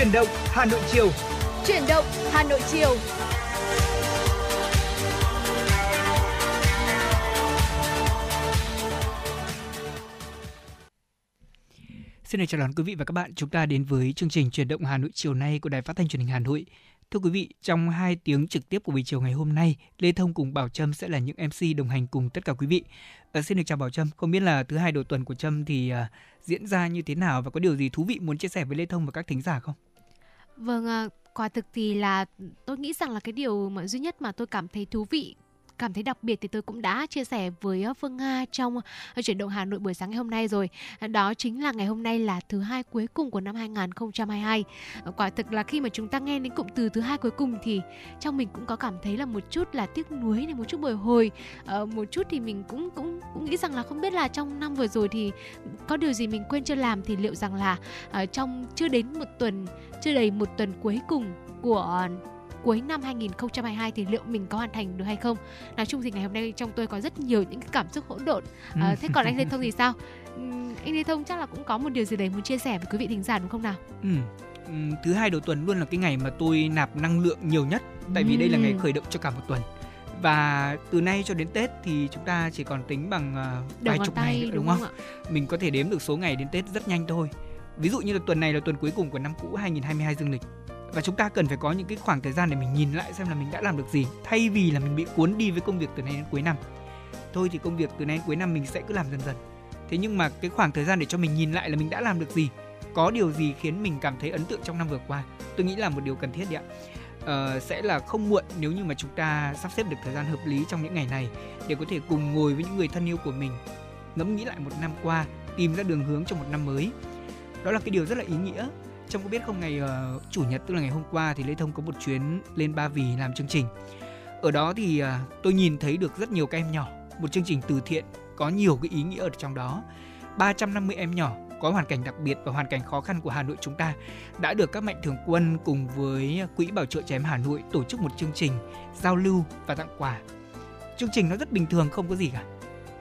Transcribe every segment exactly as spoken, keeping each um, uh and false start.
Chuyển động Hà Nội chiều. Chuyển động Hà Nội chiều. Xin được chào đón quý vị và các bạn. Chúng ta đến với chương trình Chuyển động Hà Nội chiều nay của Đài Phát Thanh Truyền hình Hà Nội. Thưa quý vị, trong hai tiếng trực tiếp của buổi chiều ngày hôm nay, Lê Thông cùng Bảo Trâm sẽ là những em xê đồng hành cùng tất cả quý vị. À, xin được chào Bảo Trâm. Không biết là thứ hai đầu tuần của Trâm thì à, diễn ra như thế nào và có điều gì thú vị muốn chia sẻ với Lê Thông và các thính giả không? Vâng, à, quả thực thì là tôi nghĩ rằng là cái điều mà duy nhất mà tôi cảm thấy thú vị, cảm thấy đặc biệt thì tôi cũng đã chia sẻ với Phương Nga trong Chuyển động Hà Nội buổi sáng ngày hôm nay rồi. Đó chính là ngày hôm nay là thứ hai cuối cùng của năm hai không hai hai. Quả thực là khi mà chúng ta nghe đến cụm từ thứ hai cuối cùng thì trong mình cũng có cảm thấy là một chút là tiếc nuối này, một chút bồi hồi, một chút thì mình cũng cũng cũng nghĩ rằng là không biết là trong năm vừa rồi thì có điều gì mình quên chưa làm, thì liệu rằng là trong chưa đến một tuần, chưa đầy một tuần cuối cùng của cuối năm hai không hai hai thì liệu mình có hoàn thành được hay không. Nói chung thì ngày hôm nay trong tôi có rất nhiều những cái cảm xúc hỗn độn. À, thế còn anh Lê Thông thì sao? Anh Lê Thông chắc là cũng có một điều gì đấy muốn chia sẻ với quý vị thính giả đúng không nào? Ừ. Thứ hai đầu tuần luôn là cái ngày mà tôi nạp năng lượng nhiều nhất, tại vì ừ. đây là ngày khởi động cho cả một tuần. Và từ nay cho đến Tết thì chúng ta chỉ còn tính bằng uh, vài chục tay, ngày nữa, đúng, đúng không? Không? Mình có thể đếm được số ngày đến Tết rất nhanh thôi. Ví dụ như là tuần này là tuần cuối cùng của năm cũ hai không hai hai dương lịch. Và chúng ta cần phải có những cái khoảng thời gian để mình nhìn lại xem là mình đã làm được gì, thay vì là mình bị cuốn đi với công việc từ nay đến cuối năm. Thôi thì công việc từ nay đến cuối năm mình sẽ cứ làm dần dần. Thế nhưng mà cái khoảng thời gian để cho mình nhìn lại là mình đã làm được gì, có điều gì khiến mình cảm thấy ấn tượng trong năm vừa qua, tôi nghĩ là một điều cần thiết đấy ạ. Ờ, sẽ là không muộn nếu như mà chúng ta sắp xếp được thời gian hợp lý trong những ngày này để có thể cùng ngồi với những người thân yêu của mình, ngẫm nghĩ lại một năm qua, tìm ra đường hướng cho một năm mới. Đó là cái điều rất là ý nghĩa. Trâm có biết không, ngày uh, chủ nhật tức là ngày hôm qua thì Lê Thông có một chuyến lên Ba Vì làm chương trình. Ở đó thì uh, tôi nhìn thấy được rất nhiều các em nhỏ, một chương trình từ thiện có nhiều cái ý nghĩa ở trong đó. ba trăm năm mươi em nhỏ có hoàn cảnh đặc biệt và hoàn cảnh khó khăn của Hà Nội chúng ta đã được các mạnh thường quân cùng với Quỹ Bảo trợ Trẻ Em Hà Nội tổ chức một chương trình giao lưu và tặng quà. Chương trình nó rất bình thường, không có gì cả.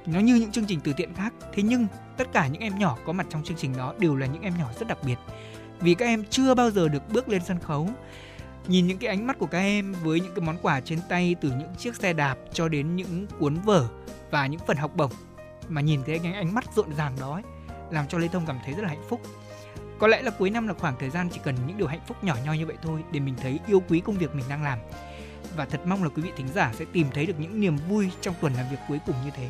Nó như những chương trình từ thiện khác. Thế nhưng tất cả những em nhỏ có mặt trong chương trình đó đều là những em nhỏ rất đặc biệt, vì các em chưa bao giờ được bước lên sân khấu. Nhìn những cái ánh mắt của các em với những cái món quà trên tay, từ những chiếc xe đạp cho đến những cuốn vở và những phần học bổng, mà nhìn thấy cái ánh mắt rộn ràng đó ấy, làm cho Lê Thông cảm thấy rất là hạnh phúc. Có lẽ là cuối năm là khoảng thời gian chỉ cần những điều hạnh phúc nhỏ nhoi như vậy thôi để mình thấy yêu quý công việc mình đang làm. Và thật mong là quý vị thính giả sẽ tìm thấy được những niềm vui trong tuần làm việc cuối cùng như thế.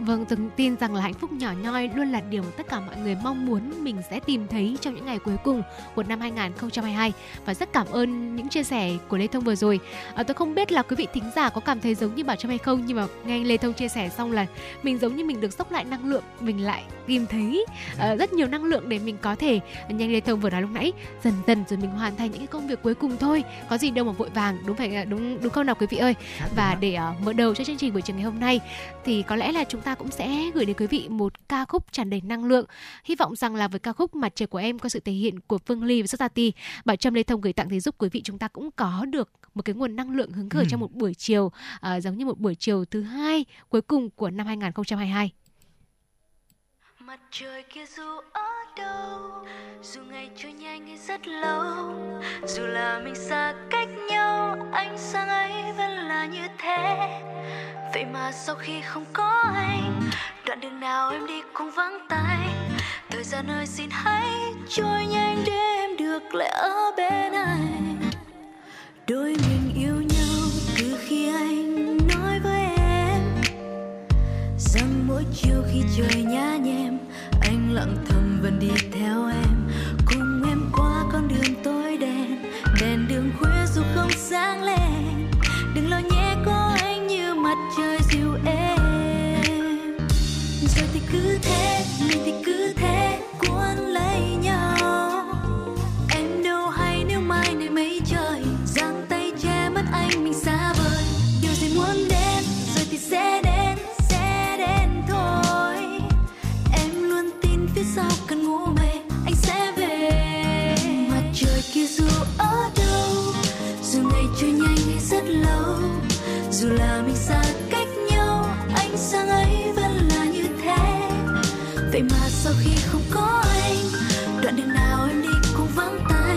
Vâng, tôi tin rằng là hạnh phúc nhỏ nhoi luôn là điều mà tất cả mọi người mong muốn mình sẽ tìm thấy trong những ngày cuối cùng của năm hai không hai hai. Và rất cảm ơn những chia sẻ của Lê Thông vừa rồi. À, tôi không biết là quý vị thính giả có cảm thấy giống như Bảo Trâm hay không, nhưng mà nghe anh Lê Thông chia sẻ xong là mình giống như mình được xốc lại năng lượng, mình lại tìm thấy uh, rất nhiều năng lượng để mình có thể, như Lê Thông vừa nói lúc nãy, dần dần rồi mình hoàn thành những cái công việc cuối cùng thôi. Có gì đâu mà vội vàng, đúng phải đúng đúng không nào quý vị ơi? Và để uh, mở đầu cho chương trình buổi chiều ngày hôm nay thì có lẽ là chúng ta Ta cũng sẽ gửi đến quý vị một ca khúc tràn đầy năng lượng. Hy vọng rằng là với ca khúc Mặt Trời Của Em có sự thể hiện của Phương Ly và Sotati, Bảo Trâm, Lê Thông gửi tặng thì giúp quý vị chúng ta cũng có được một cái nguồn năng lượng hứng khởi ừ. trong một buổi chiều uh, giống như một buổi chiều thứ hai cuối cùng của năm hai không hai hai. Mặt trời kia dù ở đâu, dù ngày trôi nhanh hay rất lâu, dù là mình xa cách nhau, ánh sáng ấy vẫn là như thế. Vậy mà sau khi không có anh, đoạn đường nào em đi cũng vắng tay. Thời gian ơi xin hãy trôi nhanh để em được lại ở bên anh. Đôi mình yêu nhau từ khi anh nói với em rằng mỗi chiều khi trời nhá nhem, anh lặng thầm vẫn đi theo em, cùng em qua con đường tối đen, đèn đường khuya dù không sáng lên. Đừng lo nhé, có anh như mặt trời dịu êm. Giờ thì cứ thế, mình thì cứ thế cuốn lấy nhau. Em đâu hay nếu mai này mấy trời giang tay che mất anh mình xa vời. Điều gì muốn đến rồi thì sẽ đến, sẽ đến thôi. Em luôn tin phía sau cơn ngủ mê anh sẽ về. Mặt trời kia dù ở đâu, dù ngày trôi nhanh hay rất lâu, dù là mình xa cách nhau, ánh sáng ấy vẫn là như thế. Vậy mà sau khi không có anh, đoạn đường nào em đi cũng vắng tay.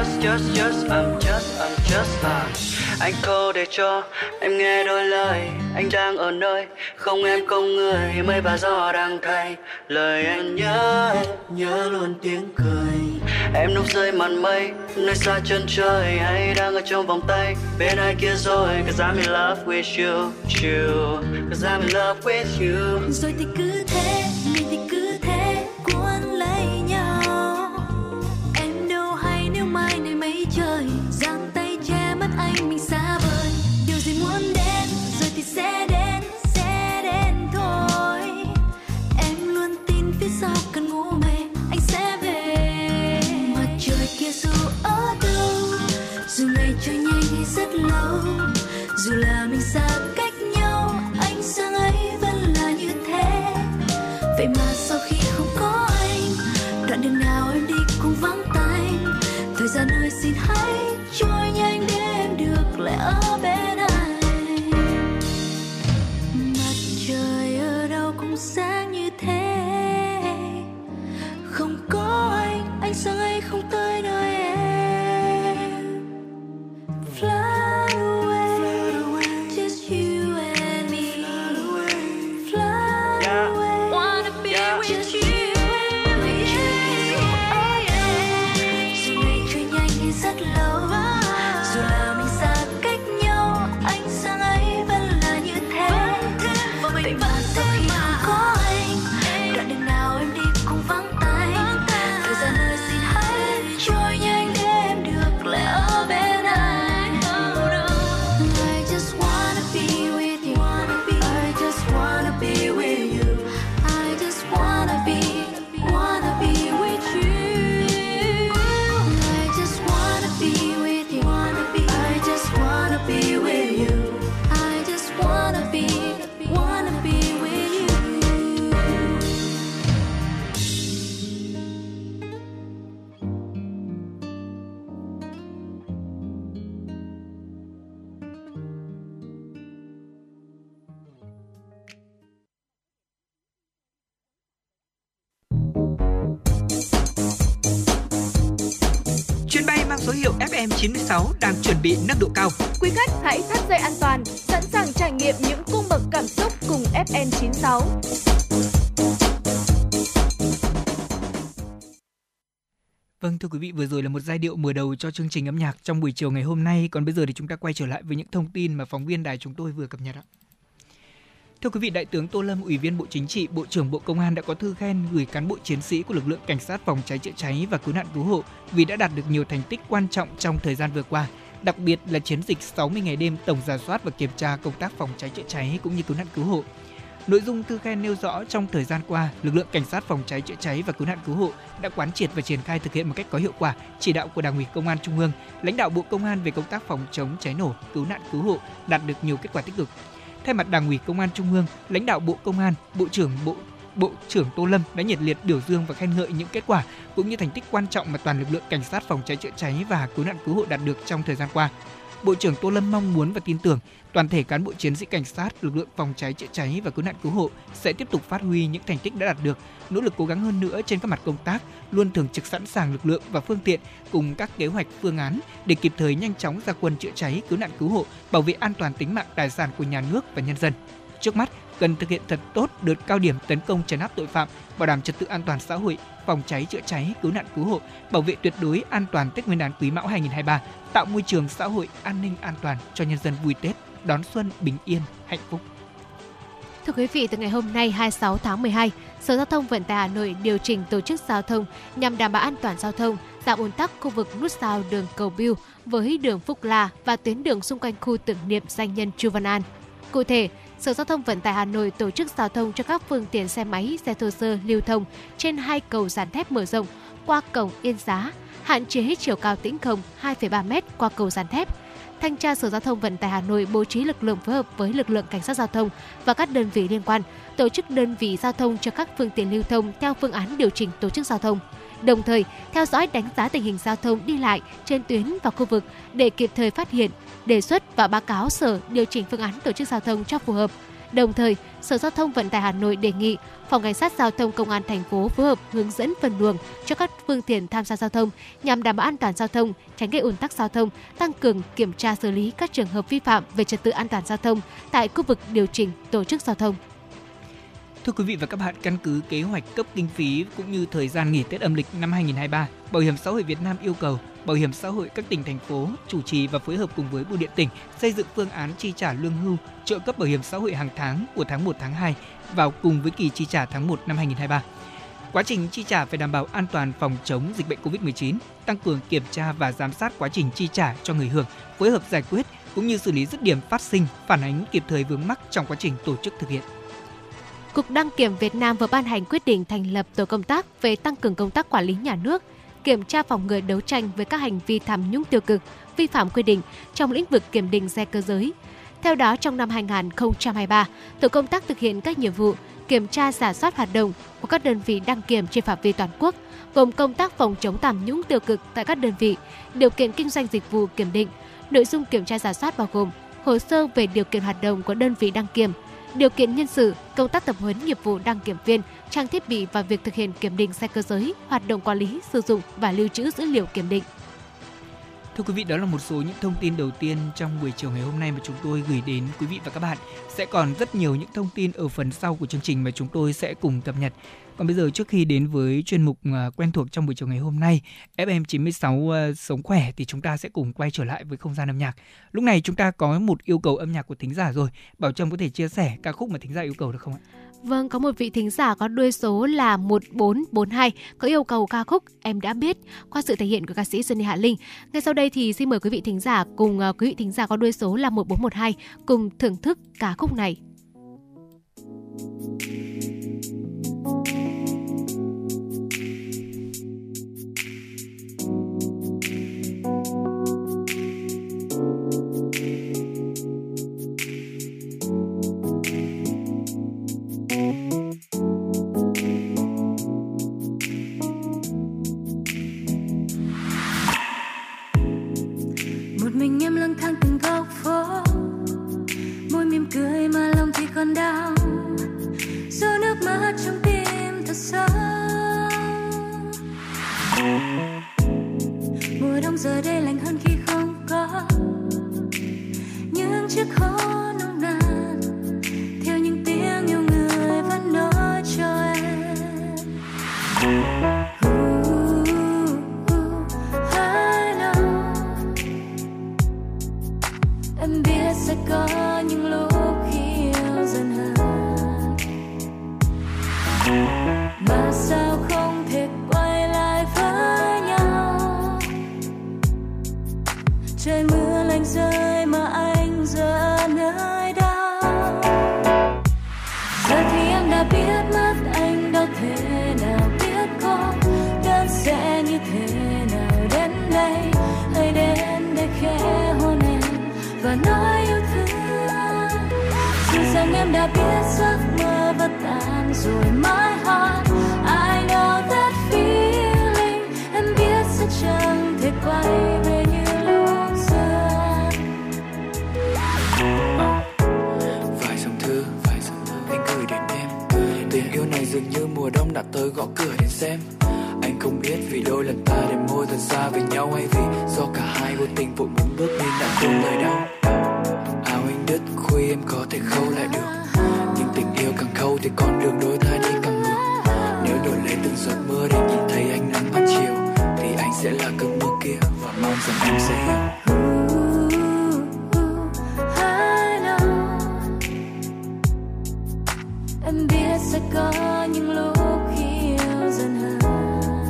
just just just I'm just I'm just à anh câu để cho em nghe đôi lời anh đang ở nơi không em không người mây và gió đang thay lời anh nhớ em nhớ luôn tiếng cười em núp dưới màn mây nơi xa chân trời hay đang ở trong vòng tay bên ai kia rồi cause I'm in love with you you cause I'm in love with you rồi thì cứ thế mình thì cứ thế cuốn lấy nhau em đâu hay nếu mai này mấy trời giang tay che mất anh mình xa vời điều gì muốn đến rồi thì sẽ đến sẽ đến thôi em luôn tin phía sau cần ngủ mê anh sẽ về mặt trời kia dù ở đâu dù ngày trôi nhanh hay rất lâu dù là mình xa cách nhau anh sang ấy vẫn là như thế vậy mà sau khi không có anh đoạn đường nào em đi cũng vắng tay thời gian ơi xin hãy trôi nhanh để em được lại ở bên anh mặt trời ở đâu cũng sáng như thế không có anh anh sang ấy không tới nơi em fly away just you and me fly away F M chín sáu đang chuẩn bị nâng độ cao. Quý khách hãy thắt dây an toàn, sẵn sàng trải nghiệm những cung bậc cảm xúc cùng F M chín sáu. Vâng, thưa quý vị, vừa rồi là một giai điệu mở đầu cho chương trình âm nhạc trong buổi chiều ngày hôm nay. Còn bây giờ thì chúng ta quay trở lại với những thông tin mà phóng viên đài chúng tôi vừa cập nhật ạ. Thưa quý vị, Đại tướng Tô Lâm, Ủy viên Bộ Chính trị, Bộ trưởng Bộ Công an đã có thư khen gửi cán bộ chiến sĩ của lực lượng cảnh sát phòng cháy chữa cháy và cứu nạn cứu hộ vì đã đạt được nhiều thành tích quan trọng trong thời gian vừa qua, đặc biệt là chiến dịch sáu mươi ngày đêm tổng rà soát và kiểm tra công tác phòng cháy chữa cháy cũng như cứu nạn cứu hộ. Nội dung thư khen nêu rõ trong thời gian qua, lực lượng cảnh sát phòng cháy chữa cháy và cứu nạn cứu hộ đã quán triệt và triển khai thực hiện một cách có hiệu quả chỉ đạo của Đảng ủy Công an Trung ương, lãnh đạo Bộ Công an về công tác phòng chống cháy nổ, cứu nạn cứu hộ đạt được nhiều kết quả tích cực. Thay mặt Đảng ủy Công an Trung ương, lãnh đạo Bộ Công an, Bộ trưởng Bộ Bộ trưởng Tô Lâm đã nhiệt liệt biểu dương và khen ngợi những kết quả cũng như thành tích quan trọng mà toàn lực lượng cảnh sát phòng cháy chữa cháy và cứu nạn cứu hộ đạt được trong thời gian qua. Bộ trưởng Tô Lâm mong muốn và tin tưởng toàn thể cán bộ chiến sĩ cảnh sát, lực lượng phòng cháy chữa cháy và cứu nạn cứu hộ sẽ tiếp tục phát huy những thành tích đã đạt được, nỗ lực cố gắng hơn nữa trên các mặt công tác, luôn thường trực sẵn sàng lực lượng và phương tiện cùng các kế hoạch phương án để kịp thời nhanh chóng ra quân chữa cháy, cứu nạn cứu hộ, bảo vệ an toàn tính mạng tài sản của nhà nước và nhân dân. Trước mắt, cần thực hiện thật tốt đợt cao điểm tấn công trấn áp tội phạm, bảo đảm trật tự an toàn xã hội, phòng cháy chữa cháy, cứu nạn cứu hộ, bảo vệ tuyệt đối an toàn Tết Nguyên đán Quý Mão hai không hai ba, tạo môi trường xã hội an ninh an toàn cho nhân dân vui Tết, đón xuân bình yên, hạnh phúc. Thưa quý vị, từ ngày hôm nay hai mươi sáu tháng mười hai, Sở Giao thông Vận tải Hà Nội điều chỉnh tổ chức giao thông nhằm đảm bảo an toàn giao thông, giảm ùn tắc khu vực nút giao đường Cầu Bưu với đường Phúc La và tuyến đường xung quanh khu tưởng niệm danh nhân Chu Văn An. Cụ thể, Sở Giao thông Vận tải Hà Nội tổ chức giao thông cho các phương tiện xe máy, xe thô sơ lưu thông trên hai cầu dàn thép mở rộng qua cầu Yên Xá, hạn chế chiều cao tĩnh không hai phẩy ba mét qua cầu dàn thép. Thanh tra Sở Giao thông Vận tải Hà Nội bố trí lực lượng phối hợp với lực lượng cảnh sát giao thông và các đơn vị liên quan, tổ chức đơn vị giao thông cho các phương tiện lưu thông theo phương án điều chỉnh tổ chức giao thông. Đồng thời, theo dõi đánh giá tình hình giao thông đi lại trên tuyến và khu vực để kịp thời phát hiện, đề xuất và báo cáo Sở điều chỉnh phương án tổ chức giao thông cho phù hợp. Đồng thời, Sở Giao thông Vận tải Hà Nội đề nghị Phòng Cảnh sát Giao thông Công an thành phố phối hợp hướng dẫn phân luồng cho các phương tiện tham gia giao thông nhằm đảm bảo an toàn giao thông, tránh gây ùn tắc giao thông, tăng cường kiểm tra xử lý các trường hợp vi phạm về trật tự an toàn giao thông tại khu vực điều chỉnh tổ chức giao thông. Thưa quý vị và các bạn, căn cứ kế hoạch cấp kinh phí cũng như thời gian nghỉ Tết âm lịch năm hai không hai ba, Bảo hiểm xã hội Việt Nam yêu cầu Bảo hiểm xã hội các tỉnh, thành phố chủ trì và phối hợp cùng với Bưu điện tỉnh xây dựng phương án chi trả lương hưu, trợ cấp bảo hiểm xã hội hàng tháng của tháng một, tháng hai vào cùng với kỳ chi trả tháng một năm hai không hai ba. Quá trình chi trả phải đảm bảo an toàn phòng chống dịch bệnh covid mười chín, tăng cường kiểm tra và giám sát quá trình chi trả cho người hưởng, phối hợp giải quyết cũng như xử lý dứt điểm phát sinh, phản ánh kịp thời vướng mắc trong quá trình tổ chức thực hiện. Cục Đăng kiểm Việt Nam vừa ban hành quyết định thành lập tổ công tác về tăng cường công tác quản lý nhà nước, kiểm tra phòng ngừa đấu tranh với các hành vi tham nhũng tiêu cực, vi phạm quy định trong lĩnh vực kiểm định xe cơ giới. Theo đó, trong năm hai không hai ba, tổ công tác thực hiện các nhiệm vụ kiểm tra rà soát hoạt động của các đơn vị đăng kiểm trên phạm vi toàn quốc, gồm công tác phòng chống tham nhũng tiêu cực tại các đơn vị, điều kiện kinh doanh dịch vụ kiểm định. Nội dung kiểm tra rà soát bao gồm hồ sơ về điều kiện hoạt động của đơn vị đăng kiểm, điều kiện nhân sự, công tác tập huấn nghiệp vụ đăng kiểm viên, trang thiết bị và việc thực hiện kiểm định xe cơ giới, hoạt động quản lý, sử dụng và lưu trữ dữ liệu kiểm định. Thưa quý vị, đó là một số những thông tin đầu tiên trong buổi chiều ngày hôm nay mà chúng tôi gửi đến quý vị và các bạn. Sẽ còn rất nhiều những thông tin ở phần sau của chương trình mà chúng tôi sẽ cùng cập nhật. Còn bây giờ, trước khi đến với chuyên mục quen thuộc trong buổi chiều ngày hôm nay, ép em chín sáu Sống Khỏe, thì chúng ta sẽ cùng quay trở lại với không gian âm nhạc. Lúc này chúng ta có một yêu cầu âm nhạc của thính giả rồi. Bảo Trâm có thể chia sẻ ca khúc mà thính giả yêu cầu được không ạ? Vâng, có một vị thính giả có đuôi số là một bốn bốn hai có yêu cầu ca khúc Em Đã Biết qua sự thể hiện của ca sĩ Sunny Hạ Linh. Ngay sau đây thì xin mời quý vị thính giả cùng uh, quý vị thính giả có đuôi số là một bốn một hai cùng thưởng thức ca khúc này. Còn đau giọt nước mắt trong tim thật sâu. Mùa đông giờ đây lạnh hơn khi không có những chiếc hôn nồng nàn, theo những tiếng yêu người vẫn nói cho em. Ooh, ooh, I know. Em biết sẽ có những lúc mà sao không thể quay lại với nhau. Trời mưa lạnh rơi mà anh giờ nơi đâu? Giờ thì em đã biết mất anh đâu thể nào biết có đơn sẽ như thế nào. Đến đây hãy đến để khẽ hôn em và nói yêu thương. Dù rằng em đã biết giấc mơ bất an rồi mãi hát I know that feeling. Em biết sẽ chẳng thể quay về như lúc xưa. Vài dòng thư, vài dòng thư anh gửi đến em. Tình yêu này dường như mùa đông đã tới gõ cửa đến xem. Anh không biết vì đôi lần ta để môi thật xa với nhau, hay vì do cả hai vô tình vội muốn bước nên đã không lời đau. Áo anh đứt khuy em có thể khâu lại được, nhưng tình yêu càng khâu thì con đường đôi ta đi càng ngược. Nếu đổi lấy từng giọt mưa để nhìn thấy ánh nắng ban chiều, thì anh sẽ là cơn mưa kia và mong rằng em sẽ hiểu. Ooh, ooh, I know. Em biết sẽ có những lúc khi yêu dần hơn,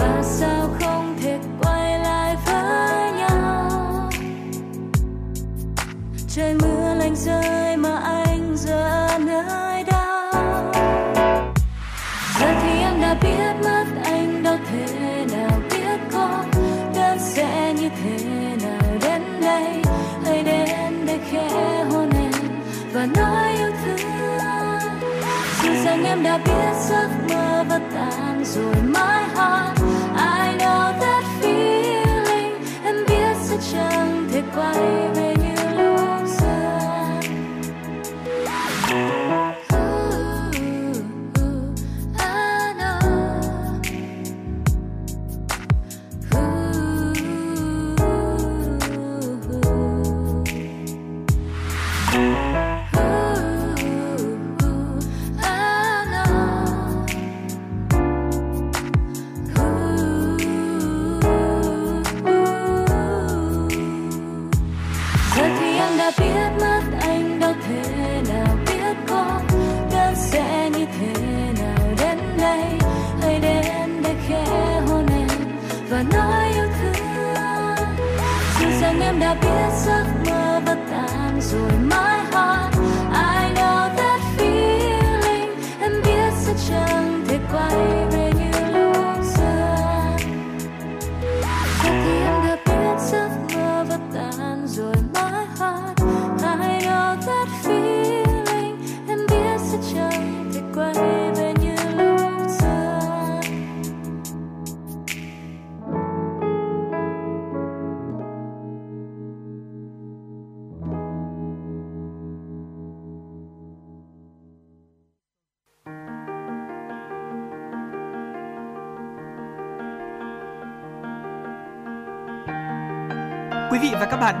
mà sao không thể quay lại với nhau. Trời mưa lạnh rơi mà anh giờ nơi đâu? Giờ thì em đã biết mất anh đâu thể nào biết có đơn sẽ như thế nào. Đến đây hãy đến để khẽ hôn em và nói yêu thương. Dù rằng em đã biết giấc mơ bất an rồi mãi hát I know that feeling. Em biết sẽ chẳng thể quay về như lúc xưa. rằng em đã biết giấc mơ vất tan rồi mãi hoài. I know that feeling, em biết sẽ chẳng thể quay về như lúc xưa. Và khi em đã biết giấc mơ vất tan rồi mãi hoài. I know that feeling, em biết sẽ chẳng thể quay về như lúc xưa. Quý vị và các bạn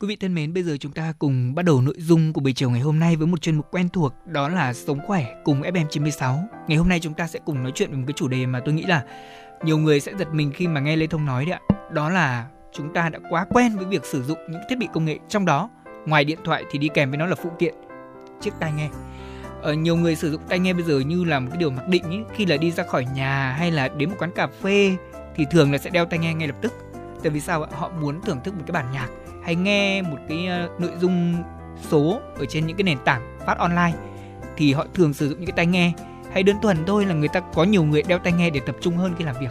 Quý vị thân mến, bây giờ chúng ta cùng bắt đầu nội dung của buổi chiều ngày hôm nay với một chuyên mục quen thuộc, đó là Sống Khỏe cùng ép em chín mươi sáu. Ngày hôm nay chúng ta sẽ cùng nói chuyện về một cái chủ đề mà tôi nghĩ là nhiều người sẽ giật mình khi mà nghe Lê Thông nói đấy ạ. Đó là chúng ta đã quá quen với việc sử dụng những thiết bị công nghệ, trong đó ngoài điện thoại thì đi kèm với nó là phụ kiện chiếc tai nghe. Ờ, nhiều người sử dụng tai nghe bây giờ như là một cái điều mặc định ấy, khi là đi ra khỏi nhà hay là đến một quán cà phê thì thường là sẽ đeo tai nghe ngay lập tức. Tại vì sao ạ? Họ muốn thưởng thức một cái bản nhạc hay nghe một cái uh, nội dung số ở trên những cái nền tảng phát online thì họ thường sử dụng những cái tai nghe, hay đơn thuần thôi là người ta có nhiều người đeo tai nghe để tập trung hơn khi làm việc.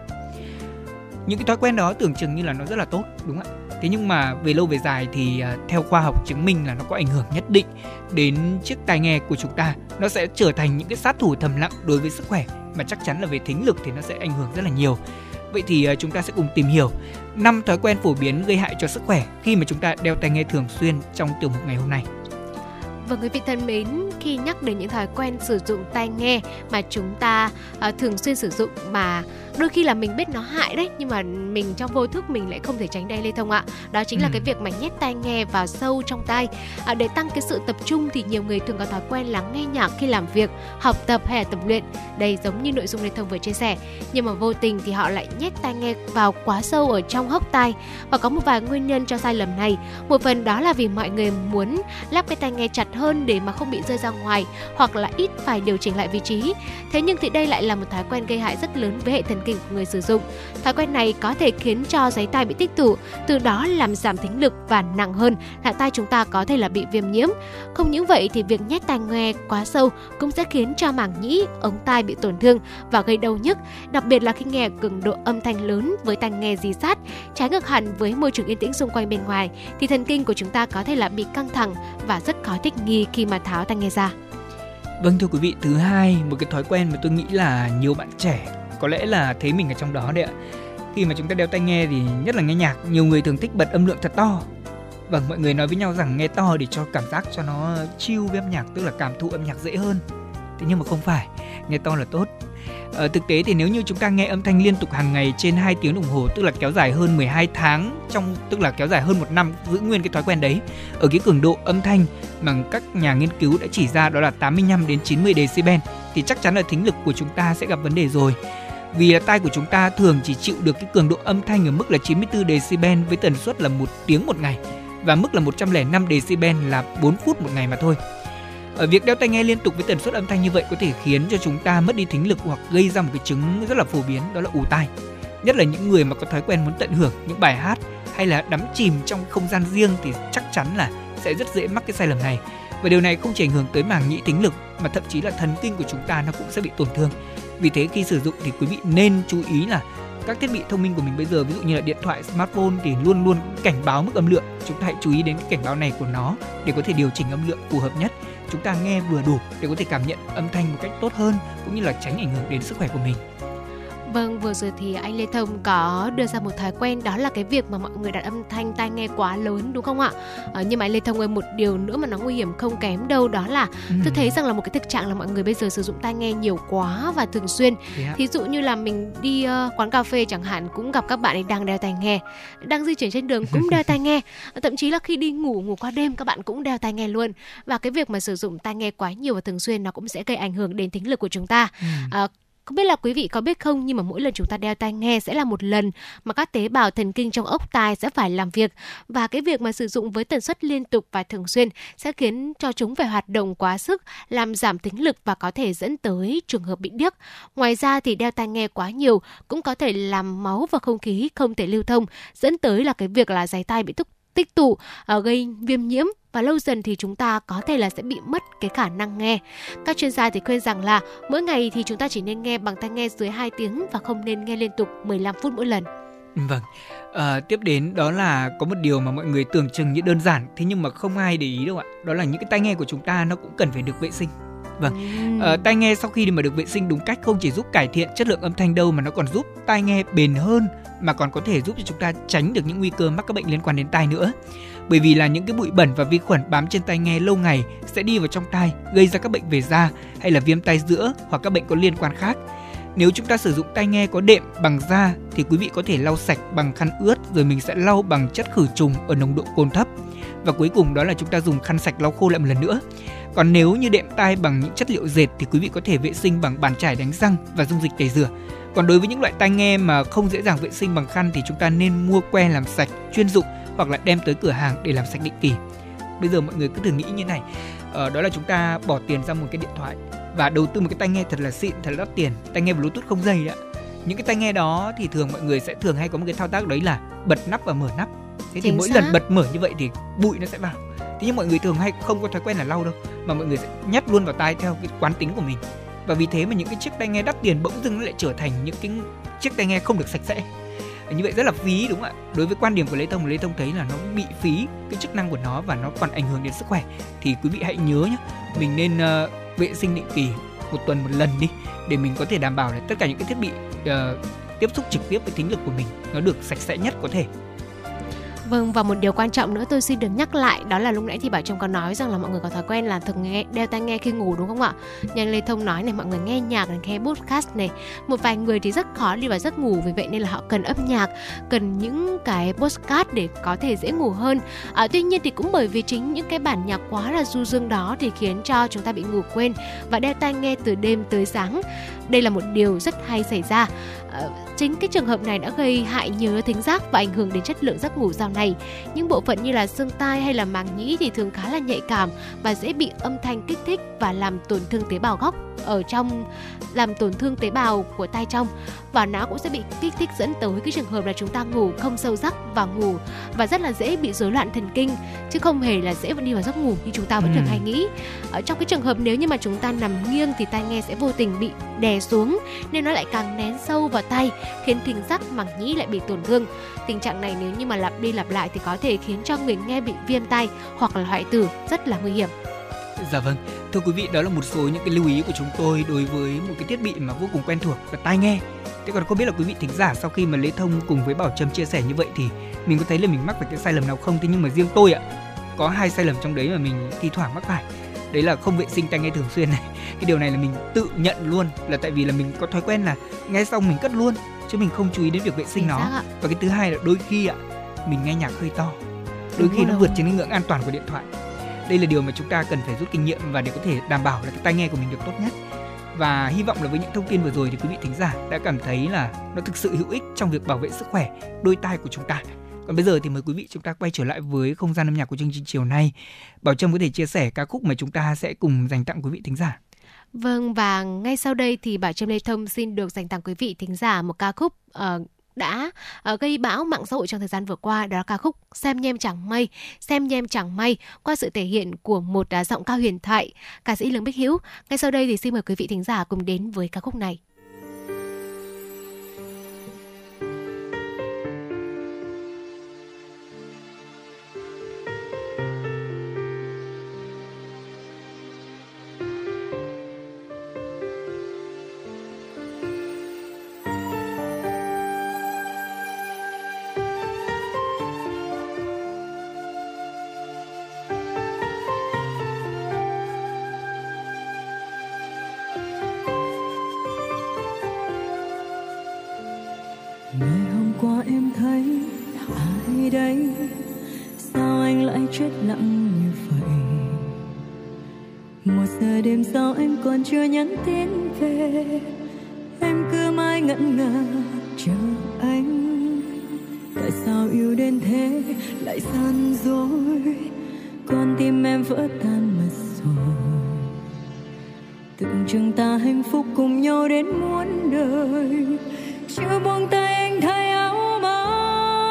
Những cái thói quen đó tưởng chừng như là nó rất là tốt, đúng ạ. Thế nhưng mà về lâu về dài thì uh, theo khoa học chứng minh là nó có ảnh hưởng nhất định đến chiếc tai nghe của chúng ta. Nó sẽ trở thành những cái sát thủ thầm lặng đối với sức khỏe, mà chắc chắn là về thính lực thì nó sẽ ảnh hưởng rất là nhiều. Vậy thì chúng ta sẽ cùng tìm hiểu năm thói quen phổ biến gây hại cho sức khỏe khi mà chúng ta đeo tai nghe thường xuyên trong tiểu mục ngày hôm nay. Và quý vị thân mến, khi nhắc đến những thói quen sử dụng tai nghe mà chúng ta uh, thường xuyên sử dụng mà đôi khi là mình biết nó hại đấy, nhưng mà mình trong vô thức mình lại không thể tránh đây, Lê Thông ạ. Đó chính ừ. là cái việc mà nhét tai nghe vào sâu trong tai. À, để tăng cái sự tập trung thì nhiều người thường có thói quen là nghe nhạc khi làm việc, học tập hay là tập luyện. Đây giống như nội dung Lê Thông vừa chia sẻ, nhưng mà vô tình thì họ lại nhét tai nghe vào quá sâu ở trong hốc tai. Và có một vài nguyên nhân cho sai lầm này. Một phần đó là vì mọi người muốn lắp cái tai nghe chặt hơn để mà không bị rơi ra ngoài, hoặc là ít phải điều chỉnh lại vị trí. Thế nhưng thì đây lại là một thói quen gây hại rất lớn với hệ thần kinh của người sử dụng. Thói quen này có thể khiến cho giấy tai bị tích tụ, từ đó làm giảm thính lực và nặng hơn là tai chúng ta có thể là bị viêm nhiễm. Không những vậy thì việc nhét tai nghe quá sâu cũng sẽ khiến cho màng nhĩ, ống tai bị tổn thương và gây đau nhức, đặc biệt là khi nghe cường độ âm thanh lớn với tai nghe dí sát. Trái ngược hẳn với môi trường yên tĩnh xung quanh bên ngoài thì thần kinh của chúng ta có thể là bị căng thẳng và rất khó thích nghi khi mà tháo tai nghe ra. Vâng, thưa quý vị, thứ hai, một cái thói quen mà tôi nghĩ là nhiều bạn trẻ có lẽ là thấy mình ở trong đó đấy ạ. Khi mà chúng ta đeo tai nghe thì nhất là nghe nhạc, nhiều người thường thích bật âm lượng thật to. Vâng, mọi người nói với nhau rằng nghe to để cho cảm giác cho nó chill với âm nhạc, tức là cảm thụ âm nhạc dễ hơn. Thế nhưng mà không phải, nghe to là tốt. Ở thực tế thì nếu như chúng ta nghe âm thanh liên tục hàng ngày trên hai tiếng đồng hồ, tức là kéo dài hơn mười hai tháng, trong tức là kéo dài hơn một năm, giữ nguyên cái thói quen đấy ở cái cường độ âm thanh mà các nhà nghiên cứu đã chỉ ra, đó là tám mươi lăm đến chín mươi decibel, thì chắc chắn là thính lực của chúng ta sẽ gặp vấn đề rồi. Vì là tai của chúng ta thường chỉ chịu được cái cường độ âm thanh ở mức là chín mươi tư decibel với tần suất là một tiếng một ngày, và mức là một trăm lẻ năm decibel là bốn phút một ngày mà thôi. Ở việc đeo tai nghe liên tục với tần suất âm thanh như vậy có thể khiến cho chúng ta mất đi thính lực hoặc gây ra một cái chứng rất là phổ biến, đó là ù tai. Nhất là những người mà có thói quen muốn tận hưởng những bài hát hay là đắm chìm trong không gian riêng thì chắc chắn là sẽ rất dễ mắc cái sai lầm này. Và điều này không chỉ ảnh hưởng tới màng nhĩ, thính lực, mà thậm chí là thần kinh của chúng ta nó cũng sẽ bị tổn thương. Vì thế khi sử dụng thì quý vị nên chú ý là các thiết bị thông minh của mình bây giờ, ví dụ như là điện thoại, smartphone thì luôn luôn cảnh báo mức âm lượng. Chúng ta hãy chú ý đến cái cảnh báo này của nó để có thể điều chỉnh âm lượng phù hợp nhất. Chúng ta nghe vừa đủ để có thể cảm nhận âm thanh một cách tốt hơn, cũng như là tránh ảnh hưởng đến sức khỏe của mình. Vâng, vừa rồi thì anh Lê Thông có đưa ra một thói quen, đó là cái việc mà mọi người đặt âm thanh tai nghe quá lớn, đúng không ạ? À, nhưng mà anh Lê Thông ơi, một điều nữa mà nó nguy hiểm không kém đâu, đó là ừ. tôi thấy rằng là một cái thực trạng là mọi người bây giờ sử dụng tai nghe nhiều quá và thường xuyên. Yeah. Thí dụ như là mình đi uh, quán cà phê chẳng hạn, cũng gặp các bạn ấy đang đeo tai nghe, đang di chuyển trên đường cũng đeo tai nghe, thậm chí là khi đi ngủ, ngủ qua đêm các bạn cũng đeo tai nghe luôn. Và cái việc mà sử dụng tai nghe quá nhiều và thường xuyên nó cũng sẽ gây ảnh hưởng đến thính lực của chúng ta. Ừ. À, không biết là quý vị có biết không, nhưng mà mỗi lần chúng ta đeo tai nghe sẽ là một lần mà các tế bào thần kinh trong ốc tai sẽ phải làm việc, và cái việc mà sử dụng với tần suất liên tục và thường xuyên sẽ khiến cho chúng phải hoạt động quá sức, làm giảm thính lực và có thể dẫn tới trường hợp bị điếc. Ngoài ra thì đeo tai nghe quá nhiều cũng có thể làm máu và không khí không thể lưu thông, dẫn tới là cái việc là dái tai bị tích tụ, gây viêm nhiễm, và lâu dần thì chúng ta có thể là sẽ bị mất cái khả năng nghe. Các chuyên gia thì khuyên rằng là mỗi ngày thì chúng ta chỉ nên nghe bằng tai nghe dưới hai tiếng và không nên nghe liên tục mười lăm phút mỗi lần. Vâng, à, tiếp đến đó là có một điều mà mọi người tưởng chừng như đơn giản, thế nhưng mà không ai để ý đâu ạ. Đó là những cái tai nghe của chúng ta nó cũng cần phải được vệ sinh. Vâng, à, tai nghe sau khi mà được vệ sinh đúng cách không chỉ giúp cải thiện chất lượng âm thanh đâu, mà nó còn giúp tai nghe bền hơn, mà còn có thể giúp cho chúng ta tránh được những nguy cơ mắc các bệnh liên quan đến tai nữa. Bởi vì là những cái bụi bẩn và vi khuẩn bám trên tai nghe lâu ngày sẽ đi vào trong tai, gây ra các bệnh về da hay là viêm tai giữa hoặc các bệnh có liên quan khác. Nếu chúng ta sử dụng tai nghe có đệm bằng da thì quý vị có thể lau sạch bằng khăn ướt, rồi mình sẽ lau bằng chất khử trùng ở nồng độ cồn thấp. Và cuối cùng đó là chúng ta dùng khăn sạch lau khô lại một lần nữa. Còn nếu như đệm tai bằng những chất liệu dệt thì quý vị có thể vệ sinh bằng bàn chải đánh răng và dung dịch tẩy rửa. Còn đối với những loại tai nghe mà không dễ dàng vệ sinh bằng khăn thì chúng ta nên mua que làm sạch chuyên dụng hoặc là đem tới cửa hàng để làm sạch định kỳ. Bây giờ mọi người cứ thử nghĩ như này, ờ, đó là chúng ta bỏ tiền ra một cái điện thoại và đầu tư một cái tai nghe thật là xịn, thật là đắt tiền, tai nghe Bluetooth không dây đó. Những cái tai nghe đó thì thường mọi người sẽ thường hay có một cái thao tác đấy là bật nắp và mở nắp. Thế thì mỗi lần bật mở như vậy thì bụi nó sẽ vào. Thế nhưng mọi người thường hay không có thói quen là lau đâu, mà mọi người sẽ nhét luôn vào tai theo cái quán tính của mình. Và vì thế mà những cái chiếc tai nghe đắt tiền bỗng dưng nó lại trở thành những cái chiếc tai nghe không được sạch sẽ. Như vậy rất là phí, đúng không ạ? Đối với quan điểm của Lê Thông, Lê Thông thấy là nó bị phí cái chức năng của nó và nó còn ảnh hưởng đến sức khỏe. Thì quý vị hãy nhớ nhé, mình nên uh, vệ sinh định kỳ một tuần một lần đi, để mình có thể đảm bảo là tất cả những cái thiết bị uh, tiếp xúc trực tiếp với thính lực của mình nó được sạch sẽ nhất có thể. Vâng, và một điều quan trọng nữa tôi xin được nhắc lại, đó là lúc nãy thì Bảo Trâm có nói rằng là mọi người có thói quen là thường nghe đeo tai nghe khi ngủ, đúng không ạ? Nhân Lê Thông nói này, mọi người nghe nhạc này, nghe podcast này, một vài người thì rất khó đi vào giấc ngủ, vì vậy nên là họ cần âm nhạc, cần những cái podcast để có thể dễ ngủ hơn. À, tuy nhiên thì cũng bởi vì chính những cái bản nhạc quá là du dương đó thì khiến cho chúng ta bị ngủ quên và đeo tai nghe từ đêm tới sáng. Đây là một điều rất hay xảy ra. À, chính cái trường hợp này đã gây hại nhiều thính giác và ảnh hưởng đến chất lượng giấc ngủ sau này. Những bộ phận như là xương tai hay là màng nhĩ thì thường khá là nhạy cảm và dễ bị âm thanh kích thích và làm tổn thương tế bào gốc ở trong, làm tổn thương tế bào của tai trong, và não cũng sẽ bị kích thích, dẫn tới cái trường hợp là chúng ta ngủ không sâu giấc và ngủ và rất là dễ bị rối loạn thần kinh, chứ không hề là dễ đi vào giấc ngủ như chúng ta vẫn ừ. thường hay nghĩ. Ở trong cái trường hợp nếu như mà chúng ta nằm nghiêng thì tai nghe sẽ vô tình bị đè xuống nên nó lại càng nén sâu vào tai, khiến thính giác màng nhĩ lại bị tổn thương. Tình trạng này nếu như mà lặp đi lặp lại thì có thể khiến cho người nghe bị viêm tai hoặc là hoại tử, rất là nguy hiểm. Dạ vâng, thưa quý vị, đó là một số những cái lưu ý của chúng tôi đối với một cái thiết bị mà vô cùng quen thuộc là tai nghe. Thế còn không biết là quý vị thính giả sau khi mà Lê Thông cùng với Bảo Trâm chia sẻ như vậy thì mình có thấy là mình mắc phải cái sai lầm nào không? Thế nhưng mà riêng tôi ạ, có hai sai lầm trong đấy mà mình thi thoảng mắc phải. Đấy là không vệ sinh tai nghe thường xuyên này. Cái điều này là mình tự nhận luôn, là tại vì là mình có thói quen là nghe xong mình cất luôn chứ mình không chú ý đến việc vệ sinh nó. Và cái thứ hai là đôi khi ạ, mình nghe nhạc hơi to, đôi khi nó vượt trên cái ngưỡng an toàn của điện thoại. Đây là điều mà chúng ta cần phải rút kinh nghiệm và để có thể đảm bảo là cái tai nghe của mình được tốt nhất. Và hy vọng là với những thông tin vừa rồi thì quý vị thính giả đã cảm thấy là nó thực sự hữu ích trong việc bảo vệ sức khỏe đôi tai của chúng ta. Còn bây giờ thì mời quý vị chúng ta quay trở lại với không gian âm nhạc của chương trình chiều nay. Bảo Trâm có thể chia sẻ ca khúc mà chúng ta sẽ cùng dành tặng quý vị thính giả. Vâng, và ngay sau đây thì Bảo Trâm Lê Thông xin được dành tặng quý vị thính giả một ca khúc uh, đã uh, gây bão mạng xã hội trong thời gian vừa qua, đó là ca khúc Xem Nhem Chẳng May, Xem Nhem Chẳng May qua sự thể hiện của một uh, giọng ca huyền thoại, ca sĩ Lương Bích Hữu. Ngay sau đây thì xin mời quý vị thính giả cùng đến với ca khúc này. đây? Sao anh lại chết lặng như vậy? Một giờ đêm sau em còn chưa nhắn tin về, em cứ mãi ngẩn ngơ chờ anh. Tại sao yêu đến thế lại gian dối? Con tim em vỡ tan mất rồi. Tưởng chừng ta hạnh phúc cùng nhau đến muôn đời, chưa buông tay anh thay áo mới.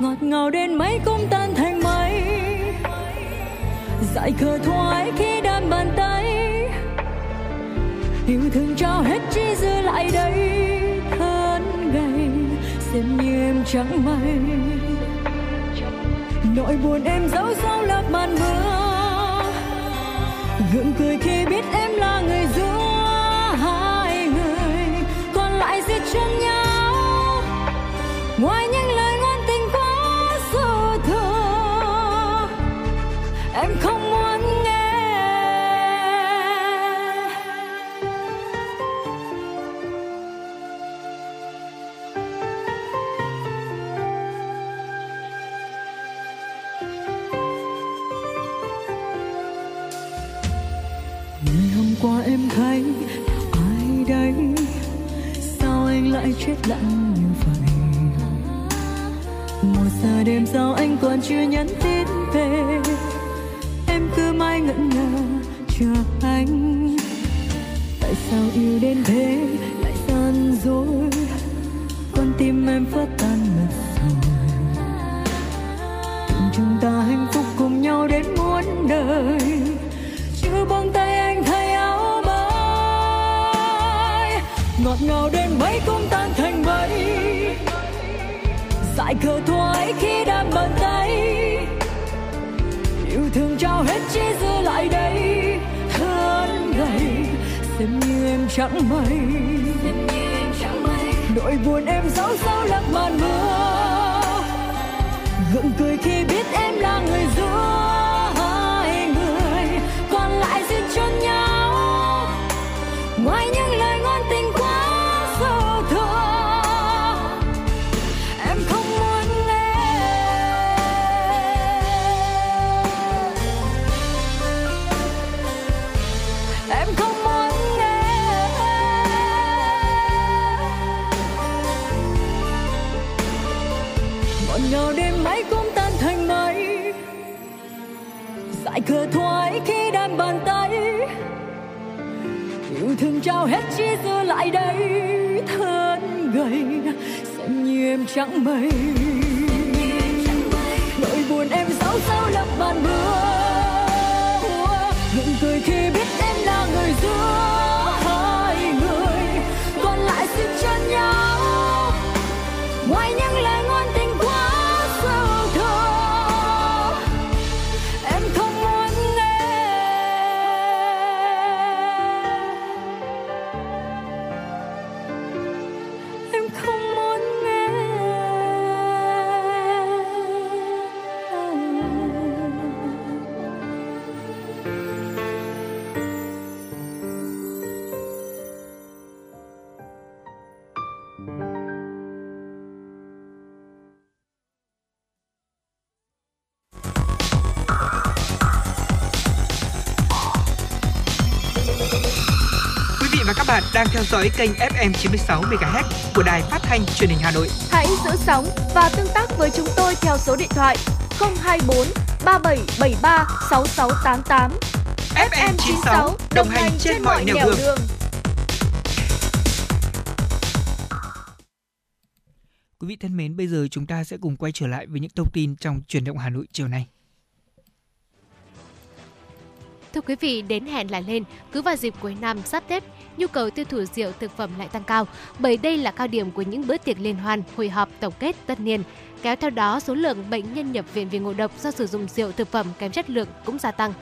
Ngọt ngào đến mấy cũng tan thành mây, dại khờ thoái khi đan bàn tay. Yêu thương trao hết chỉ giữ lại đây thân gầy, xem như em chẳng may. Nỗi buồn em giấu sau lớp màn mưa, gượng cười khi biết em là người giữa hai người còn lại giết chân nhau. Ngoài những lời ngôn tình quá dư thừa em không muốn nghe. Qua em thấy ai đấy? Sao anh lại chết lặng như vậy? Một giờ đêm sau anh còn chưa nhắn tin về, em cứ mãi ngẩn ngơ chờ anh. Tại sao yêu đến thế lại gian dối? Con tim em phát tan mất rồi. Tưởng chúng ta hạnh phúc cùng nhau đến muôn đời, chưa buông tay anh thấy. Ngọt ngào đến mấy cũng tan thành mây, dại khờ thoái khi đan bàn tay. Yêu thương trao hết chỉ giữ lại đây thân gầy, xem như em chẳng may. Nỗi buồn em giấu sau lớp màn mưa, gượng cười khi biết em là người giữa hai người còn lại duyên chân nhau. Ngoài những lời ngôn tình quá dư thừa em không muốn nghe. Em không muốn nghe. Ngọt ngào đêm mấy cũng tan thành mây, dại khờ thoái khi đan bàn tay. Yêu thương trao hết chỉ giữ lại đây thân gầy, xem như em chẳng may. Nỗi buồn em giấu sau lớp màn mưa, ngừng cười khi biết em là người giữa hai người còn lại xin chân nhau. Ngoài những lời ngôn tình quá sâu thẳm em không muốn nghe. Bạn đang theo dõi kênh ép em chín mươi sáu MHz của Đài Phát Thanh Truyền hình Hà Nội. Hãy giữ sóng và tương tác với chúng tôi theo số điện thoại không hai bốn ba bảy bảy ba sáu sáu tám tám. ép em chín sáu đồng hành trên mọi nẻo đường. đường. Quý vị thân mến, bây giờ chúng ta sẽ cùng quay trở lại với những thông tin trong Chuyển động Hà Nội chiều nay. Thưa quý vị, đến hẹn lại lên, cứ vào dịp cuối năm sát Tết, nhu cầu tiêu thụ rượu thực phẩm lại tăng cao, bởi đây là cao điểm của những bữa tiệc liên hoan, hội họp tổng kết tất niên. Kéo theo đó, số lượng bệnh nhân nhập viện vì ngộ độc do sử dụng rượu thực phẩm kém chất lượng cũng gia tăng.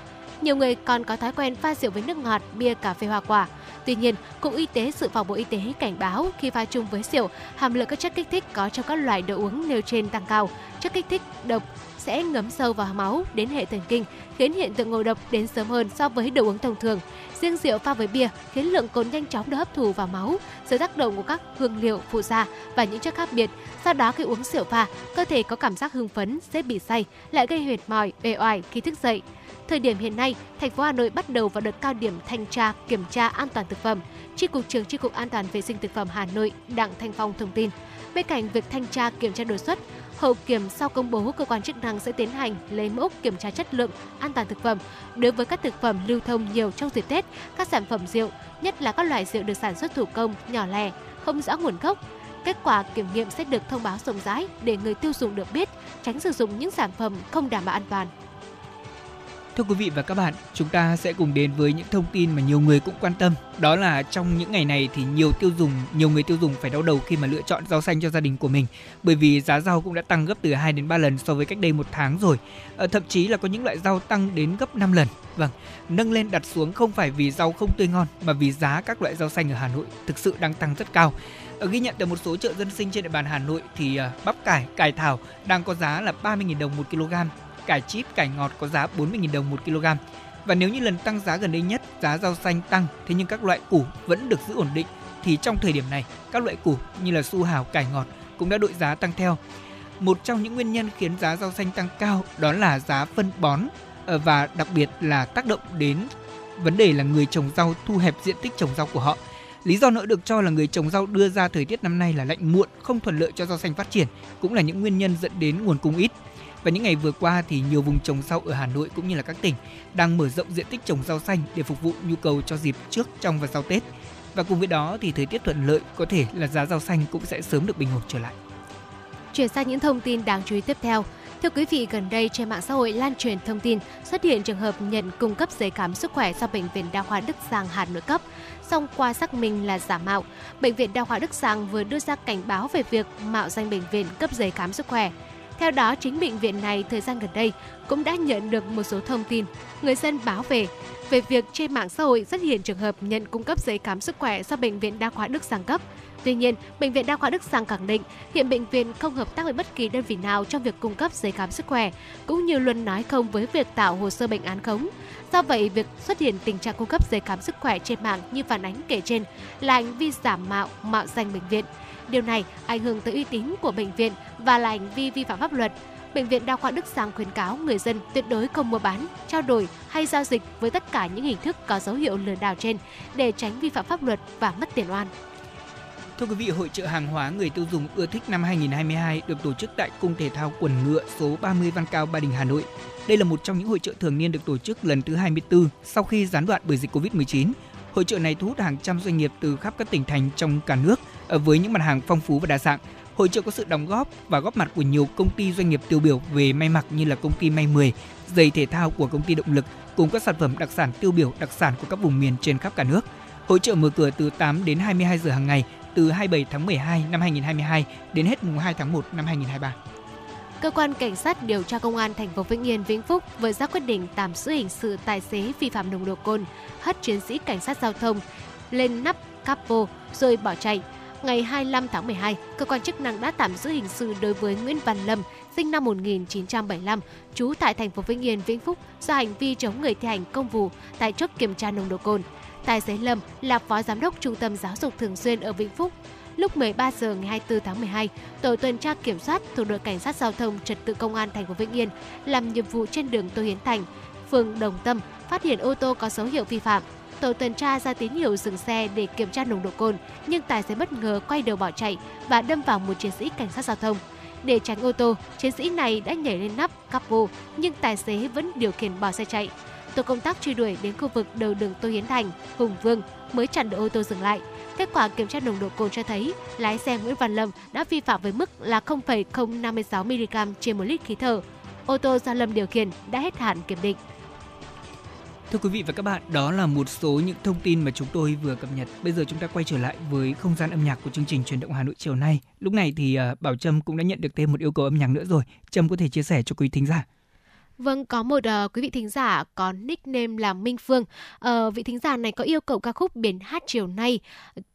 Nhiều người còn có thói quen pha rượu với nước ngọt, bia, cà phê, hoa quả. Tuy nhiên, Cục Y tế Dự phòng Bộ Y tế cảnh báo khi pha chung với rượu, hàm lượng các chất kích thích có trong các loại đồ uống nêu trên tăng cao. Chất kích thích độc sẽ ngấm sâu vào máu đến hệ thần kinh, khiến hiện tượng ngộ độc đến sớm hơn so với đồ uống thông thường. Riêng rượu pha với bia khiến lượng cồn nhanh chóng được hấp thụ vào máu dưới tác động của các hương liệu phụ gia và những chất khác biệt. Sau đó khi uống rượu pha, cơ thể có cảm giác hưng phấn, dễ bị say, lại gây mệt mỏi, uể oải khi thức dậy. Thời điểm hiện nay, thành phố Hà Nội bắt đầu vào đợt cao điểm thanh tra kiểm tra an toàn thực phẩm. Chi cục trưởng Chi cục An toàn vệ sinh thực phẩm Hà Nội Đặng Thanh Phong thông tin, bên cạnh việc thanh tra kiểm tra đột xuất, hậu kiểm sau công bố, cơ quan chức năng sẽ tiến hành lấy mẫu kiểm tra chất lượng an toàn thực phẩm đối với các thực phẩm lưu thông nhiều trong dịp Tết, các sản phẩm rượu, nhất là các loại rượu được sản xuất thủ công, nhỏ lẻ, không rõ nguồn gốc. Kết quả kiểm nghiệm sẽ được thông báo rộng rãi để người tiêu dùng được biết, tránh sử dụng những sản phẩm không đảm bảo an toàn. Thưa quý vị và các bạn, chúng ta sẽ cùng đến với những thông tin mà nhiều người cũng quan tâm. Đó là trong những ngày này thì nhiều tiêu dùng, nhiều người tiêu dùng phải đau đầu khi mà lựa chọn rau xanh cho gia đình của mình. Bởi vì giá rau cũng đã tăng gấp từ hai đến ba lần so với cách đây một tháng rồi. À, thậm chí là có những loại rau tăng đến gấp năm lần. Vâng, nâng lên đặt xuống không phải vì rau không tươi ngon mà vì giá các loại rau xanh ở Hà Nội thực sự đang tăng rất cao. Ghi nhận từ một số chợ dân sinh trên địa bàn Hà Nội thì bắp cải, cải thảo đang có giá là ba mươi nghìn đồng một kg. Cải chip, cải ngọt có giá bốn mươi nghìn đồng một kg. Và nếu như lần tăng giá gần đây nhất, giá rau xanh tăng, thế nhưng các loại củ vẫn được giữ ổn định, thì trong thời điểm này, các loại củ như là su hào, cải ngọt cũng đã đội giá tăng theo. Một trong những nguyên nhân khiến giá rau xanh tăng cao đó là giá phân bón, và đặc biệt là tác động đến vấn đề là người trồng rau thu hẹp diện tích trồng rau của họ. Lý do nữa được cho là người trồng rau đưa ra thời tiết năm nay là lạnh muộn, không thuận lợi cho rau xanh phát triển, cũng là những nguyên nhân dẫn đến nguồn cung ít. Và những ngày vừa qua thì nhiều vùng trồng rau ở Hà Nội cũng như là các tỉnh đang mở rộng diện tích trồng rau xanh để phục vụ nhu cầu cho dịp trước, trong và sau Tết. Và cùng với đó thì thời tiết thuận lợi có thể là giá rau xanh cũng sẽ sớm được bình ổn trở lại. Chuyển sang những thông tin đáng chú ý tiếp theo. Thưa quý vị, gần đây trên mạng xã hội lan truyền thông tin xuất hiện trường hợp nhận cung cấp giấy khám sức khỏe do Bệnh viện đa khoa Đức Giang Hà Nội cấp, song qua xác minh là giả mạo. Bệnh viện đa khoa Đức Giang vừa đưa ra cảnh báo về việc mạo danh bệnh viện cấp giấy khám sức khỏe. Theo đó, chính bệnh viện này thời gian gần đây cũng đã nhận được một số thông tin người dân báo về về việc trên mạng xã hội xuất hiện trường hợp nhận cung cấp giấy khám sức khỏe do Bệnh viện đa khoa Đức Giang cấp. Tuy nhiên, Bệnh viện đa khoa Đức Giang khẳng định hiện bệnh viện không hợp tác với bất kỳ đơn vị nào trong việc cung cấp giấy khám sức khỏe, cũng như luôn nói không với việc tạo hồ sơ bệnh án khống. Do vậy, việc xuất hiện tình trạng cung cấp giấy khám sức khỏe trên mạng như phản ánh kể trên là hành vi giả mạo, mạo danh bệnh viện. Điều này ảnh hưởng tới uy tín của bệnh viện và là hành vi vi phạm pháp luật. Bệnh viện đa khoa Đức Giang khuyến cáo người dân tuyệt đối không mua bán, trao đổi hay giao dịch với tất cả những hình thức có dấu hiệu lừa đảo trên để tránh vi phạm pháp luật và mất tiền oan. Thưa quý vị, Hội chợ hàng hóa người tiêu dùng ưa thích năm hai không hai hai được tổ chức tại Cung Thể thao Quần Ngựa số ba mươi Văn Cao, Ba Đình, Hà Nội. Đây là một trong những hội chợ thường niên được tổ chức lần thứ hai mươi tư sau khi gián đoạn bởi dịch covid mười chín. Hội chợ này thu hút hàng trăm doanh nghiệp từ khắp các tỉnh thành trong cả nước với những mặt hàng phong phú và đa dạng. Hội chợ có sự đóng góp và góp mặt của nhiều công ty doanh nghiệp tiêu biểu về may mặc như là công ty May mười, giày thể thao của công ty Động Lực cùng các sản phẩm đặc sản tiêu biểu, đặc sản của các vùng miền trên khắp cả nước. Hội chợ mở cửa từ tám đến hai mươi hai giờ hàng ngày, từ hai mươi bảy tháng mười hai năm hai nghìn không trăm hai mươi hai đến hết mùng hai tháng một năm hai nghìn không trăm hai mươi ba. Cơ quan Cảnh sát điều tra Công an thành phố Vĩnh Yên, Vĩnh Phúc vừa ra quyết định tạm giữ hình sự tài xế vi phạm nồng độ cồn, hất chiến sĩ cảnh sát giao thông lên nắp capo rồi bỏ chạy. Ngày hai mươi lăm tháng mười hai, cơ quan chức năng đã tạm giữ hình sự đối với Nguyễn Văn Lâm, sinh năm một nghìn chín trăm bảy mươi lăm, trú tại thành phố Vĩnh Yên, Vĩnh Phúc do hành vi chống người thi hành công vụ tại chốt kiểm tra nồng độ cồn. Tài xế Lâm là phó giám đốc Trung tâm Giáo dục Thường xuyên ở Vĩnh Phúc. Lúc mười ba giờ ngày hai mươi tư tháng mười hai, tổ tuần tra kiểm soát thuộc đội cảnh sát giao thông trật tự Công an thành phố Vĩnh Yên làm nhiệm vụ trên đường Tô Hiến Thành, phường Đồng Tâm phát hiện ô tô có dấu hiệu vi phạm. Tổ tuần tra ra tín hiệu dừng xe để kiểm tra nồng độ cồn, nhưng tài xế bất ngờ quay đầu bỏ chạy và đâm vào một chiến sĩ cảnh sát giao thông. Để tránh ô tô, chiến sĩ này đã nhảy lên nắp capo, nhưng tài xế vẫn điều khiển bỏ xe chạy. Tổ công tác truy đuổi đến khu vực đầu đường Tô Hiến Thành, Hùng Vương mới chặn được ô tô dừng lại. Kết quả kiểm tra nồng độ cồn cho thấy lái xe Nguyễn Văn Lâm đã vi phạm với mức là không phẩy không năm sáu mi-li-gam trên một lít khí thở. Ô tô do Lâm điều khiển đã hết hạn kiểm định. Thưa quý vị và các bạn, đó là một số những thông tin mà chúng tôi vừa cập nhật. Bây giờ chúng ta quay trở lại với không gian âm nhạc của chương trình Chuyển động Hà Nội chiều nay. Lúc này thì Bảo Trâm cũng đã nhận được thêm một yêu cầu âm nhạc nữa rồi. Trâm có thể chia sẻ cho quý thính giả. Vâng, có một uh, quý vị thính giả có nickname là Minh Phương. Uh, vị thính giả này có yêu cầu ca khúc Biển Hát Chiều Nay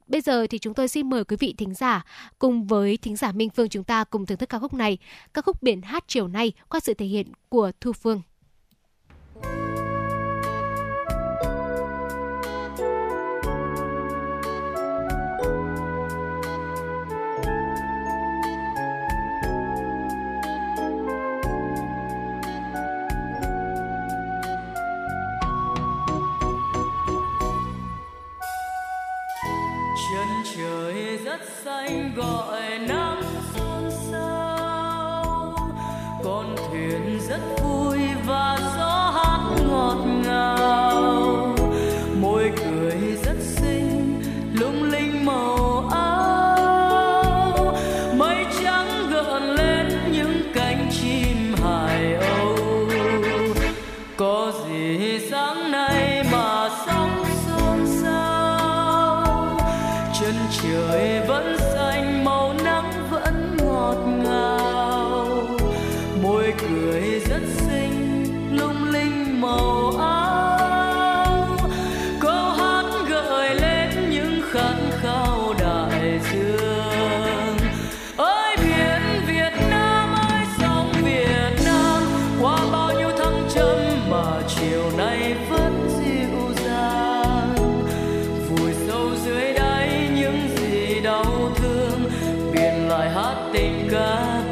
Bây giờ thì chúng tôi xin mời quý vị thính giả cùng với thính giả Minh Phương chúng ta cùng thưởng thức ca khúc này, ca khúc Biển Hát chiều nay qua sự thể hiện của Thu Phương. Trời rất xanh gọi nắng xuân sao, con thuyền rất vui và gió hát ngọt ngào, môi cười rất xinh lung linh màu áo, mây trắng gợn lên những cánh chim hải âu, có gì sáng nay mà sóng xôn xao, chân trời vẫn xanh màu nắng vẫn ngọt ngào, môi cười rất xinh lung linh màu áo, câu hát gợi lên những khát khao đại dương. Ơi biển Việt Nam, ơi sóng Việt Nam, qua bao nhiêu thăng trầm mà chiều nay vẫn dịu dàng, vùi sâu dưới đáy những gì đau thương, biển lại hát tình ca,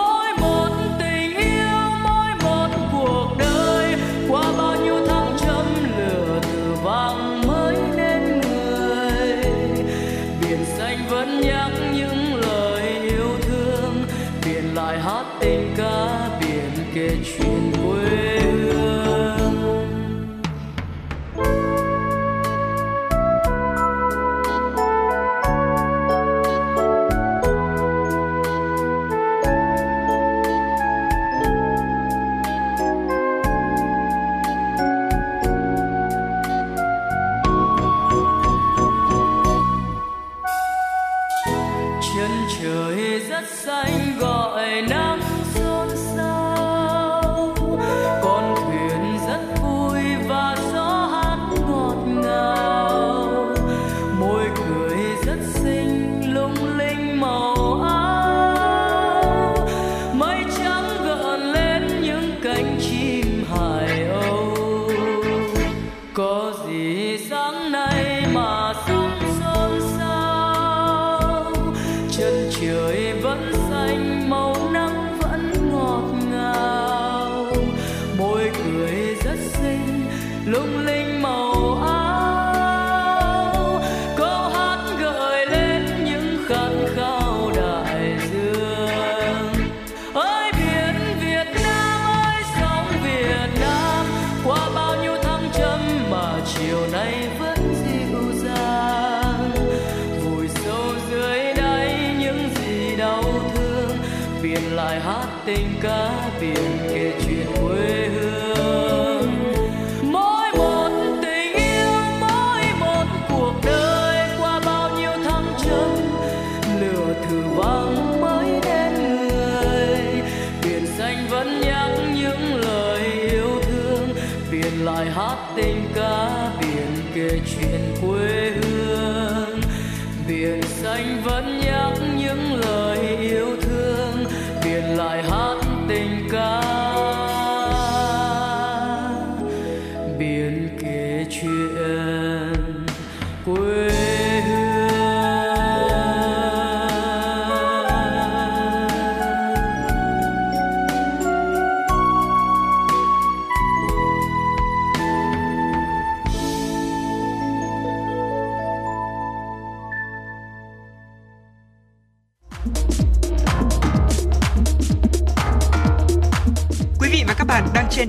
biển kể chuyện quê hương. Mỗi một tình yêu, mỗi một cuộc đời, qua bao nhiêu thăng trầm lửa từ vàng mới nên người, biển xanh vẫn nhắc những lời yêu thương, biển lại hát tình ca, biển kể chuyện quê hương. Chân trời rất xanh gọi nắng xôn xao, con thuyền rất vui và gió hát ngọt ngào, môi cười rất xinh lung linh màu áo, mây trắng gợn lên những cánh chim hải âu, có gì sáng nay mà sóng xôn xao, chân trời vẫn xanh màu nắng vẫn ngọt ngào, môi cười rất xinh lung linh màu áo, câu hát gợi lên những khát khao đại dương. Ơi biển Việt Nam, ơi sóng Việt Nam, qua bao nhiêu thăng trầm mà chiều nay vẫn dịu dàng, vùi sâu dưới đáy những gì đau thương, biển lại hát tình ca, biển kể chuyện quê hương. Mỗi một tình yêu, mỗi một cuộc đời, qua bao nhiêu thăng trầm lửa thử vang mới đến người, biển xanh vẫn nhắc những lời yêu thương, biển lại hát tình ca, biển kể chuyện quê hương. Biển xanh vẫn nhắc những lời yêu thương, biển lại hát tình ca, biển kể chuyện quê hương. Quý vị và các bạn đang trên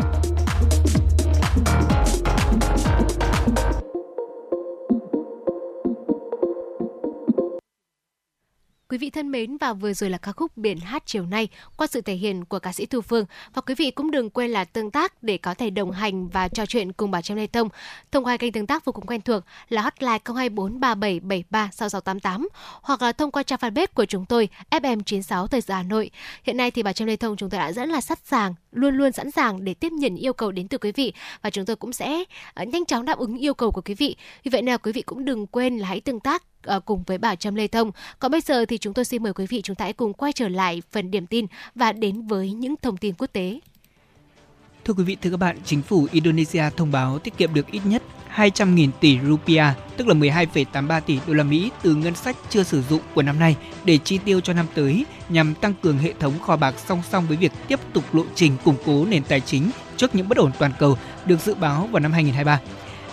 Quý vị thân mến, và vừa rồi là ca khúc Biển Hát Chiều Nay qua sự thể hiện của ca sĩ Thu Phương. Và quý vị cũng đừng quên là tương tác để có thể đồng hành và trò chuyện cùng Bảo Trâm Lê Thông thông qua kênh tương tác vô cùng quen thuộc là hotline không hai bốn ba bảy bảy ba sáu sáu tám tám hoặc là thông qua trang fanpage của chúng tôi ép em chín sáu Thời sự Hà Nội. Hiện nay thì Bảo Trâm Lê Thông chúng tôi đã rất là sẵn sàng, luôn luôn sẵn sàng để tiếp nhận yêu cầu đến từ quý vị, và chúng tôi cũng sẽ nhanh chóng đáp ứng yêu cầu của quý vị. Vì vậy nào quý vị cũng đừng quên là hãy tương tác cùng với Bảo Trâm Lê Thông. Còn bây giờ thì chúng tôi xin mời quý vị chúng ta hãy cùng quay trở lại phần điểm tin và đến với những thông tin quốc tế. Thưa quý vị, thưa các bạn, chính phủ Indonesia thông báo tiết kiệm được ít nhất hai trăm nghìn tỷ rupiah, tức là mười hai phẩy tám mươi ba tỷ đô la Mỹ từ ngân sách chưa sử dụng của năm nay để chi tiêu cho năm tới, nhằm tăng cường hệ thống kho bạc song song với việc tiếp tục lộ trình củng cố nền tài chính trước những bất ổn toàn cầu được dự báo vào năm hai không hai ba.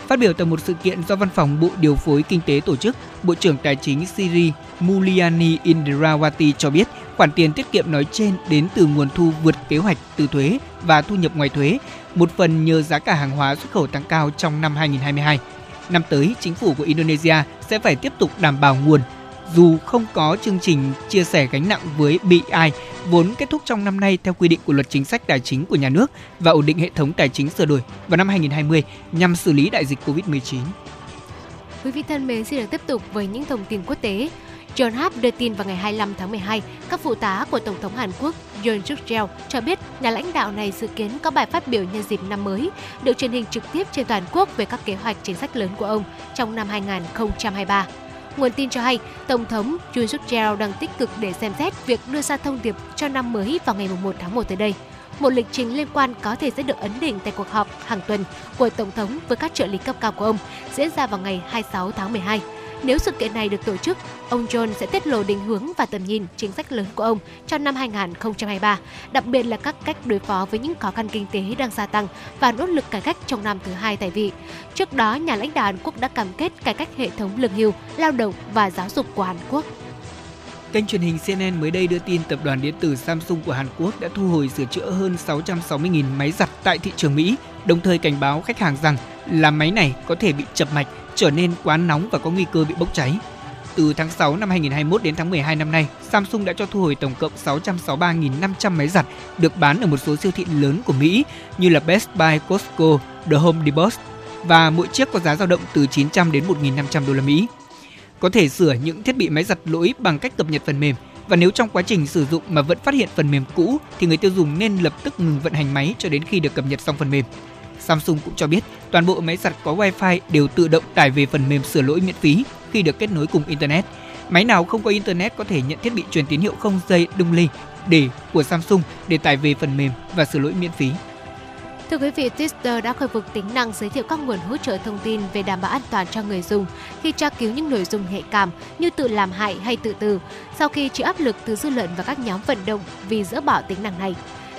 Phát biểu tại một sự kiện do Văn phòng Bộ Điều phối Kinh tế tổ chức, Bộ trưởng Tài chính Sri Mulyani Indrawati cho biết khoản tiền tiết kiệm nói trên đến từ nguồn thu vượt kế hoạch từ thuế và thu nhập ngoài thuế, một phần nhờ giá cả hàng hóa xuất khẩu tăng cao trong năm hai không hai hai. Năm tới, chính phủ của Indonesia sẽ phải tiếp tục đảm bảo nguồn, dù không có chương trình chia sẻ gánh nặng với bê i, vốn kết thúc trong năm nay theo quy định của Luật Chính sách Tài chính của Nhà nước và Ổn định Hệ thống Tài chính sửa đổi vào năm hai không hai không nhằm xử lý đại dịch cô vít mười chín. Quý vị thân mến, xin được tiếp tục với những thông tin quốc tế. John Hap đưa tin vào ngày hai mươi lăm tháng mười hai, các phụ tá của Tổng thống Hàn Quốc Yoon suk yeol cho biết nhà lãnh đạo này dự kiến có bài phát biểu nhân dịp năm mới được truyền hình trực tiếp trên toàn quốc về các kế hoạch chính sách lớn của ông trong năm hai không hai ba. Nguồn tin cho hay, Tổng thống Yoon suk yeol đang tích cực để xem xét việc đưa ra thông điệp cho năm mới vào ngày mùng một tháng một tới đây. Một lịch trình liên quan có thể sẽ được ấn định tại cuộc họp hàng tuần của Tổng thống với các trợ lý cấp cao của ông diễn ra vào ngày hai mươi sáu tháng mười hai. Nếu sự kiện này được tổ chức, ông John sẽ tiết lộ định hướng và tầm nhìn chính sách lớn của ông cho năm hai không hai ba, đặc biệt là các cách đối phó với những khó khăn kinh tế đang gia tăng và nỗ lực cải cách trong năm thứ hai tại vị. Trước đó, nhà lãnh đạo Hàn Quốc đã cam kết cải cách hệ thống lương hưu, lao động và giáo dục của Hàn Quốc. Kênh truyền hình xê en en mới đây đưa tin tập đoàn điện tử Samsung của Hàn Quốc đã thu hồi sửa chữa hơn sáu trăm sáu mươi nghìn máy giặt tại thị trường Mỹ, đồng thời cảnh báo khách hàng rằng là máy này có thể bị chập mạch, trở nên quá nóng và có nguy cơ bị bốc cháy. Từ tháng sáu năm hai không hai mốt đến tháng mười hai năm nay, Samsung đã cho thu hồi tổng cộng sáu trăm sáu mươi ba nghìn năm trăm máy giặt được bán ở một số siêu thị lớn của Mỹ như là Best Buy, Costco, The Home Depot, và mỗi chiếc có giá dao động từ chín trăm đến một nghìn năm trăm đô la Mỹ. Có thể sửa những thiết bị máy giặt lỗi bằng cách cập nhật phần mềm, và nếu trong quá trình sử dụng mà vẫn phát hiện phần mềm cũ thì người tiêu dùng nên lập tức ngừng vận hành máy cho đến khi được cập nhật xong phần mềm. Samsung cũng cho biết toàn bộ máy giặt có Wi-Fi đều tự động tải về phần mềm sửa lỗi miễn phí khi được kết nối cùng Internet. Máy nào không có Internet có thể nhận thiết bị truyền tín hiệu không dây Dumly để của Samsung để tải về phần mềm và sửa lỗi miễn phí. Thưa quý vị, Twitter đã khôi phục tính năng giới thiệu các nguồn hỗ trợ thông tin về đảm bảo an toàn cho người dùng khi tra cứu những nội dung nhạy cảm như tự làm hại hay tự tử, sau khi chịu áp lực từ dư luận và các nhóm vận động vì dỡ bỏ tính năng này.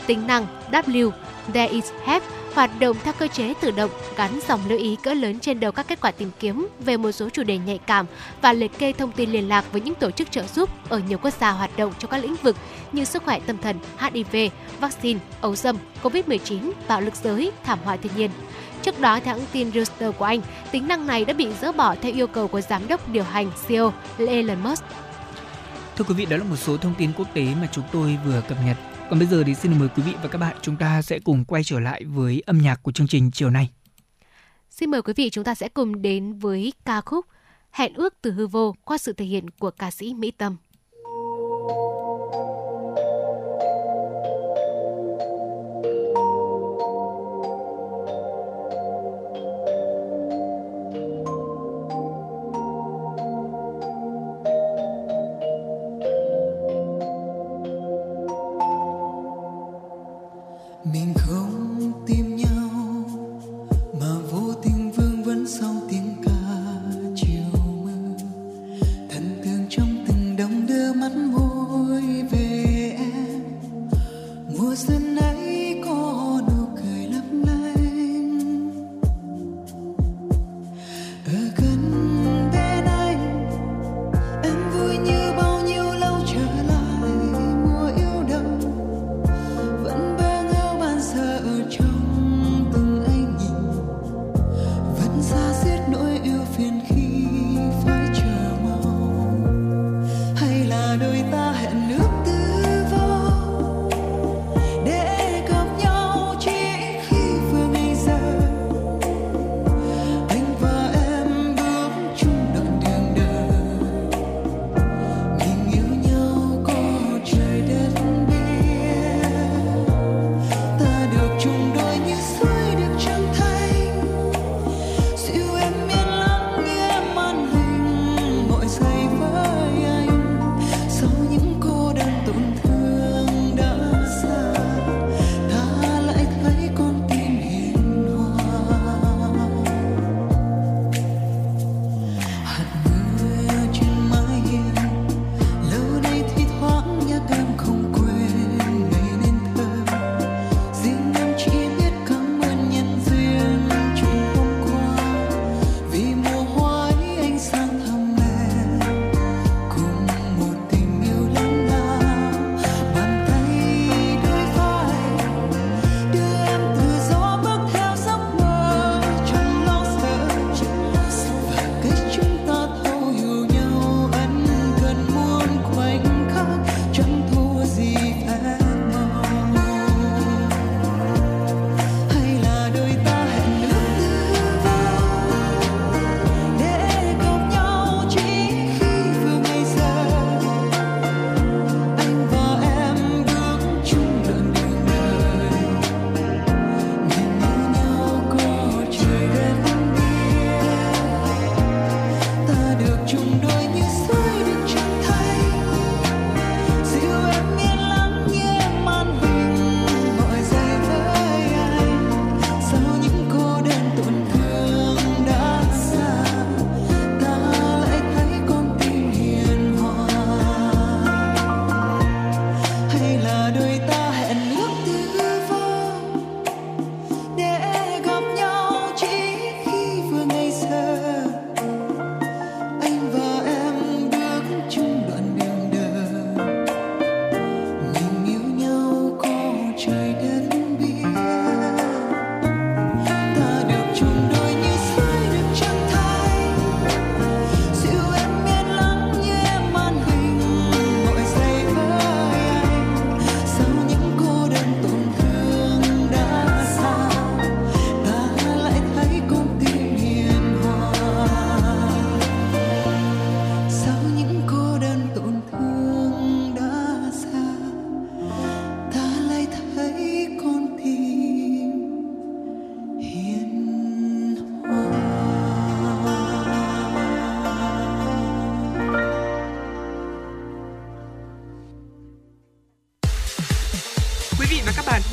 Tính năng W There is Help hoạt động theo cơ chế tự động, gắn dòng lưu ý cỡ lớn trên đầu các kết quả tìm kiếm về một số chủ đề nhạy cảm và liệt kê thông tin liên lạc với những tổ chức trợ giúp ở nhiều quốc gia hoạt động trong các lĩnh vực như sức khỏe tâm thần, hát i vê, vaccine, ấu dâm, cô vít mười chín, bạo lực giới, thảm họa thiên nhiên. Trước đó, theo hãng tin Reuters của Anh, tính năng này đã bị dỡ bỏ theo yêu cầu của giám đốc điều hành xê e ô Elon Musk. Thưa quý vị, đó là một số thông tin quốc tế mà chúng tôi vừa cập nhật. Còn bây giờ thì xin mời quý vị và các bạn chúng ta sẽ cùng quay trở lại với âm nhạc của chương trình chiều nay. Xin mời quý vị chúng ta sẽ cùng đến với ca khúc Hẹn ước từ hư vô qua sự thể hiện của ca sĩ Mỹ Tâm. Don't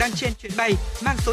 đang trên chuyến bay mang số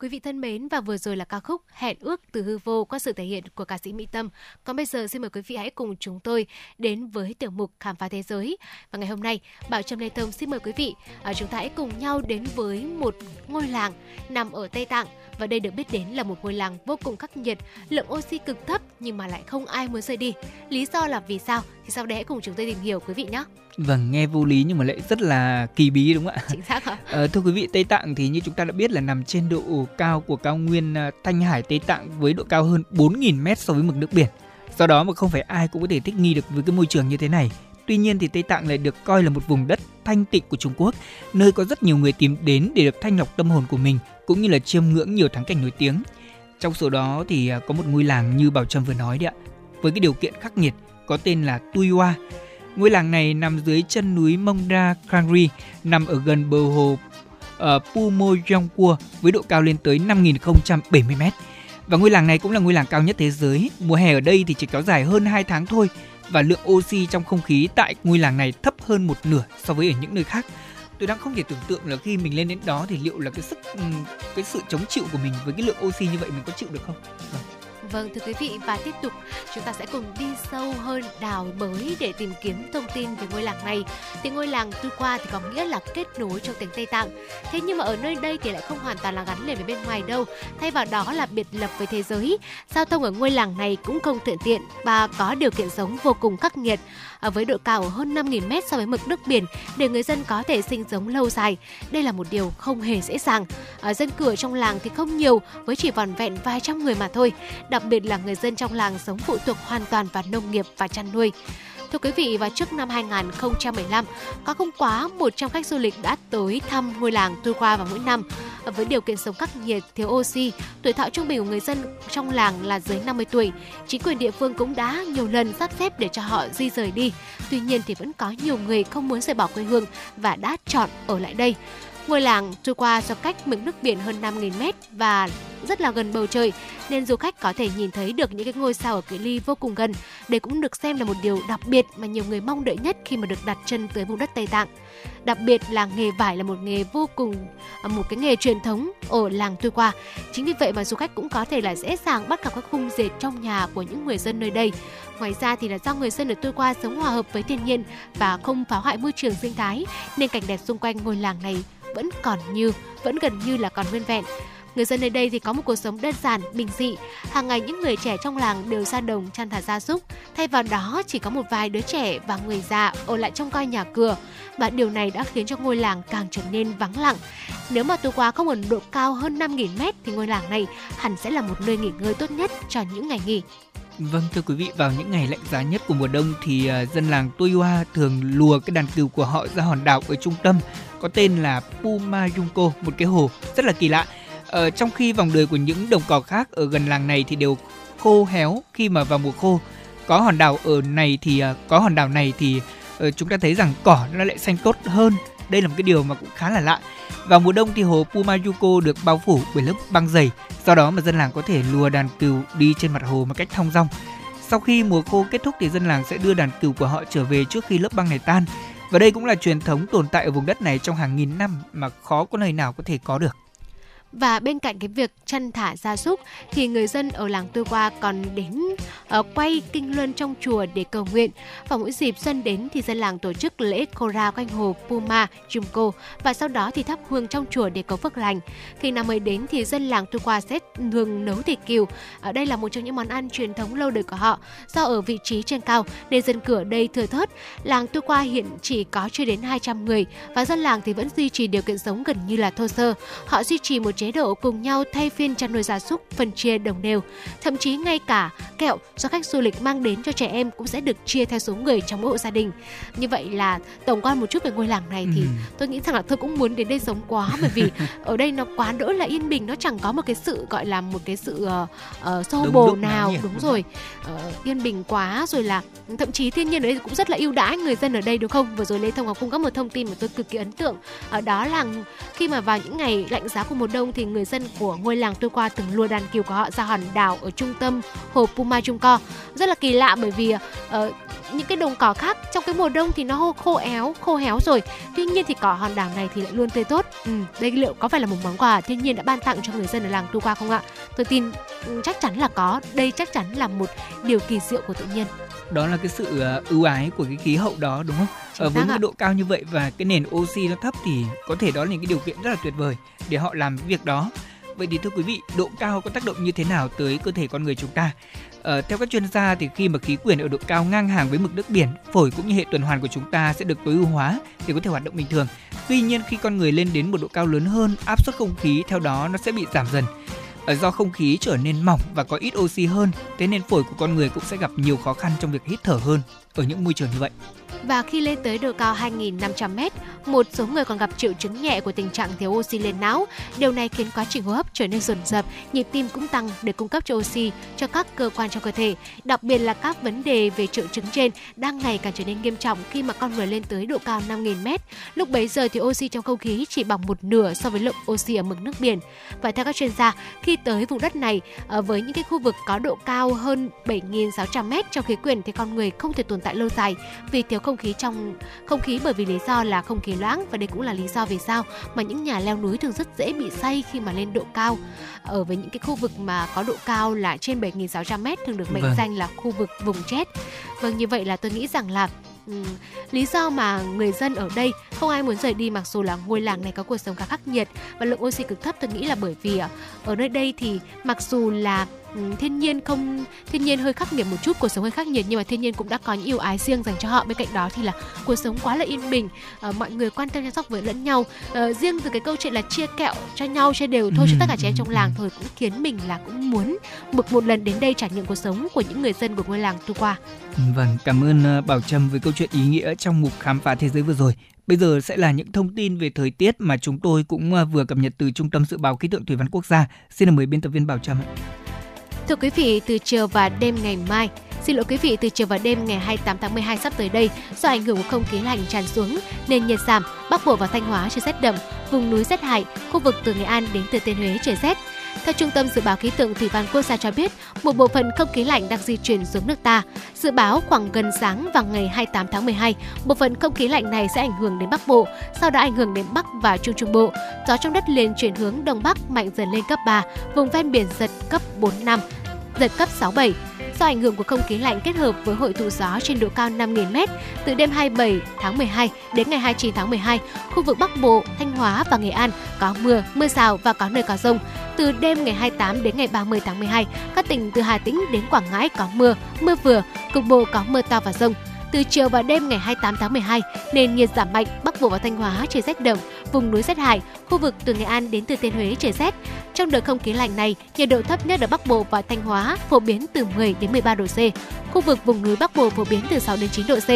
Quý vị thân mến, và vừa rồi là ca khúc Hẹn ước từ hư vô qua sự thể hiện của ca sĩ Mỹ Tâm. Còn bây giờ xin mời quý vị hãy cùng chúng tôi đến với tiểu mục Khám phá thế giới. Và ngày hôm nay, Bảo Trâm Lê Thông xin mời quý vị, chúng ta hãy cùng nhau đến với một ngôi làng nằm ở Tây Tạng. Và đây được biết đến là một ngôi làng vô cùng khắc nghiệt, lượng oxy cực thấp nhưng mà lại không ai muốn rời đi. Lý do là vì sao? Thì sau đấy hãy cùng chúng tôi tìm hiểu quý vị nhé. Vâng, nghe vô lý nhưng mà lại rất là kỳ bí đúng không ạ? Chính xác ạ. À, thưa quý vị, Tây Tạng thì như chúng ta đã biết là nằm trên độ cao của cao nguyên Thanh Hải Tây Tạng với độ cao hơn bốn nghìn mét so với mực nước biển. Do đó mà không phải ai cũng có thể thích nghi được với cái môi trường như thế này. Tuy nhiên thì Tây Tạng lại được coi là một vùng đất thanh tịnh của Trung Quốc, nơi có rất nhiều người tìm đến để được thanh lọc tâm hồn của mình, cũng như là chiêm ngưỡng nhiều thắng cảnh nổi tiếng. Trong số đó thì có một ngôi làng như Bảo Trâm vừa nói đấy ạ, với cái điều kiện khắc nghiệt có tên là Tuiwa. Ngôi làng này nằm dưới chân núi Mongda Khangri, nằm ở gần bờ hồ uh, Puma Yumco với độ cao lên tới năm nghìn không trăm bảy mươi mét. Và ngôi làng này cũng là ngôi làng cao nhất thế giới. Mùa hè ở đây thì chỉ kéo dài hơn hai tháng thôi, và lượng oxy trong không khí tại ngôi làng này thấp hơn một nửa so với ở những nơi khác. Tôi đang không thể tưởng tượng là khi mình lên đến đó thì liệu là cái sức cái sự chống chịu của mình với cái lượng oxy như vậy mình có chịu được không? Vâng. Vâng, thưa quý vị, và tiếp tục chúng ta sẽ cùng đi sâu hơn, đào mới để tìm kiếm thông tin về ngôi làng này. Thì ngôi làng Tuiwa thì có nghĩa là kết nối trong tiếng Tây Tạng. Thế nhưng mà ở nơi đây thì lại không hoàn toàn là gắn liền với bên ngoài đâu. Thay vào đó là biệt lập với thế giới. Giao thông ở ngôi làng này cũng không thuận tiện và có điều kiện sống vô cùng khắc nghiệt. Ở với độ cao hơn năm nghìn mét so với mực nước biển để người dân có thể sinh sống lâu dài. Đây là một điều không hề dễ dàng. Ở dân cư ở trong làng thì không nhiều, với chỉ vòn vẹn vài trăm người mà thôi. Đặc biệt là người dân trong làng sống phụ thuộc hoàn toàn vào nông nghiệp và chăn nuôi. Thưa quý vị, vào trước năm hai không một lăm, có không quá một trăm khách du lịch đã tới thăm ngôi làng Tuiwa vào mỗi năm. Với điều kiện sống khắc nghiệt, thiếu oxy, tuổi thọ trung bình của người dân trong làng là dưới năm mươi tuổi. Chính quyền địa phương cũng đã nhiều lần sắp xếp để cho họ di rời đi. Tuy nhiên thì vẫn có nhiều người không muốn rời bỏ quê hương và đã chọn ở lại đây. Ngôi làng Tuiwa do cách mực nước biển hơn năm nghìn mét và rất là gần bầu trời, nên du khách có thể nhìn thấy được những cái ngôi sao ở cự ly vô cùng gần. Đây cũng được xem là một điều đặc biệt mà nhiều người mong đợi nhất khi mà được đặt chân tới vùng đất Tây Tạng. Đặc biệt là nghề vải là một nghề vô cùng một cái nghề truyền thống ở làng Tuiwa. Chính vì vậy mà du khách cũng có thể là dễ dàng bắt gặp các khung dệt trong nhà của những người dân nơi đây. Ngoài ra thì là do người dân ở Tuiwa sống hòa hợp với thiên nhiên và không phá hoại môi trường sinh thái, nên cảnh đẹp xung quanh ngôi làng này vẫn còn như vẫn gần như là còn nguyên vẹn. Người dân nơi đây thì có một cuộc sống đơn giản, bình dị. Hàng ngày những người trẻ trong làng đều ra đồng chăn thả gia súc. Thay vào đó chỉ có một vài đứa trẻ và người già ở lại trông coi nhà cửa. Và điều này đã khiến cho ngôi làng càng trở nên vắng lặng. Nếu mà Tuiwa không ở độ cao hơn năm nghìn mét thì ngôi làng này hẳn sẽ là một nơi nghỉ ngơi tốt nhất cho những ngày nghỉ. Vâng, thưa quý vị, vào những ngày lạnh giá nhất của mùa đông thì uh, dân làng Tuiwa thường lùa cái đàn cừu của họ ra hòn đảo ở trung tâm có tên là Puma Yumco, một cái hồ rất là kỳ lạ. Ờ, trong khi vòng đời của những đồng cỏ khác ở gần làng này thì đều khô héo khi mà vào mùa khô, có hòn đảo ở này thì uh, có hòn đảo này thì uh, chúng ta thấy rằng cỏ nó lại xanh tốt hơn. Đây là một cái điều mà cũng khá là lạ. Vào mùa đông thì hồ Puma Yumco được bao phủ bởi lớp băng dày, do đó mà dân làng có thể lùa đàn cừu đi trên mặt hồ một cách thong dong. Sau khi mùa khô kết thúc thì dân làng sẽ đưa đàn cừu của họ trở về trước khi lớp băng này tan. Và đây cũng là truyền thống tồn tại ở vùng đất này trong hàng nghìn năm mà khó có nơi nào có thể có được. Và bên cạnh cái việc chăn thả gia súc thì người dân ở làng Tuiwa còn đến uh, quay kinh luân trong chùa để cầu nguyện. Vào mỗi dịp xuân đến thì dân làng tổ chức lễ Kora quanh hồ Puma Yumco và sau đó thì thắp hương trong chùa để cầu phước lành. Khi năm mới đến thì dân làng Tuiwa sẽ thường nấu thịt cừu. Ở đây là một trong những món ăn truyền thống lâu đời của họ. Do ở vị trí trên cao nên dân cư ở đây thưa thớt. Làng Tuiwa hiện chỉ có chưa đến hai trăm người và dân làng thì vẫn duy trì điều kiện sống gần như là thô sơ. Họ duy trì một chế độ cùng nhau thay phiên chăn nuôi gia súc, phân chia đồng đều. Thậm chí ngay cả kẹo do khách du lịch mang đến cho trẻ em cũng sẽ được chia theo số người trong hộ gia đình. Như vậy là tổng quan một chút về ngôi làng này thì ừ. tôi nghĩ rằng là tôi cũng muốn đến đây sống quá, bởi vì ở đây nó quá đỡ là yên bình, nó chẳng có một cái sự gọi là một cái sự uh, xô bồ nào, đúng, đúng rồi, uh, yên bình quá rồi, là thậm chí thiên nhiên ở đây cũng rất là ưu đãi người dân ở đây, đúng không? Vừa rồi Lê Thông có cung cấp một thông tin mà tôi cực kỳ ấn tượng, uh, đó là khi mà vào những ngày lạnh giá của mùa đông thì người dân của ngôi làng Tuiwa từng lùa đàn cừu của họ ra hòn đảo ở trung tâm hồ Puma Yumco. Rất là kỳ lạ, bởi vì uh, những cái đồng cỏ khác trong cái mùa đông thì nó khô éo, khô héo rồi. Tuy nhiên thì cỏ hòn đảo này thì lại luôn tươi tốt. Ừ, đây liệu có phải là một món quà thiên nhiên đã ban tặng cho người dân ở làng Tuiwa không ạ? Tôi tin chắc chắn là có. Đây chắc chắn là một điều kỳ diệu của tự nhiên. Đó là cái sự ưu ái của cái khí hậu đó, đúng không? Ở với nhiệt độ cao như vậy và cái nền oxy nó thấp thì có thể đó là những cái điều kiện rất là tuyệt vời để họ làm việc đó. Vậy thì thưa quý vị, độ cao có tác động như thế nào tới cơ thể con người chúng ta? Ờ, theo các chuyên gia thì khi mà khí quyển ở độ cao ngang hàng với mực nước biển, phổi cũng như hệ tuần hoàn của chúng ta sẽ được tối ưu hóa để có thể hoạt động bình thường. Tuy nhiên khi con người lên đến một độ cao lớn hơn, áp suất không khí theo đó nó sẽ bị giảm dần. Ờ, do không khí trở nên mỏng và có ít oxy hơn, thế nên phổi của con người cũng sẽ gặp nhiều khó khăn trong việc hít thở hơn ở những môi trường như vậy. Và khi lên tới độ cao hai nghìn năm trăm mét, một số người còn gặp triệu chứng nhẹ của tình trạng thiếu oxy lên não. Điều này khiến quá trình hô hấp trở nên dồn dập, nhịp tim cũng tăng để cung cấp cho oxy cho các cơ quan trong cơ thể. Đặc biệt là các vấn đề về triệu chứng trên đang ngày càng trở nên nghiêm trọng khi mà con người lên tới độ cao năm nghìn mét. Lúc bấy giờ thì oxy trong không khí chỉ bằng một nửa so với lượng oxy ở mực nước biển. Và theo các chuyên gia, khi tới vùng đất này, với những cái khu vực có độ cao hơn bảy nghìn sáu trăm mét trong khí quyển thì con người không thể tồn tại lâu dài vì thiếu không khí trong không khí bởi vì lý do là không khí loãng, và đây cũng là lý do vì sao mà những nhà leo núi thường rất dễ bị say khi mà lên độ cao. Ở với những cái khu vực mà có độ cao là trên bảy nghìn sáu trăm mét thường được mệnh vâng. danh là khu vực vùng chết. Vâng, như vậy là tôi nghĩ rằng là Ừ. lý do mà người dân ở đây không ai muốn rời đi, mặc dù là ngôi làng này có cuộc sống khá khắc nghiệt và lượng oxy cực thấp, tôi nghĩ là bởi vì ở nơi đây thì mặc dù là thiên nhiên không thiên nhiên hơi khắc nghiệt một chút, cuộc sống hơi khắc nghiệt, nhưng mà thiên nhiên cũng đã có những ưu ái riêng dành cho họ. Bên cạnh đó thì là cuộc sống quá là yên bình, mọi người quan tâm chăm sóc với lẫn nhau. Riêng từ cái câu chuyện là chia kẹo cho nhau, chia đều thôi cho tất cả trẻ em trong làng thôi cũng khiến mình là cũng muốn một một lần đến đây trải nghiệm cuộc sống của những người dân của ngôi làng Tuiwa. Vâng, cảm ơn Bảo Trâm với câu chuyện ý nghĩa trong mục khám phá thế giới vừa rồi. Bây giờ sẽ là những thông tin về thời tiết mà chúng tôi cũng vừa cập nhật từ Trung tâm Dự báo Khí tượng Thủy văn Quốc gia. Xin mời biên tập viên Bảo Trâm. Thưa quý vị, từ chiều và đêm ngày mai, xin lỗi quý vị, từ chiều và đêm ngày hai mươi tám tháng mười hai sắp tới đây, do ảnh hưởng của không khí lạnh tràn xuống nên nhiệt giảm, Bắc Bộ và Thanh Hóa trời rét đậm, vùng núi rét hại, khu vực từ Nghệ An đến Thừa Thiên Huế trời rét. Theo Trung tâm Dự báo Khí tượng Thủy văn Quốc gia cho biết, một bộ phận không khí lạnh đang di chuyển xuống nước ta. Dự báo khoảng gần sáng vào ngày hai mươi tám tháng mười hai, bộ phận không khí lạnh này sẽ ảnh hưởng đến Bắc Bộ, sau đó ảnh hưởng đến Bắc và Trung Trung Bộ. Gió trong đất liền chuyển hướng Đông Bắc mạnh dần lên cấp ba, vùng ven biển giật cấp bốn năm, giật cấp sáu bảy. Do ảnh hưởng của không khí lạnh kết hợp với hội tụ gió trên độ cao năm nghìn mét, từ đêm hai mươi bảy tháng mười hai đến ngày hai mươi chín tháng mười hai, khu vực Bắc Bộ, Thanh Hóa và Nghệ An có mưa, mưa rào và có nơi có dông. Từ đêm ngày hai mươi tám đến ngày ba mươi tháng mười hai, các tỉnh từ Hà Tĩnh đến Quảng Ngãi có mưa, mưa vừa, cục bộ có mưa to và dông. Từ chiều và đêm ngày hai mươi tám tháng mười hai, nền nhiệt giảm mạnh, Bắc Bộ và Thanh Hóa trời rét đậm, vùng núi rét hại, khu vực từ Nghệ An đến Thừa Thiên Huế trời rét. Trong đợt không khí lạnh này, nhiệt độ thấp nhất ở Bắc Bộ và Thanh Hóa phổ biến từ mười đến mười ba độ C. Khu vực vùng núi Bắc Bộ phổ biến từ sáu đến chín độ C,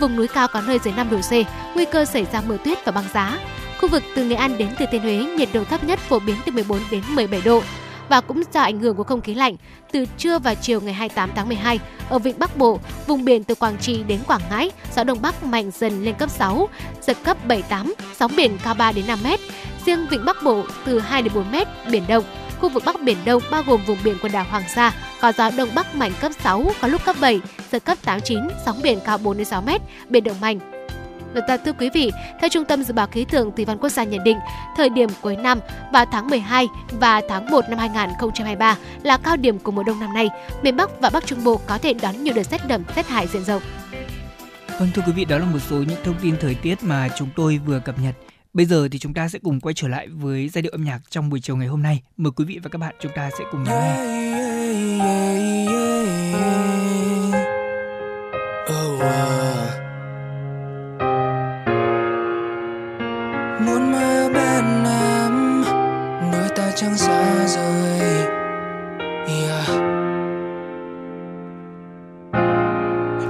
vùng núi cao có nơi dưới năm độ C, nguy cơ xảy ra mưa tuyết và băng giá. Khu vực từ Nghệ An đến Thừa Thiên Huế, nhiệt độ thấp nhất phổ biến từ mười bốn đến mười bảy độ. Và cũng do ảnh hưởng của không khí lạnh, từ trưa và chiều ngày hai mươi tám tháng mười hai, ở vịnh Bắc Bộ, vùng biển từ Quảng Trị đến Quảng Ngãi, gió Đông Bắc mạnh dần lên cấp sáu, giật cấp bảy tám, sóng biển cao ba đến năm mét. Riêng vịnh Bắc Bộ từ hai đến bốn mét, biển động. Khu vực Bắc Biển Đông bao gồm vùng biển quần đảo Hoàng Sa có gió Đông Bắc mạnh cấp sáu, có lúc cấp bảy, giật cấp tám chín, sóng biển cao bốn đến sáu mét, biển động mạnh. Và thưa quý vị, theo Trung tâm Dự báo Khí tượng Thủy văn Quốc gia nhận định, thời điểm cuối năm vào tháng mười hai và tháng một năm hai nghìn không trăm hai mươi ba là cao điểm của mùa đông năm nay. Miền Bắc và Bắc Trung Bộ có thể đón nhiều đợt rét đậm, rét hại diện rộng. Vâng, thưa quý vị, đó là một số những thông tin thời tiết mà chúng tôi vừa cập nhật. Bây giờ thì chúng ta sẽ cùng quay trở lại với giai điệu âm nhạc trong buổi chiều ngày hôm nay. Mời quý vị và các bạn chúng ta sẽ cùng lắng nghe. Yeah, yeah, yeah. Oh, wow.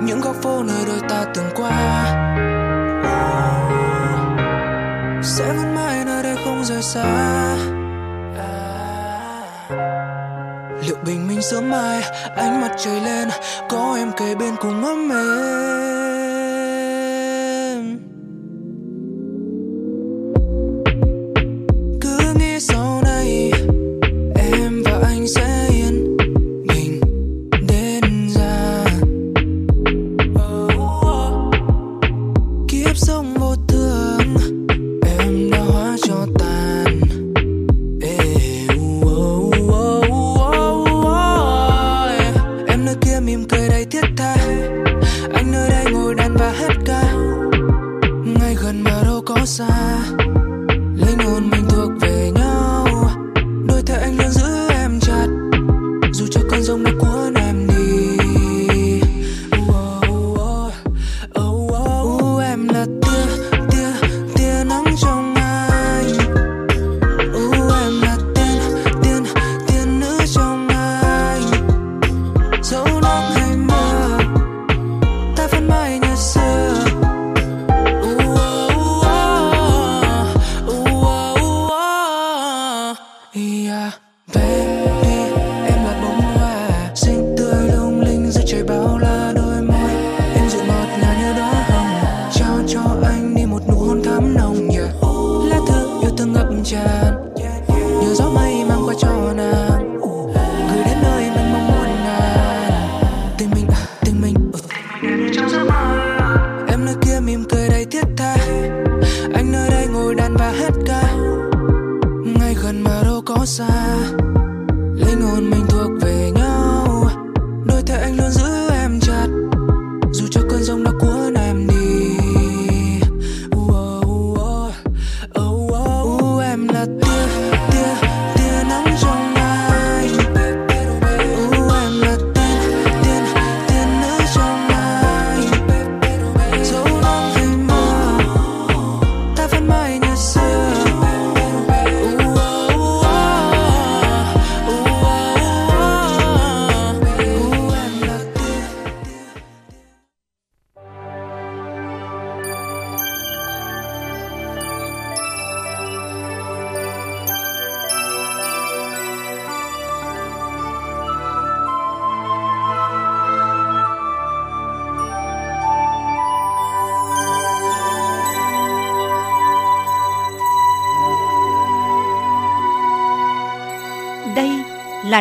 những góc phố nơi đôi ta từng qua, oh, sẽ vẫn mãi nơi đây không rời xa. Liệu bình minh sớm mai ánh mặt trời lên, có em kề bên cùng ấm êm. Cứ nghĩ sau này em và anh sẽ yên bình đến già. Kiếp sống vô thường em đã hóa cho tàn. Xa linh hồn mình thuộc về nhau, đôi tay anh luôn giữ em chặt dù cho cơn giông đã cuốn em đi. Oh, oh, oh, oh, oh. Em là tia tia tia nắng trong anh, oh, em là tiên tiên tiên nữ trong anh. Dẫu nắng hay mưa ta vẫn mãi như xưa. Nhờ gió mây mang qua cho nàng, gửi đến nơi mình mong muốn nàng. Tình mình, tình mình, em nơi kia mỉm cười đầy thiết tha, anh nơi đây ngồi đàn và hát ca. Ngay gần mà đâu có xa, linh hồn mình thuộc về nhau, đôi tay anh luôn giữ em chặt dù cho cơn giông đã cuốn em đi. Là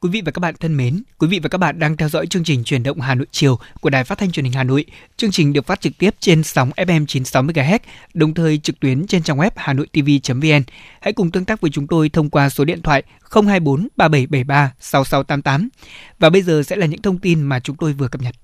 Quý vị và các bạn thân mến, quý vị và các bạn đang theo dõi chương trình Chuyển động Hà Nội chiều của Đài Phát thanh Truyền hình Hà Nội. Chương trình được phát trực tiếp trên sóng ép em chín mươi sáu MHz, đồng thời trực tuyến trên trang web hanoitv chấm vn. Hãy cùng tương tác với chúng tôi thông qua số điện thoại không hai bốn ba bảy bảy ba sáu sáu tám tám. Và bây giờ sẽ là những thông tin mà chúng tôi vừa cập nhật.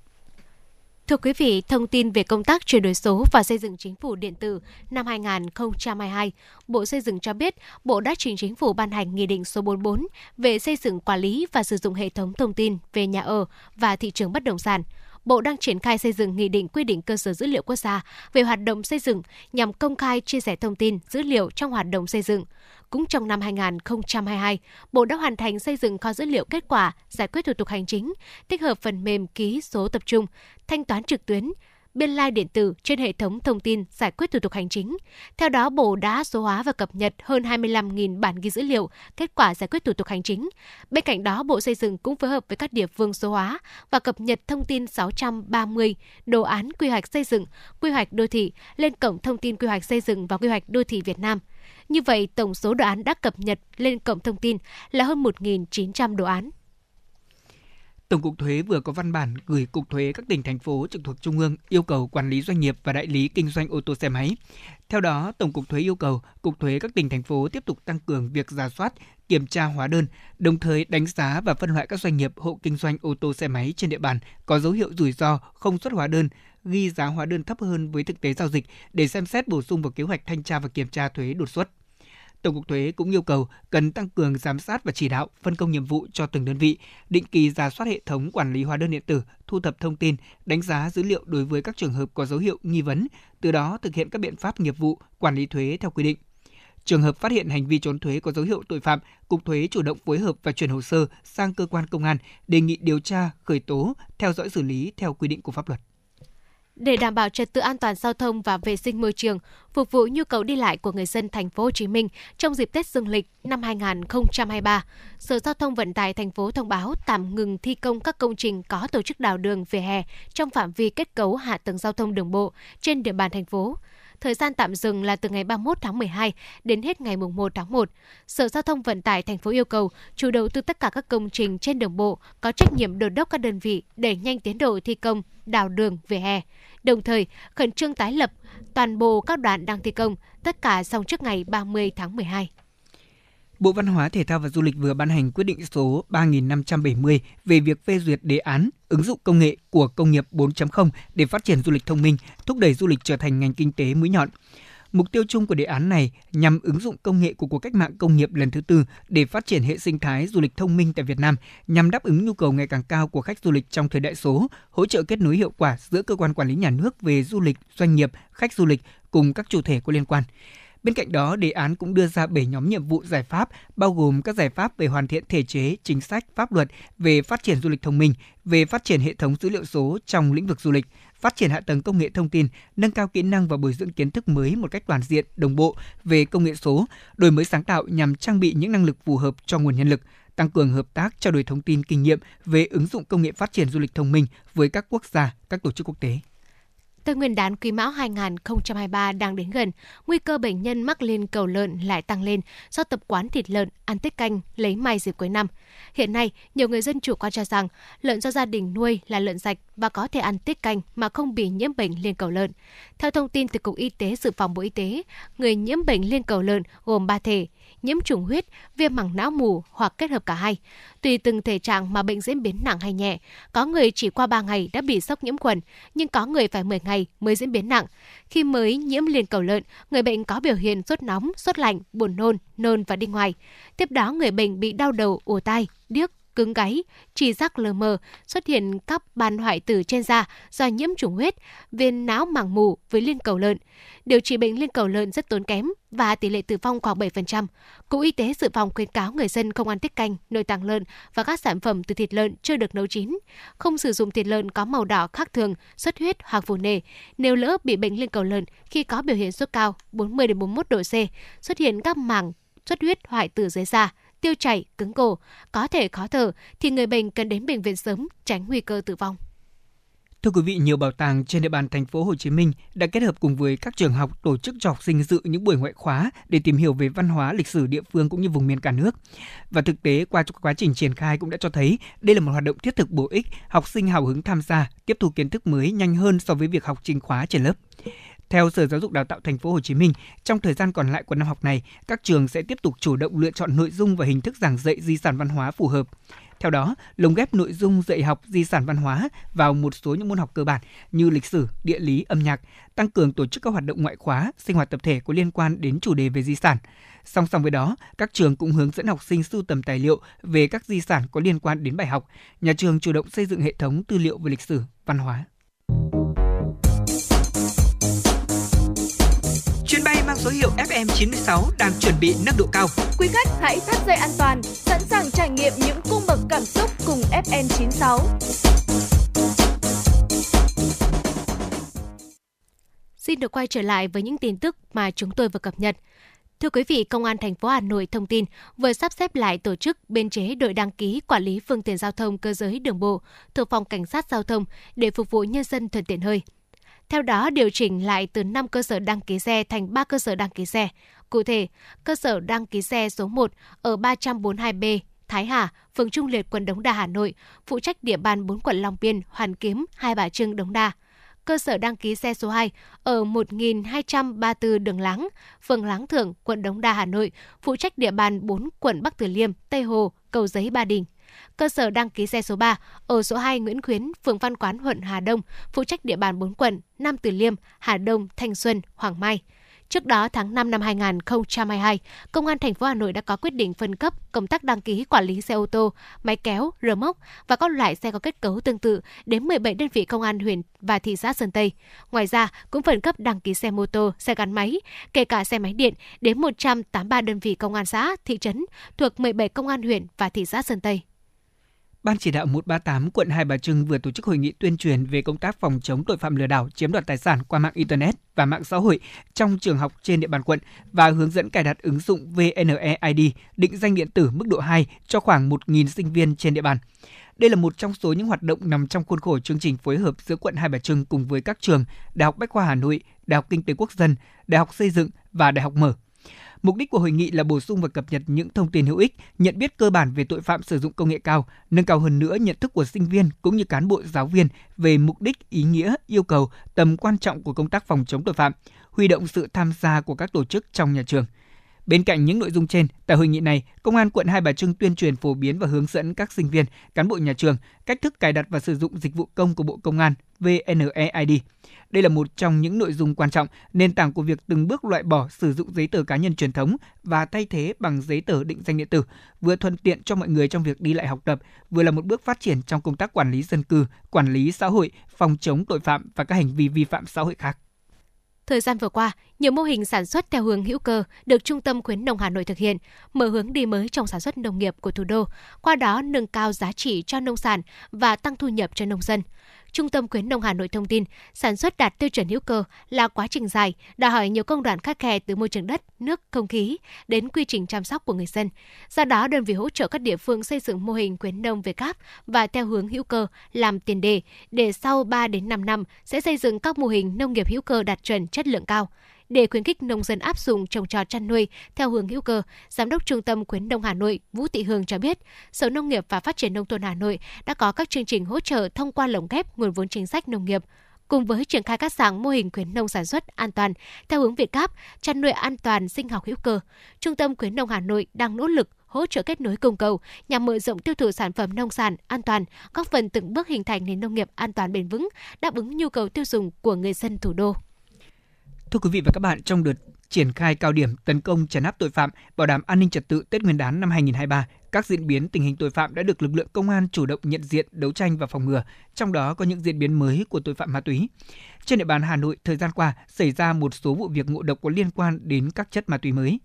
Thưa quý vị, thông tin về công tác chuyển đổi số và xây dựng chính phủ điện tử năm hai không hai hai, Bộ Xây dựng cho biết, Bộ đã trình chính phủ ban hành Nghị định số bốn mươi tư về xây dựng, quản lý và sử dụng hệ thống thông tin về nhà ở và thị trường bất động sản. Bộ đang triển khai xây dựng nghị định quy định cơ sở dữ liệu quốc gia về hoạt động xây dựng nhằm công khai chia sẻ thông tin, dữ liệu trong hoạt động xây dựng. Cũng trong năm hai không hai hai, Bộ đã hoàn thành xây dựng kho dữ liệu kết quả giải quyết thủ tục hành chính, tích hợp phần mềm ký số tập trung, thanh toán trực tuyến, biên lai điện tử trên hệ thống thông tin giải quyết thủ tục hành chính. Theo đó, Bộ đã số hóa và cập nhật hơn hai mươi lăm nghìn bản ghi dữ liệu kết quả giải quyết thủ tục hành chính. Bên cạnh đó, Bộ Xây dựng cũng phối hợp với các địa phương số hóa và cập nhật thông tin sáu trăm ba mươi đồ án quy hoạch xây dựng, quy hoạch đô thị lên cổng thông tin quy hoạch xây dựng và quy hoạch đô thị Việt Nam. Như vậy, tổng số đồ án đã cập nhật lên cổng thông tin là hơn một nghìn chín trăm đồ án. Tổng cục Thuế vừa có văn bản gửi Cục Thuế các tỉnh, thành phố trực thuộc Trung ương yêu cầu quản lý doanh nghiệp và đại lý kinh doanh ô tô xe máy. Theo đó, Tổng cục Thuế yêu cầu Cục Thuế các tỉnh, thành phố tiếp tục tăng cường việc rà soát, kiểm tra hóa đơn, đồng thời đánh giá và phân loại các doanh nghiệp hộ kinh doanh ô tô xe máy trên địa bàn có dấu hiệu rủi ro, không xuất hóa đơn, ghi giá hóa đơn thấp hơn với thực tế giao dịch để xem xét bổ sung vào kế hoạch thanh tra và kiểm tra thuế đột xuất. Tổng cục Thuế cũng yêu cầu cần tăng cường giám sát và chỉ đạo, phân công nhiệm vụ cho từng đơn vị, định kỳ rà soát hệ thống quản lý hóa đơn điện tử, thu thập thông tin, đánh giá dữ liệu đối với các trường hợp có dấu hiệu nghi vấn, từ đó thực hiện các biện pháp nghiệp vụ, quản lý thuế theo quy định. Trường hợp phát hiện hành vi trốn thuế có dấu hiệu tội phạm, Cục Thuế chủ động phối hợp và chuyển hồ sơ sang cơ quan công an, đề nghị điều tra, khởi tố, theo dõi xử lý theo quy định của pháp luật. Để đảm bảo trật tự an toàn giao thông và vệ sinh môi trường, phục vụ nhu cầu đi lại của người dân thành phố Hồ Chí Minh trong dịp Tết Dương lịch năm hai không hai ba, Sở Giao thông Vận tải thành phố thông báo tạm ngừng thi công các công trình có tổ chức đào đường vỉa hè trong phạm vi kết cấu hạ tầng giao thông đường bộ trên địa bàn thành phố. Thời gian tạm dừng là từ ngày ba mươi mốt tháng mười hai đến hết ngày mùng một tháng một. Sở Giao thông Vận tải thành phố yêu cầu chủ đầu tư tất cả các công trình trên đường bộ có trách nhiệm đôn đốc các đơn vị đẩy nhanh tiến độ thi công, đào đường, vỉa hè. Đồng thời, khẩn trương tái lập toàn bộ các đoạn đang thi công, tất cả xong trước ngày ba mươi tháng mười hai. Bộ Văn hóa, Thể thao và Du lịch vừa ban hành quyết định số ba nghìn năm trăm bảy mươi về việc phê duyệt đề án ứng dụng công nghệ của công nghiệp bốn chấm không để phát triển du lịch thông minh, thúc đẩy du lịch trở thành ngành kinh tế mũi nhọn. Mục tiêu chung của đề án này nhằm ứng dụng công nghệ của cuộc cách mạng công nghiệp lần thứ tư để phát triển hệ sinh thái du lịch thông minh tại Việt Nam, nhằm đáp ứng nhu cầu ngày càng cao của khách du lịch trong thời đại số, hỗ trợ kết nối hiệu quả giữa cơ quan quản lý nhà nước về du lịch, doanh nghiệp, khách du lịch cùng các chủ thể có liên quan. Bên cạnh đó, đề án cũng đưa ra bảy nhóm nhiệm vụ giải pháp, bao gồm các giải pháp về hoàn thiện thể chế, chính sách, pháp luật về phát triển du lịch thông minh, về phát triển hệ thống dữ liệu số trong lĩnh vực du lịch, phát triển hạ tầng công nghệ thông tin, nâng cao kỹ năng và bồi dưỡng kiến thức mới một cách toàn diện, đồng bộ về công nghệ số, đổi mới sáng tạo nhằm trang bị những năng lực phù hợp cho nguồn nhân lực, tăng cường hợp tác trao đổi thông tin kinh nghiệm về ứng dụng công nghệ phát triển du lịch thông minh với các quốc gia, các tổ chức quốc tế. Tết Nguyên đán Quý Mão hai không hai ba đang đến gần, nguy cơ bệnh nhân mắc liên cầu lợn lại tăng lên do tập quán thịt lợn, ăn tiết canh, lấy may dịp cuối năm. Hiện nay, nhiều người dân chủ quan cho rằng lợn do gia đình nuôi là lợn sạch và có thể ăn tiết canh mà không bị nhiễm bệnh liên cầu lợn. Theo thông tin từ Cục Y tế Dự phòng Bộ Y tế, người nhiễm bệnh liên cầu lợn gồm ba thể: nhiễm trùng huyết, viêm màng não mủ hoặc kết hợp cả hai. Tùy từng thể trạng mà bệnh diễn biến nặng hay nhẹ, có người chỉ qua ba ngày đã bị sốc nhiễm khuẩn, nhưng có người phải mười ngày mới diễn biến nặng. Khi mới nhiễm liên cầu lợn, người bệnh có biểu hiện sốt nóng, sốt lạnh, buồn nôn, nôn và đi ngoài. Tiếp đó, người bệnh bị đau đầu, ù tai, điếc, cứng gáy, tri giác lờ mờ, xuất hiện các ban hoại tử trên da do nhiễm trùng huyết, viêm não màng mủ với liên cầu lợn. Điều trị bệnh liên cầu lợn rất tốn kém và tỷ lệ tử vong khoảng bảy phần trăm. Cục Y tế Dự phòng khuyến cáo người dân không ăn tiết canh, nội tạng lợn và các sản phẩm từ thịt lợn chưa được nấu chín, không sử dụng thịt lợn có màu đỏ khác thường, xuất huyết hoặc phù nề. Nếu lỡ bị bệnh liên cầu lợn khi có biểu hiện sốt cao bốn mươi đến bốn mươi mốt độ C, xuất hiện các mảng xuất huyết hoại tử dưới da, tiêu chảy, cứng cổ, có thể khó thở, thì người bệnh cần đến bệnh viện sớm, tránh nguy cơ tử vong. Thưa quý vị, nhiều bảo tàng trên địa bàn thành phố Hồ Chí Minh đã kết hợp cùng với các trường học tổ chức cho học sinh dự những buổi ngoại khóa để tìm hiểu về văn hóa, lịch sử địa phương cũng như vùng miền cả nước. Và thực tế qua quá trình triển khai cũng đã cho thấy đây là một hoạt động thiết thực bổ ích, học sinh hào hứng tham gia, tiếp thu kiến thức mới nhanh hơn so với việc học trình khóa trên lớp. Theo Sở Giáo dục Đào tạo Thành phố Hồ Chí Minh, trong thời gian còn lại của năm học này, các trường sẽ tiếp tục chủ động lựa chọn nội dung và hình thức giảng dạy di sản văn hóa phù hợp. Theo đó, lồng ghép nội dung dạy học di sản văn hóa vào một số những môn học cơ bản như lịch sử, địa lý, âm nhạc, tăng cường tổ chức các hoạt động ngoại khóa, sinh hoạt tập thể có liên quan đến chủ đề về di sản. Song song với đó, các trường cũng hướng dẫn học sinh sưu tầm tài liệu về các di sản có liên quan đến bài học. Nhà trường chủ động xây dựng hệ thống tư liệu về lịch sử, văn hóa. Chuyến bay mang số hiệu F M chín sáu đang chuẩn bị nâng độ cao. Quý khách hãy thắt dây an toàn, sẵn sàng trải nghiệm những cung bậc cảm xúc cùng F M chín sáu. Xin được quay trở lại với những tin tức mà chúng tôi vừa cập nhật. Thưa quý vị, Công an thành phố Hà Nội thông tin vừa sắp xếp lại tổ chức biên chế đội đăng ký quản lý phương tiện giao thông cơ giới đường bộ thuộc phòng cảnh sát giao thông để phục vụ nhân dân thuận tiện hơn. Theo đó, điều chỉnh lại từ năm cơ sở đăng ký xe thành ba cơ sở đăng ký xe. Cụ thể, cơ sở đăng ký xe số một ở ba bốn hai B, Thái Hà, phường Trung Liệt, quận Đống Đa, Hà Nội, phụ trách địa bàn bốn quận Long Biên, Hoàn Kiếm, Hai Bà Trưng, Đống Đa. Cơ sở đăng ký xe số hai ở một nghìn hai trăm ba mươi tư Đường Láng, phường Láng Thượng, quận Đống Đa, Hà Nội, phụ trách địa bàn bốn quận Bắc Từ Liêm, Tây Hồ, Cầu Giấy, Ba Đình. Cơ sở đăng ký xe số ba ở số hai Nguyễn Khuyến, phường Văn Quán, quận Hà Đông, phụ trách địa bàn bốn quận Nam Từ Liêm, Hà Đông, Thanh Xuân, Hoàng Mai. Trước đó, tháng năm năm hai nghìn không trăm hai mươi hai, Công an thành phố Hà Nội đã có quyết định phân cấp công tác đăng ký quản lý xe ô tô, máy kéo, rơ móc và các loại xe có kết cấu tương tự đến mười bảy đơn vị công an huyện và thị xã Sơn Tây. Ngoài ra, cũng phân cấp đăng ký xe mô tô, xe gắn máy, kể cả xe máy điện đến một trăm tám mươi ba đơn vị công an xã, thị trấn thuộc mười bảy công an huyện và thị xã Sơn Tây. Ban chỉ đạo một trăm ba mươi tám quận Hai Bà Trưng vừa tổ chức hội nghị tuyên truyền về công tác phòng chống tội phạm lừa đảo chiếm đoạt tài sản qua mạng Internet và mạng xã hội trong trường học trên địa bàn quận và hướng dẫn cài đặt ứng dụng vê en e i đê định danh điện tử mức độ hai cho khoảng một nghìn sinh viên trên địa bàn. Đây là một trong số những hoạt động nằm trong khuôn khổ chương trình phối hợp giữa quận Hai Bà Trưng cùng với các trường Đại học Bách khoa Hà Nội, Đại học Kinh tế Quốc dân, Đại học Xây dựng và Đại học Mở. Mục đích của hội nghị là bổ sung và cập nhật những thông tin hữu ích, nhận biết cơ bản về tội phạm sử dụng công nghệ cao, nâng cao hơn nữa nhận thức của sinh viên cũng như cán bộ giáo viên về mục đích, ý nghĩa, yêu cầu, tầm quan trọng của công tác phòng chống tội phạm, huy động sự tham gia của các tổ chức trong nhà trường. Bên cạnh những nội dung trên, tại hội nghị này, Công an quận Hai Bà Trưng tuyên truyền phổ biến và hướng dẫn các sinh viên, cán bộ nhà trường cách thức cài đặt và sử dụng dịch vụ công của Bộ Công an vê en e i đê. Đây là một trong những nội dung quan trọng, nền tảng của việc từng bước loại bỏ sử dụng giấy tờ cá nhân truyền thống và thay thế bằng giấy tờ định danh điện tử, vừa thuận tiện cho mọi người trong việc đi lại học tập, vừa là một bước phát triển trong công tác quản lý dân cư, quản lý xã hội, phòng chống tội phạm và các hành vi vi phạm xã hội khác. Thời gian vừa qua, nhiều mô hình sản xuất theo hướng hữu cơ được Trung tâm khuyến nông Hà Nội thực hiện, mở hướng đi mới trong sản xuất nông nghiệp của thủ đô, qua đó nâng cao giá trị cho nông sản và tăng thu nhập cho nông dân. Trung tâm khuyến nông Hà Nội thông tin, sản xuất đạt tiêu chuẩn hữu cơ là quá trình dài, đòi hỏi nhiều công đoạn khắt khe từ môi trường đất, nước, không khí đến quy trình chăm sóc của người dân. Do đó, đơn vị hỗ trợ các địa phương xây dựng mô hình khuyến nông Việt Gáp và theo hướng hữu cơ làm tiền đề để sau ba đến năm năm sẽ xây dựng các mô hình nông nghiệp hữu cơ đạt chuẩn chất lượng cao. Để khuyến khích nông dân áp dụng trồng trọt chăn nuôi theo hướng hữu cơ, Giám đốc Trung tâm khuyến nông Hà Nội Vũ Thị Hương cho biết, Sở Nông nghiệp và Phát triển Nông thôn Hà Nội đã có các chương trình hỗ trợ thông qua lồng ghép nguồn vốn chính sách nông nghiệp, cùng với triển khai các dạng mô hình khuyến nông sản xuất an toàn theo hướng Việt Gáp, chăn nuôi an toàn sinh học hữu cơ. Trung tâm khuyến nông Hà Nội đang nỗ lực hỗ trợ kết nối cung cầu nhằm mở rộng tiêu thụ sản phẩm nông sản an toàn, góp phần từng bước hình thành nền nông nghiệp an toàn bền vững, đáp ứng nhu cầu tiêu dùng của người dân thủ đô. Thưa quý vị và các bạn, trong đợt triển khai cao điểm tấn công trấn áp tội phạm, bảo đảm an ninh trật tự Tết Nguyên đán năm hai nghìn không trăm hai mươi ba, các diễn biến tình hình tội phạm đã được lực lượng công an chủ động nhận diện, đấu tranh và phòng ngừa, trong đó có những diễn biến mới của tội phạm ma túy. Trên địa bàn Hà Nội, thời gian qua xảy ra một số vụ việc ngộ độc có liên quan đến các chất ma túy mới.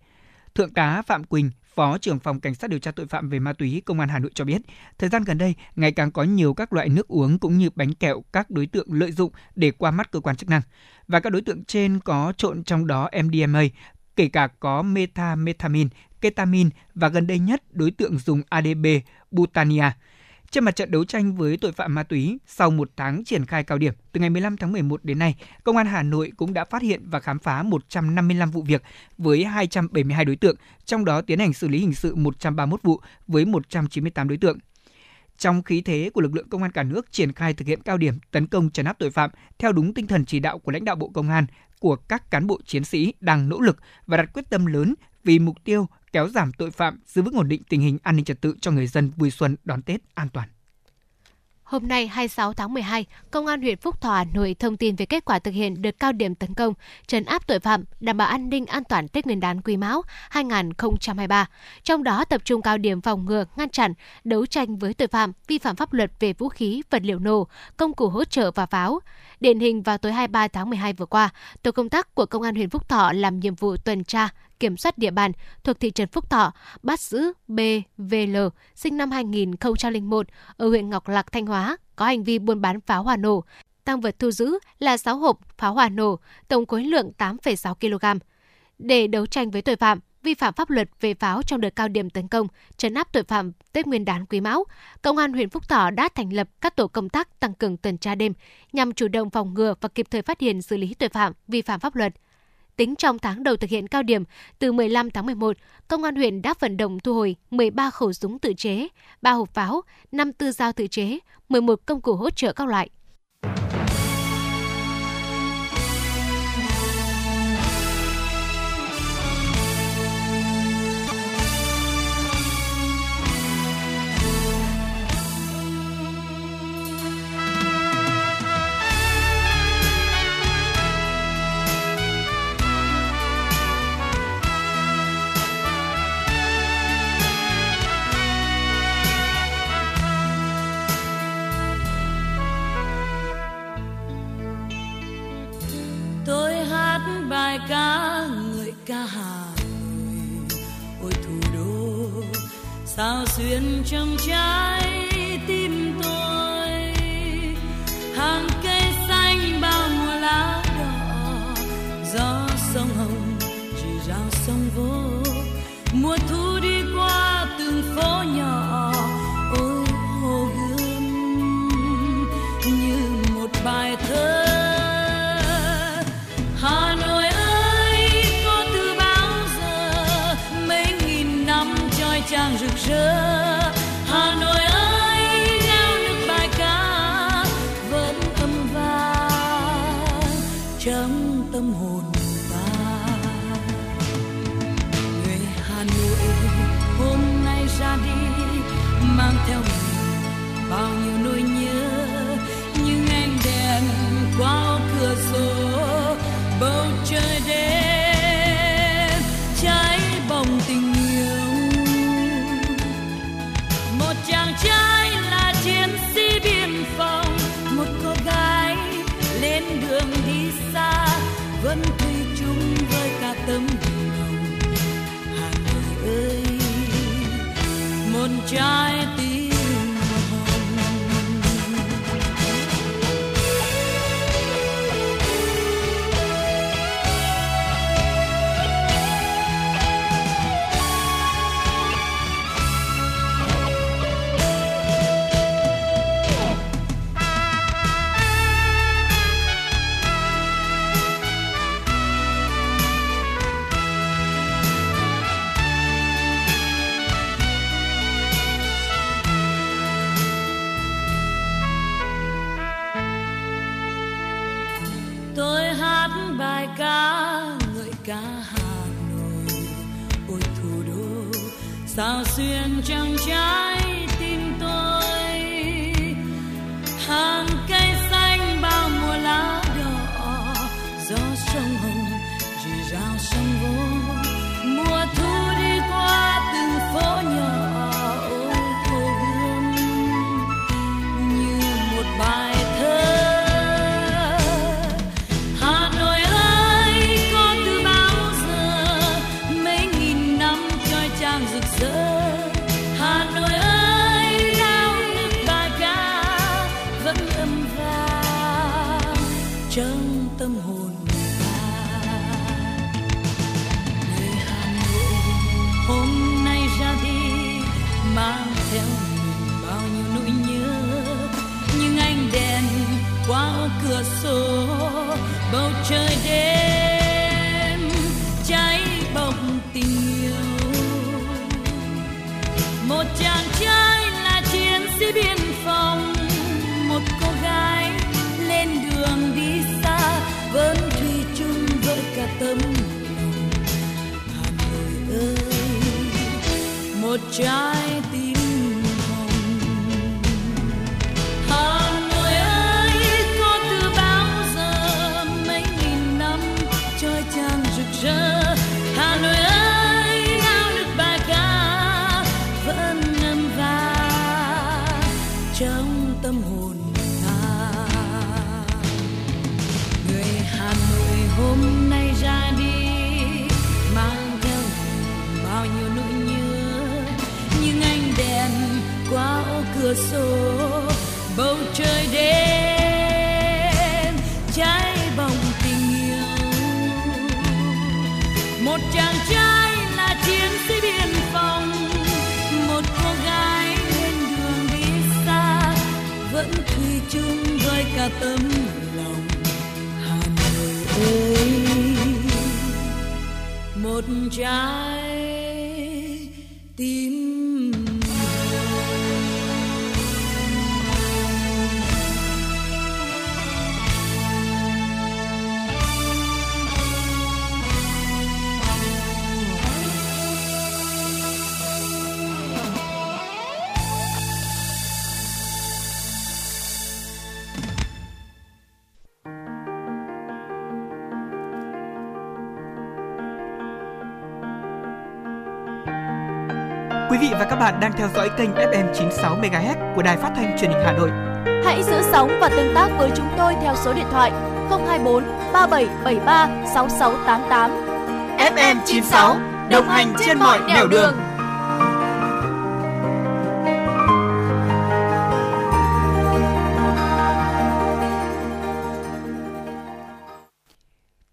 Thượng tá Phạm Quỳnh, Phó trưởng phòng Cảnh sát điều tra tội phạm về ma túy Công an Hà Nội cho biết, thời gian gần đây, ngày càng có nhiều các loại nước uống cũng như bánh kẹo các đối tượng lợi dụng để qua mắt cơ quan chức năng. Và các đối tượng trên có trộn trong đó em đê em a, kể cả có methamphetamine, ketamine và gần đây nhất đối tượng dùng a đê bê, butania. Trên mặt trận đấu tranh với tội phạm ma túy, sau một tháng triển khai cao điểm, từ ngày mười lăm tháng mười một đến nay, Công an Hà Nội cũng đã phát hiện và khám phá một trăm năm mươi lăm vụ việc với hai trăm bảy mươi hai đối tượng, trong đó tiến hành xử lý hình sự một trăm ba mươi mốt vụ với một trăm chín mươi tám đối tượng. Trong khí thế của lực lượng công an cả nước triển khai thực hiện cao điểm tấn công trấn áp tội phạm theo đúng tinh thần chỉ đạo của lãnh đạo Bộ Công an, của các cán bộ chiến sĩ đang nỗ lực và đặt quyết tâm lớn vì mục tiêu kéo giảm tội phạm, giữ vững ổn định tình hình an ninh trật tự cho người dân vui xuân đón Tết an toàn. Hôm nay hai mươi sáu tháng mười hai, Công an huyện Phúc Thọ Hà Nội thông tin về kết quả thực hiện đợt cao điểm tấn công, trấn áp tội phạm, đảm bảo an ninh an toàn Tết Nguyên đán Quý Mão hai nghìn không trăm hai mươi ba. Trong đó tập trung cao điểm phòng ngừa, ngăn chặn, đấu tranh với tội phạm vi phạm pháp luật về vũ khí, vật liệu nổ, công cụ hỗ trợ và pháo. Điển hình vào tối hai mươi ba tháng mười hai vừa qua, tổ công tác của Công an huyện Phúc Thọ làm nhiệm vụ tuần tra kiểm soát địa bàn thuộc thị trấn Phúc Thọ, bắt giữ bê vê lờ sinh năm hai nghìn không trăm lẻ một ở huyện Ngọc Lặc, Thanh Hóa, có hành vi buôn bán pháo hoa nổ. Tang vật thu giữ là sáu hộp pháo hoa nổ, tổng khối lượng tám phẩy sáu ki lô gam. Để đấu tranh với tội phạm vi phạm pháp luật về pháo trong đợt cao điểm tấn công trấn áp tội phạm Tết Nguyên đán Quý Mão, Công an huyện Phúc Thọ đã thành lập các tổ công tác tăng cường tuần tra đêm nhằm chủ động phòng ngừa và kịp thời phát hiện xử lý tội phạm vi phạm pháp luật. Tính trong tháng đầu thực hiện cao điểm, từ mười lăm tháng mười một, Công an huyện đã vận động thu hồi mười ba khẩu súng tự chế, ba hộp pháo, năm mươi tư dao tự chế, mười một công cụ hỗ trợ các loại. ca ngợi ca Hà Nội. Ôi thủ đô sao xuyên trong trái tim tôi, hàng cây xanh bao mùa lá đỏ, gió sông Hồng chỉ rào sông Vô, mùa thu đi qua từng phố nhỏ. Ôi hồ Gươm như một bài thơ. Hà Nội ơi, neo nước bài ca vẫn âm vang trong tâm hồn ta. Người Hà Nội hôm nay ra đi mang theo mình bao nhiêu nỗi nhớ, những ánh đèn qua cửa sổ, bầu trời đêm cháy bồng tình yêu. Chàng trai là chiến sĩ biên phòng, một cô gái lên đường đi xa, vẫn thủy chung với cả tấm lòng. Hà Nội ơi, một trái tim. Sao xuyên trong trái tim tôi, hàng cây xanh bao mùa lá đỏ, gió sông Hồng rì rào sông Vô, mùa thu đi qua từng phố nhỏ. Ôi Hồ Gươm như một bài. Qua cửa sổ bầu trời đêm cháy bồng tình yêu. Một chàng trai là chiến sĩ biên phòng, một cô gái lên đường đi xa, vẫn thủy chung với cả tấm lòng. Hà Nội ơi, một trái tim. Hà Nội ơi, hao nước bài ca vẫn ngân vang trong tâm hồn ta. Người Hà Nội hôm nay ra đi mang theo bao nhiêu nỗi nhớ, những ánh đèn qua ô cửa sổ, bầu trời đêm cháy bồng tình yêu. Một chàng trai là chiến sĩ biên phòng, một cô gái lên đường đi xa, vẫn thủy chung với cả tấm lòng. Hà Nội ơi, một trái tim. Quý vị và các bạn đang theo dõi kênh ép em chín mươi sáu MHz của Đài Phát thanh Truyền hình Hà Nội. Hãy giữ sóng và tương tác với chúng tôi theo số điện thoại không hai bốn ba bảy bảy ba sáu sáu tám tám. ép em chín sáu đồng hành trên mọi nẻo đường.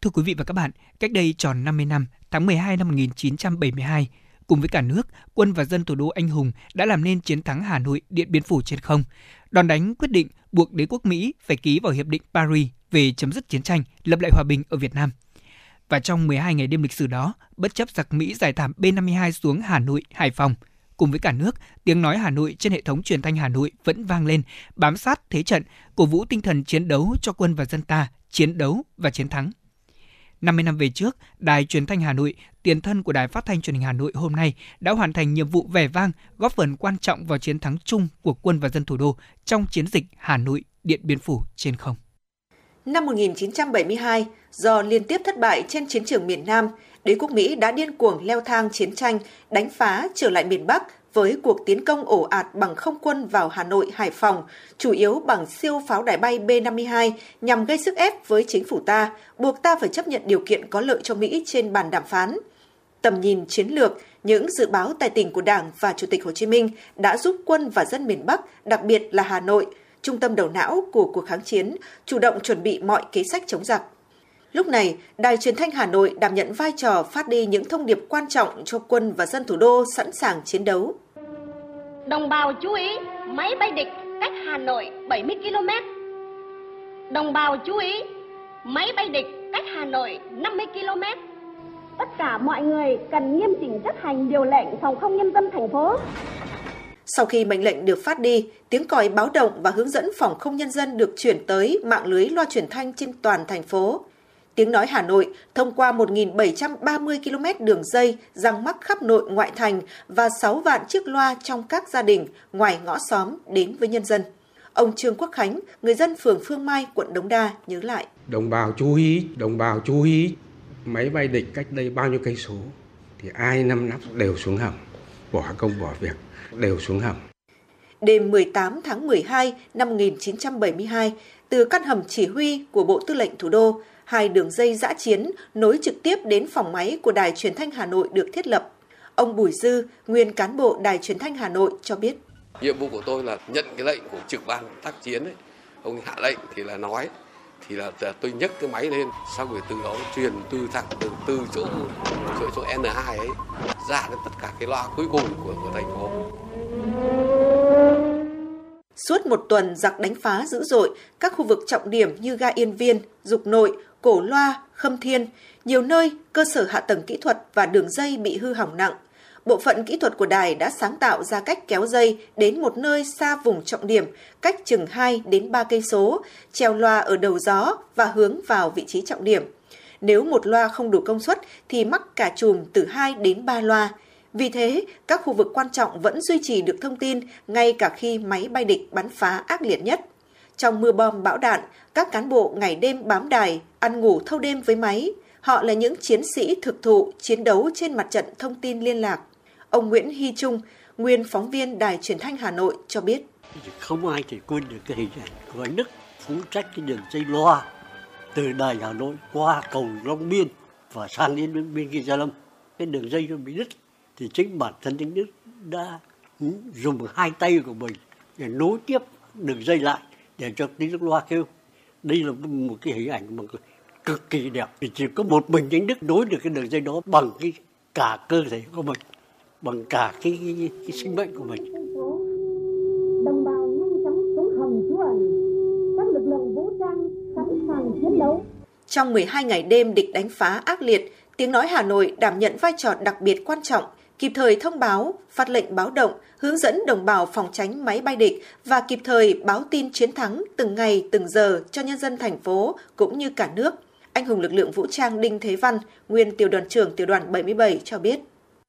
Thưa quý vị và các bạn, cách đây tròn năm mươi năm, tháng mười hai năm một nghìn chín trăm bảy mươi hai, cùng với cả nước, quân và dân thủ đô anh hùng đã làm nên chiến thắng Hà Nội Điện Biên Phủ trên không. Đòn đánh quyết định buộc đế quốc Mỹ phải ký vào Hiệp định Paris về chấm dứt chiến tranh, lập lại hòa bình ở Việt Nam. Và trong mười hai ngày đêm lịch sử đó, bất chấp giặc Mỹ giải thảm B năm mươi hai xuống Hà Nội, Hải Phòng, cùng với cả nước, tiếng nói Hà Nội trên hệ thống truyền thanh Hà Nội vẫn vang lên, bám sát thế trận, cổ vũ tinh thần chiến đấu cho quân và dân ta, chiến đấu và chiến thắng. năm mươi năm về trước, Đài Truyền thanh Hà Nội, tiền thân của Đài Phát thanh Truyền hình Hà Nội hôm nay đã hoàn thành nhiệm vụ vẻ vang, góp phần quan trọng vào chiến thắng chung của quân và dân thủ đô trong chiến dịch Hà Nội Điện Biên Phủ trên không. Năm một nghìn chín trăm bảy mươi hai, do liên tiếp thất bại trên chiến trường miền Nam, đế quốc Mỹ đã điên cuồng leo thang chiến tranh, đánh phá trở lại miền Bắc với cuộc tiến công ồ ạt bằng không quân vào Hà Nội, Hải Phòng, chủ yếu bằng siêu pháo đài bay B năm mươi hai nhằm gây sức ép với chính phủ ta, buộc ta phải chấp nhận điều kiện có lợi cho Mỹ trên bàn đàm phán. Tầm nhìn chiến lược, những dự báo tài tình của Đảng và Chủ tịch Hồ Chí Minh đã giúp quân và dân miền Bắc, đặc biệt là Hà Nội, trung tâm đầu não của cuộc kháng chiến, chủ động chuẩn bị mọi kế sách chống giặc. Lúc này, Đài Truyền thanh Hà Nội đảm nhận vai trò phát đi những thông điệp quan trọng cho quân và dân thủ đô sẵn sàng chiến đấu. Đồng bào chú ý, máy bay địch cách Hà Nội bảy mươi ki lô mét. Đồng bào chú ý, máy bay địch cách Hà Nội năm mươi ki lô mét. Tất cả mọi người cần nghiêm chỉnh chấp hành điều lệnh phòng không nhân dân thành phố. Sau khi mệnh lệnh được phát đi, tiếng còi báo động và hướng dẫn phòng không nhân dân được chuyển tới mạng lưới loa truyền thanh trên toàn thành phố. Tiếng nói Hà Nội thông qua một nghìn bảy trăm ba mươi ki lô mét đường dây giăng mắc khắp nội ngoại thành và sáu vạn chiếc loa trong các gia đình, ngoài ngõ xóm đến với nhân dân. Ông Trương Quốc Khánh, người dân phường Phương Mai, quận Đống Đa nhớ lại. Đồng bào chú ý, đồng bào chú ý, máy bay địch cách đây bao nhiêu cây số thì ai năm nắp đều xuống hầm, bỏ công bỏ việc, đều xuống hầm. Đêm mười tám tháng mười hai năm một nghìn chín trăm bảy mươi hai, từ căn hầm chỉ huy của Bộ Tư lệnh Thủ đô, hai đường dây dã chiến nối trực tiếp đến phòng máy của Đài Truyền thanh Hà Nội được thiết lập. Ông Bùi Dư, nguyên cán bộ Đài Truyền thanh Hà Nội cho biết. Nhiệm vụ của tôi là nhận cái lệnh của trực ban tác chiến ấy. Ông hạ lệnh thì là nói, thì là tôi nhấc cái máy lên, sau rồi từ đó truyền từ thẳng từ, từ chỗ, chỗ, chỗ en hai ấy ra đến tất cả cái loa cuối cùng của, của thành phố. Suốt một tuần giặc đánh phá dữ dội, các khu vực trọng điểm như ga Yên Viên, Dục Nội, Cổ Loa, Khâm Thiên, nhiều nơi cơ sở hạ tầng kỹ thuật và đường dây bị hư hỏng nặng. Bộ phận kỹ thuật của đài đã sáng tạo ra cách kéo dây đến một nơi xa vùng trọng điểm, cách chừng hai đến ba cây số, treo loa ở đầu gió và hướng vào vị trí trọng điểm. Nếu một loa không đủ công suất thì mắc cả chùm từ hai đến ba loa. Vì thế, các khu vực quan trọng vẫn duy trì được thông tin ngay cả khi máy bay địch bắn phá ác liệt nhất. Trong mưa bom bão đạn, các cán bộ ngày đêm bám đài, ăn ngủ thâu đêm với máy. Họ là những chiến sĩ thực thụ chiến đấu trên mặt trận thông tin liên lạc. Ông Nguyễn Hy Trung, nguyên phóng viên Đài Truyền thanh Hà Nội cho biết. Không ai thể quên được cái hình ảnh của anh Đức phụ trách cái đường dây loa từ Đài Hà Nội qua cầu Long Biên và sang đến bên kia Gia Lâm. Cái đường dây nó bị đứt thì chính bản thân anh Đức đã dùng hai tay của mình để nối tiếp đường dây lại để cho tiếng loa kêu. Đây là một cái hình ảnh mà cực kỳ đẹp, vì chỉ có một mình anh Đức nối được cái đường dây đó bằng cái cả cơ thể của mình, bằng cả cái, cái, cái sinh mệnh của mình. Đồng bào nhanh chóng xuống hầm trú ẩn, các lực lượng vũ trang sẵn sàng chiến đấu. Trong mười hai ngày đêm địch đánh phá ác liệt, tiếng nói Hà Nội đảm nhận vai trò đặc biệt quan trọng, kịp thời thông báo, phát lệnh báo động, hướng dẫn đồng bào phòng tránh máy bay địch và kịp thời báo tin chiến thắng từng ngày, từng giờ cho nhân dân thành phố cũng như cả nước. Anh hùng lực lượng vũ trang Đinh Thế Văn, nguyên tiểu đoàn trưởng tiểu đoàn bảy mươi bảy cho biết.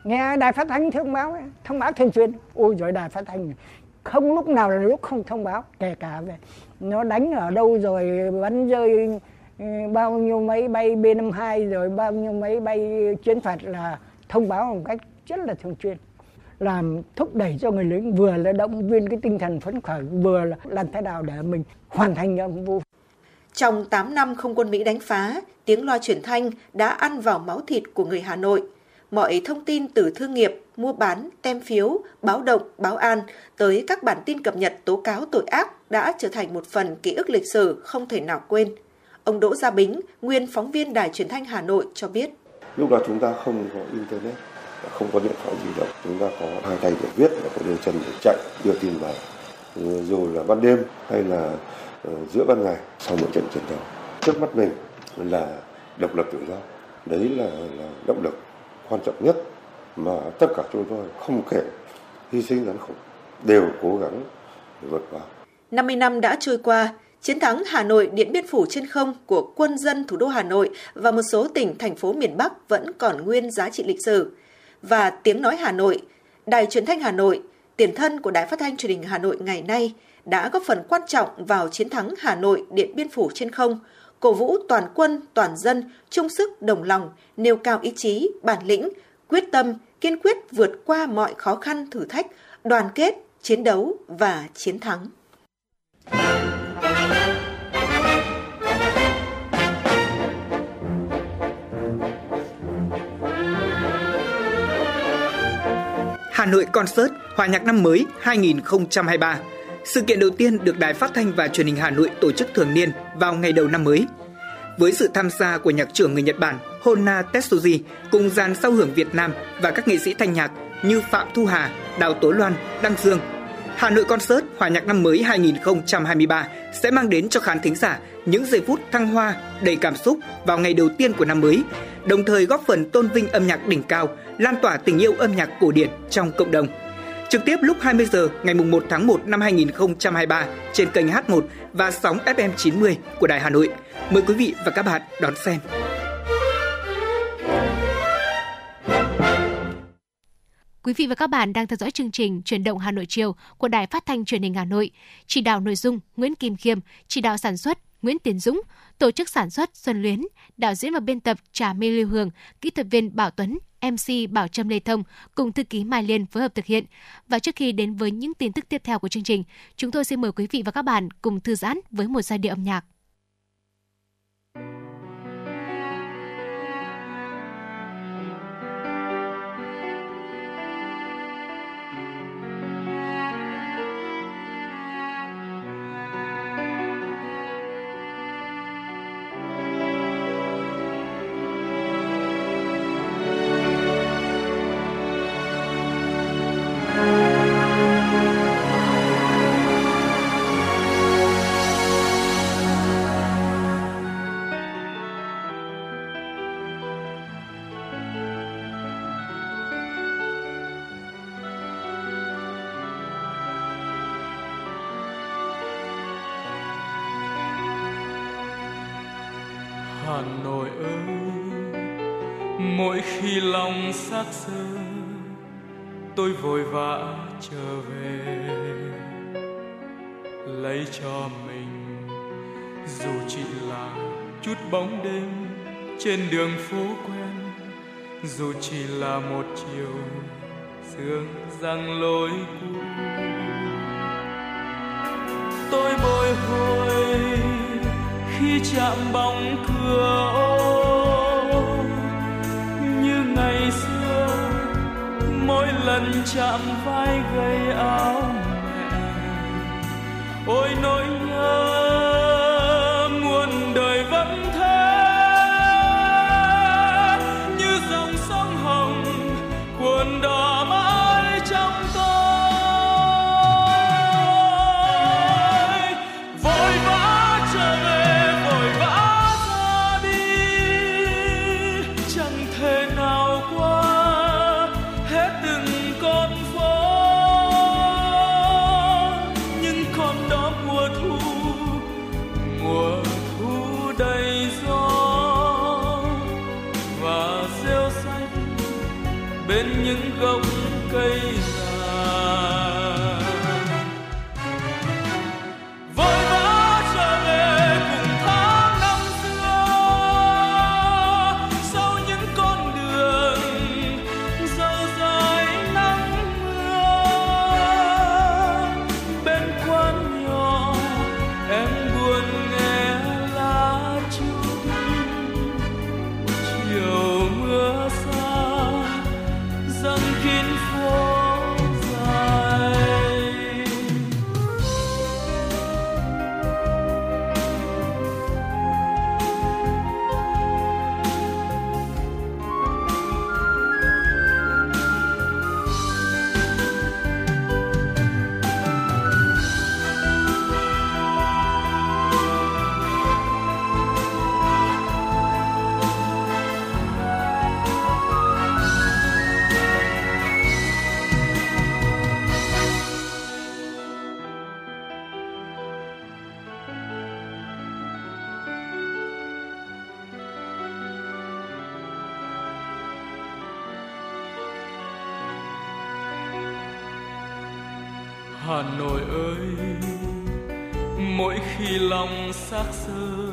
Nghe đài phát thanh thông báo, thông báo thường xuyên. Ôi giời, đài phát thanh không lúc nào là lúc không thông báo, kể cả về nó đánh ở đâu rồi bắn rơi bao nhiêu máy bay B năm mươi hai rồi bao nhiêu máy bay chiến thuật là thông báo một cách rất là thường xuyên, làm thúc đẩy cho người lính vừa là động viên cái tinh thần phấn khởi, vừa là làm thế nào để mình hoàn thành nhiệm vụ. Trong tám năm không quân Mỹ đánh phá, tiếng loa truyền thanh đã ăn vào máu thịt của người Hà Nội. Mọi thông tin từ thương nghiệp, mua bán, tem phiếu, báo động, báo an tới các bản tin cập nhật tố cáo tội ác đã trở thành một phần ký ức lịch sử không thể nào quên. Ông Đỗ Gia Bính, nguyên phóng viên Đài Truyền thanh Hà Nội cho biết. Lúc đó chúng ta không có Internet, không có điện thoại gì đâu. Chúng ta có hai tay để viết, có đôi chân để chạy, đưa tin vào. Rồi là ban đêm hay là giữa ban ngày sau một trận chiến đấu. Trước mắt mình là độc lập tự do. Đấy là, là động lực quan trọng nhất mà tất cả chúng tôi không kể hy sinh gian khổ đều cố gắng vượt qua. năm mươi năm đã trôi qua, chiến thắng Hà Nội Điện Biên Phủ trên không của quân dân thủ đô Hà Nội và một số tỉnh, thành phố miền Bắc vẫn còn nguyên giá trị lịch sử. Và tiếng nói Hà Nội, Đài Truyền thanh Hà Nội, tiền thân của Đài Phát thanh Truyền hình Hà Nội ngày nay đã góp phần quan trọng vào chiến thắng Hà Nội Điện Biên Phủ trên không, cổ vũ toàn quân, toàn dân, chung sức, đồng lòng, nêu cao ý chí, bản lĩnh, quyết tâm, kiên quyết vượt qua mọi khó khăn, thử thách, đoàn kết, chiến đấu và chiến thắng. Hà Nội Concert, Hòa nhạc năm mới hai không hai ba. Sự kiện đầu tiên được Đài Phát thanh và Truyền hình Hà Nội tổ chức thường niên vào ngày đầu năm mới. Với sự tham gia của nhạc trưởng người Nhật Bản Honna Tetsuji cùng dàn sao hưởng Việt Nam và các nghệ sĩ thanh nhạc như Phạm Thu Hà, Đào Tố Loan, Đăng Dương, Hà Nội Concert Hòa nhạc năm mới hai không hai ba sẽ mang đến cho khán thính giả những giây phút thăng hoa, đầy cảm xúc vào ngày đầu tiên của năm mới, đồng thời góp phần tôn vinh âm nhạc đỉnh cao, lan tỏa tình yêu âm nhạc cổ điển trong cộng đồng. Trực tiếp lúc hai mươi giờ ngày mùng một tháng một năm hai nghìn không trăm hai mươi ba trên kênh hát một và sóng ép em chín mươi của Đài Hà Nội. Mời quý vị và các bạn đón xem. Quý vị và các bạn đang theo dõi chương trình Chuyển động Hà Nội chiều của Đài Phát thanh Truyền hình Hà Nội. Chỉ đạo nội dung Nguyễn Kim Khiêm, chỉ đạo sản xuất Nguyễn Tiến Dũng, tổ chức sản xuất Xuân Luyến, đạo diễn và biên tập Trà My Lưu Hương, kỹ thuật viên Bảo Tuấn, em xê Bảo Trâm Lê Thông cùng thư ký Mai Liên phối hợp thực hiện. Và trước khi đến với những tin tức tiếp theo của chương trình, chúng tôi xin mời quý vị và các bạn cùng thư giãn với một giai điệu âm nhạc. Khi lòng xác xơ tôi vội vã trở về lấy cho mình dù chỉ là chút bóng đêm trên đường phố quen, dù chỉ là một chiều sương giăng lối cũ. Tôi bồi hồi khi chạm bóng cửa ô ngày xưa, mỗi lần chạm vai gầy áo mẹ, ôi nỗi nhớ muôn đời vẫn thế, như dòng sông Hồng cuồn đỏ mãi trong tôi. Vội vã trở về, vội vã ra đi, chẳng thể nào qua hết từng con phố. Hà Nội ơi, mỗi khi lòng xác xơ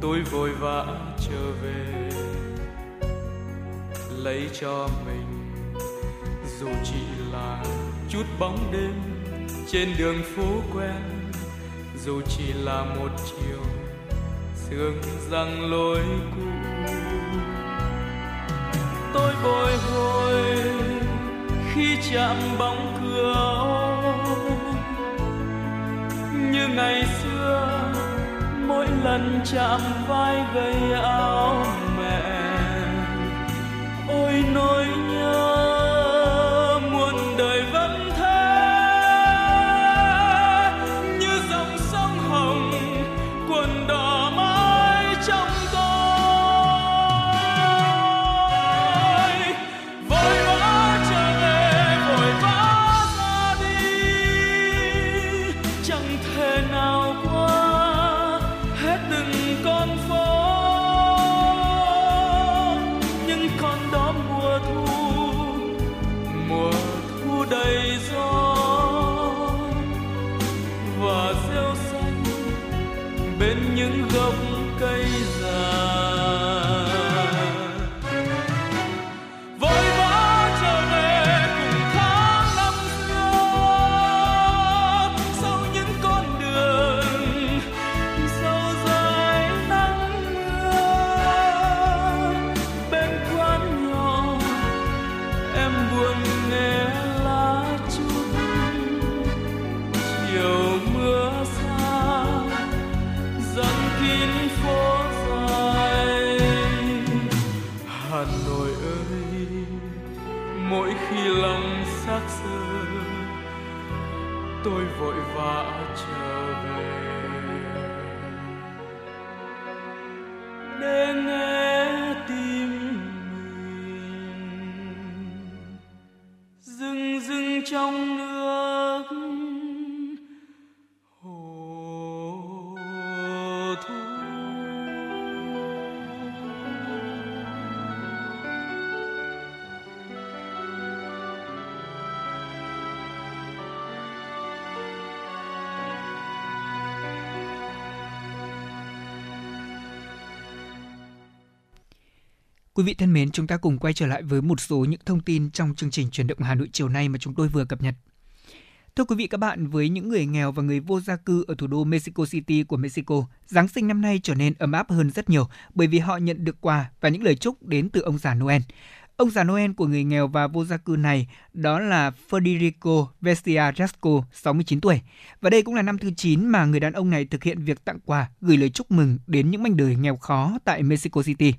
tôi vội vã trở về lấy cho mình dù chỉ là chút bóng đêm trên đường phố quen, dù chỉ là một chiều sương giăng lối cũ. Tôi bồi hồi khi chạm bóng cửa như ngày xưa, mỗi lần chạm vai gầy áo mẹ. Ôi nỗi nhớ muôn đời vẫn thế, như dòng sông Hồng cuộn đỏ mãi trong tôi. Vội vã trở về, vội vã ra đi, chẳng thể nào qua hết từng con phố. Những con đó mùa thu, mùa thu đầy gió và rêu xanh bên những gốc cây già. Tôi vội vã trở về để nghe tim mình dừng dừng trong nước hồ thu. Quý vị thân mến, chúng ta cùng quay trở lại với một số những thông tin trong chương trình Chuyển động Hà Nội chiều nay mà chúng tôi vừa cập nhật. Thưa quý vị các bạn, với những người nghèo và người vô gia cư ở thủ đô Mexico City của Mexico, Giáng sinh năm nay trở nên ấm áp hơn rất nhiều bởi vì họ nhận được quà và những lời chúc đến từ ông già Noel. Ông già Noel của người nghèo và vô gia cư này đó là Federico Vestia Rasco, sáu mươi chín tuổi. Và đây cũng là năm thứ chín mà người đàn ông này thực hiện việc tặng quà, gửi lời chúc mừng đến những mảnh đời nghèo khó tại Mexico City.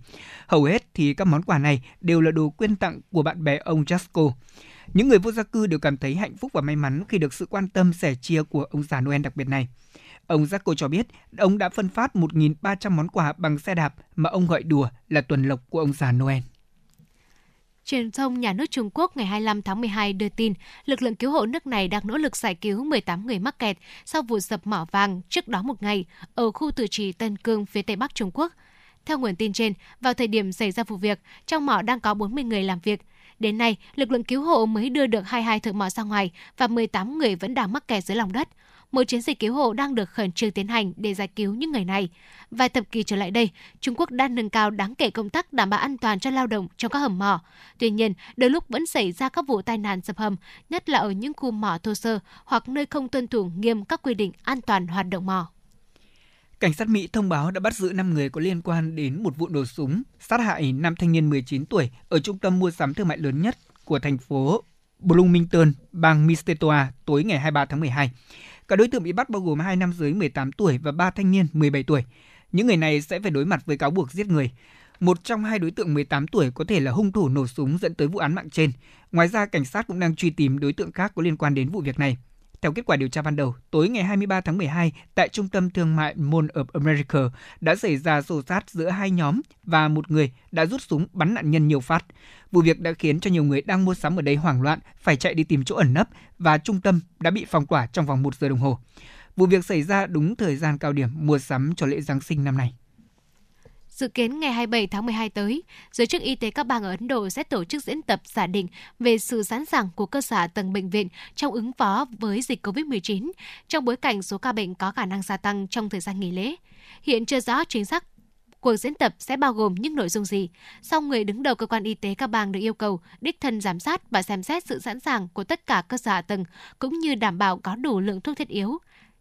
Hầu hết thì các món quà này đều là đồ quyên tặng của bạn bè ông Rasco. Những người vô gia cư đều cảm thấy hạnh phúc và may mắn khi được sự quan tâm sẻ chia của ông già Noel đặc biệt này. Ông Rasco cho biết, ông đã phân phát một nghìn ba trăm món quà bằng xe đạp mà ông gọi đùa là tuần lộc của ông già Noel. Truyền thông nhà nước Trung Quốc ngày hai mươi lăm tháng mười hai đưa tin, lực lượng cứu hộ nước này đang nỗ lực giải cứu mười tám người mắc kẹt sau vụ sập mỏ vàng trước đó một ngày ở khu tự trị Tân Cương phía Tây Bắc Trung Quốc. Theo nguồn tin trên, vào thời điểm xảy ra vụ việc, trong mỏ đang có bốn mươi người làm việc. Đến nay, lực lượng cứu hộ mới đưa được hai mươi hai thợ mỏ ra ngoài và mười tám người vẫn đang mắc kẹt dưới lòng đất. Một chiến dịch cứu hộ đang được khẩn trương tiến hành để giải cứu những người này. Vài thập kỷ trở lại đây, Trung Quốc đã nâng cao đáng kể công tác đảm bảo an toàn cho lao động trong các hầm mỏ. Tuy nhiên, đôi lúc vẫn xảy ra các vụ tai nạn sập hầm, nhất là ở những khu mỏ thô sơ hoặc nơi không tuân thủ nghiêm các quy định an toàn hoạt động mỏ. Cảnh sát Mỹ thông báo đã bắt giữ năm người có liên quan đến một vụ nổ súng sát hại năm thanh niên mười chín tuổi ở trung tâm mua sắm thương mại lớn nhất của thành phố Bloomington, bang Minnesota tối ngày hai mươi ba tháng mười hai. Các đối tượng bị bắt bao gồm hai nam giới mười tám tuổi và ba thanh niên mười bảy tuổi. Những người này sẽ phải đối mặt với cáo buộc giết người. Một trong hai đối tượng mười tám tuổi có thể là hung thủ nổ súng dẫn tới vụ án mạng trên. Ngoài ra, cảnh sát cũng đang truy tìm đối tượng khác có liên quan đến vụ việc này. Theo kết quả điều tra ban đầu, tối ngày hai mươi ba tháng mười hai, tại trung tâm thương mại Mall of America đã xảy ra xô xát giữa hai nhóm và một người đã rút súng bắn nạn nhân nhiều phát. Vụ việc đã khiến cho nhiều người đang mua sắm ở đây hoảng loạn, phải chạy đi tìm chỗ ẩn nấp và trung tâm đã bị phong tỏa trong vòng một giờ đồng hồ. Vụ việc xảy ra đúng thời gian cao điểm mua sắm cho lễ Giáng sinh năm nay. Dự kiến ngày hai mươi bảy tháng mười hai tới, giới chức y tế các bang ở Ấn Độ sẽ tổ chức diễn tập giả định về sự sẵn sàng của cơ sở tầng bệnh viện trong ứng phó với dịch covid mười chín, trong bối cảnh số ca bệnh có khả năng gia tăng trong thời gian nghỉ lễ. Hiện chưa rõ chính xác cuộc diễn tập sẽ bao gồm những nội dung gì, song người đứng đầu cơ quan y tế các bang được yêu cầu đích thân giám sát và xem xét sự sẵn sàng của tất cả cơ sở hạ tầng, cũng như đảm bảo có đủ lượng thuốc thiết yếu.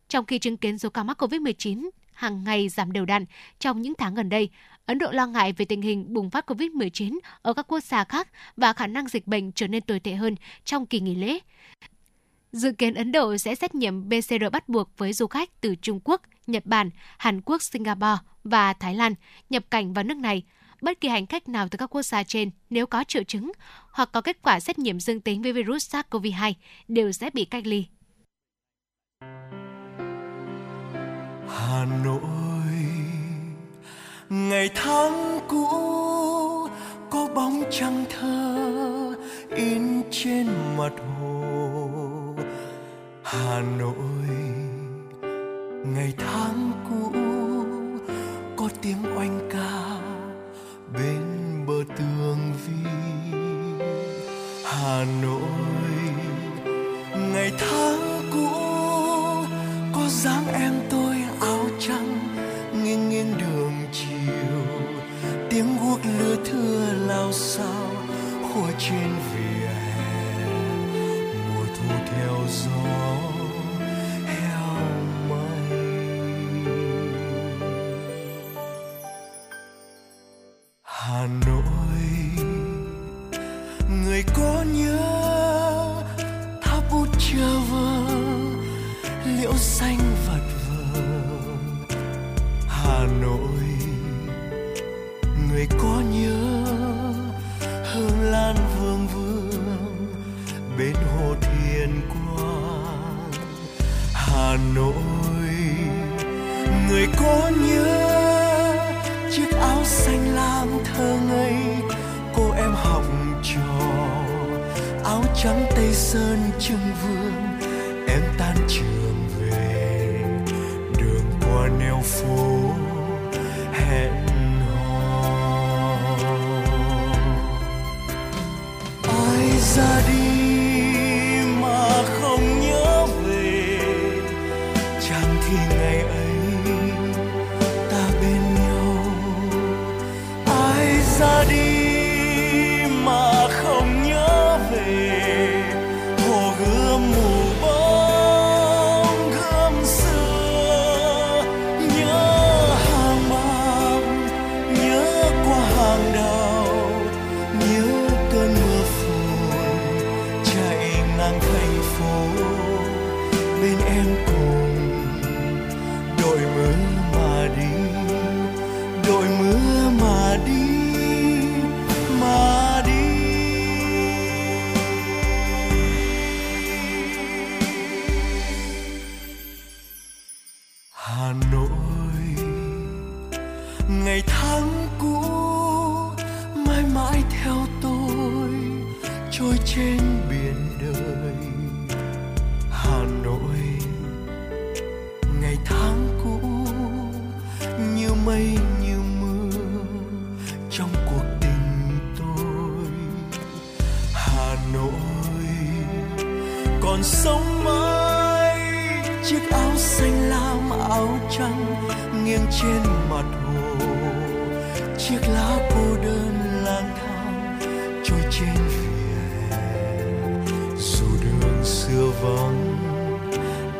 Trong khi chứng kiến số ca mắc covid mười chín hàng ngày giảm đều đặn trong những tháng gần đây, Ấn Độ lo ngại về tình hình bùng phát covid mười chín ở các quốc gia khác và khả năng dịch bệnh trở nên tồi tệ hơn trong kỳ nghỉ lễ. Dự kiến Ấn Độ sẽ xét nghiệm pê xê rờ bắt buộc với du khách từ Trung Quốc, Nhật Bản, Hàn Quốc, Singapore và Thái Lan nhập cảnh vào nước này. Bất kỳ hành khách nào từ các quốc gia trên nếu có triệu chứng hoặc có kết quả xét nghiệm dương tính với virus SARS-xê o vê hai đều sẽ bị cách ly. Hà Nội, ngày tháng cũ có bóng trăng thơ in trên mặt hồ. Hà Nội, ngày tháng cũ có tiếng oanh ca bên bờ tường vi. Hà Nội, ngày tháng cũ có dáng em tôi áo trắng nghiêng nghiêng đường chiều, tiếng guốc lưa thưa lao xao khua trên vỉa hè, mùa thu theo gió heo may. Hà Nội, người có nhớ tháp bút chờ vơ liễu xanh vật vờ. Hà Nội, người có nhớ hương lan vương vương bên hồ Thiên Quang. Hà Nội, người có nhớ chiếc áo xanh lam thơ ngây cô em học trò, áo trắng Tây Sơn Trưng Vương em tan trường về, đường qua neo phố hẹn hò. Ai ra đi mà không nhớ về, chẳng thì ngày ấy ta bên nhau. Ai ra đi mà không nhớ về, hồ gươm mù trên biển đời. Hà Nội, ngày tháng cũ như mây như mưa trong cuộc tình tôi. Hà Nội còn sống mãi chiếc áo xanh lam áo trắng nghiêng trên mặt hồ, chiếc lá cô đơn lang thang trôi trên xưa vắng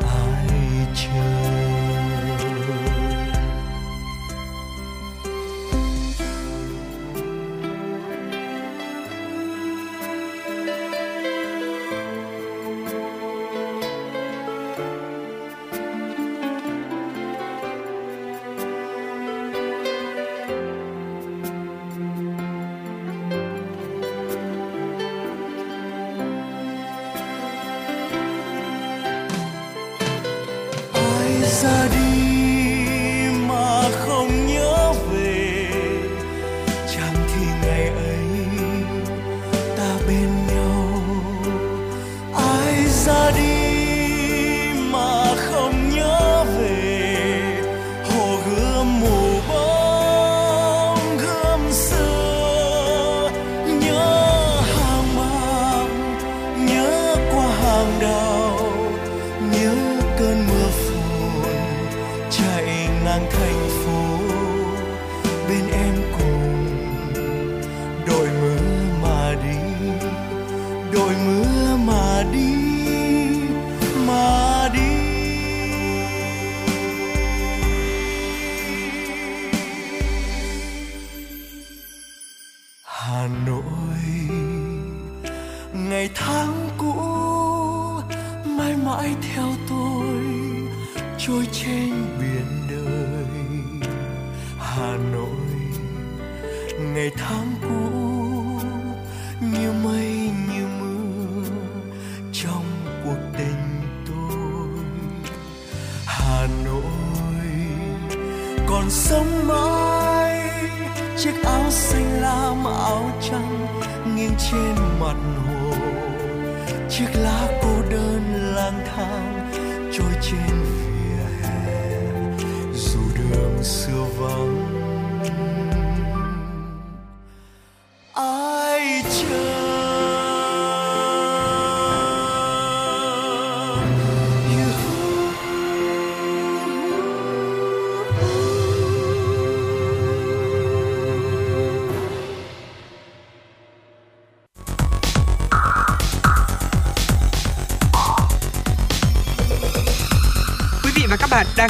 ai chờ. Mù bóng mãi theo tôi trôi trên biển đời. Hà Nội ngày tháng cũ như mây như mưa trong cuộc tình tôi. Hà Nội còn sống mãi chiếc áo xanh lam áo trắng nghiêng trên mặt hồ, chiếc lá cô đơn lang thang trôi trên vỉa hè dù đường xưa vắng. Ai chờ bạn đang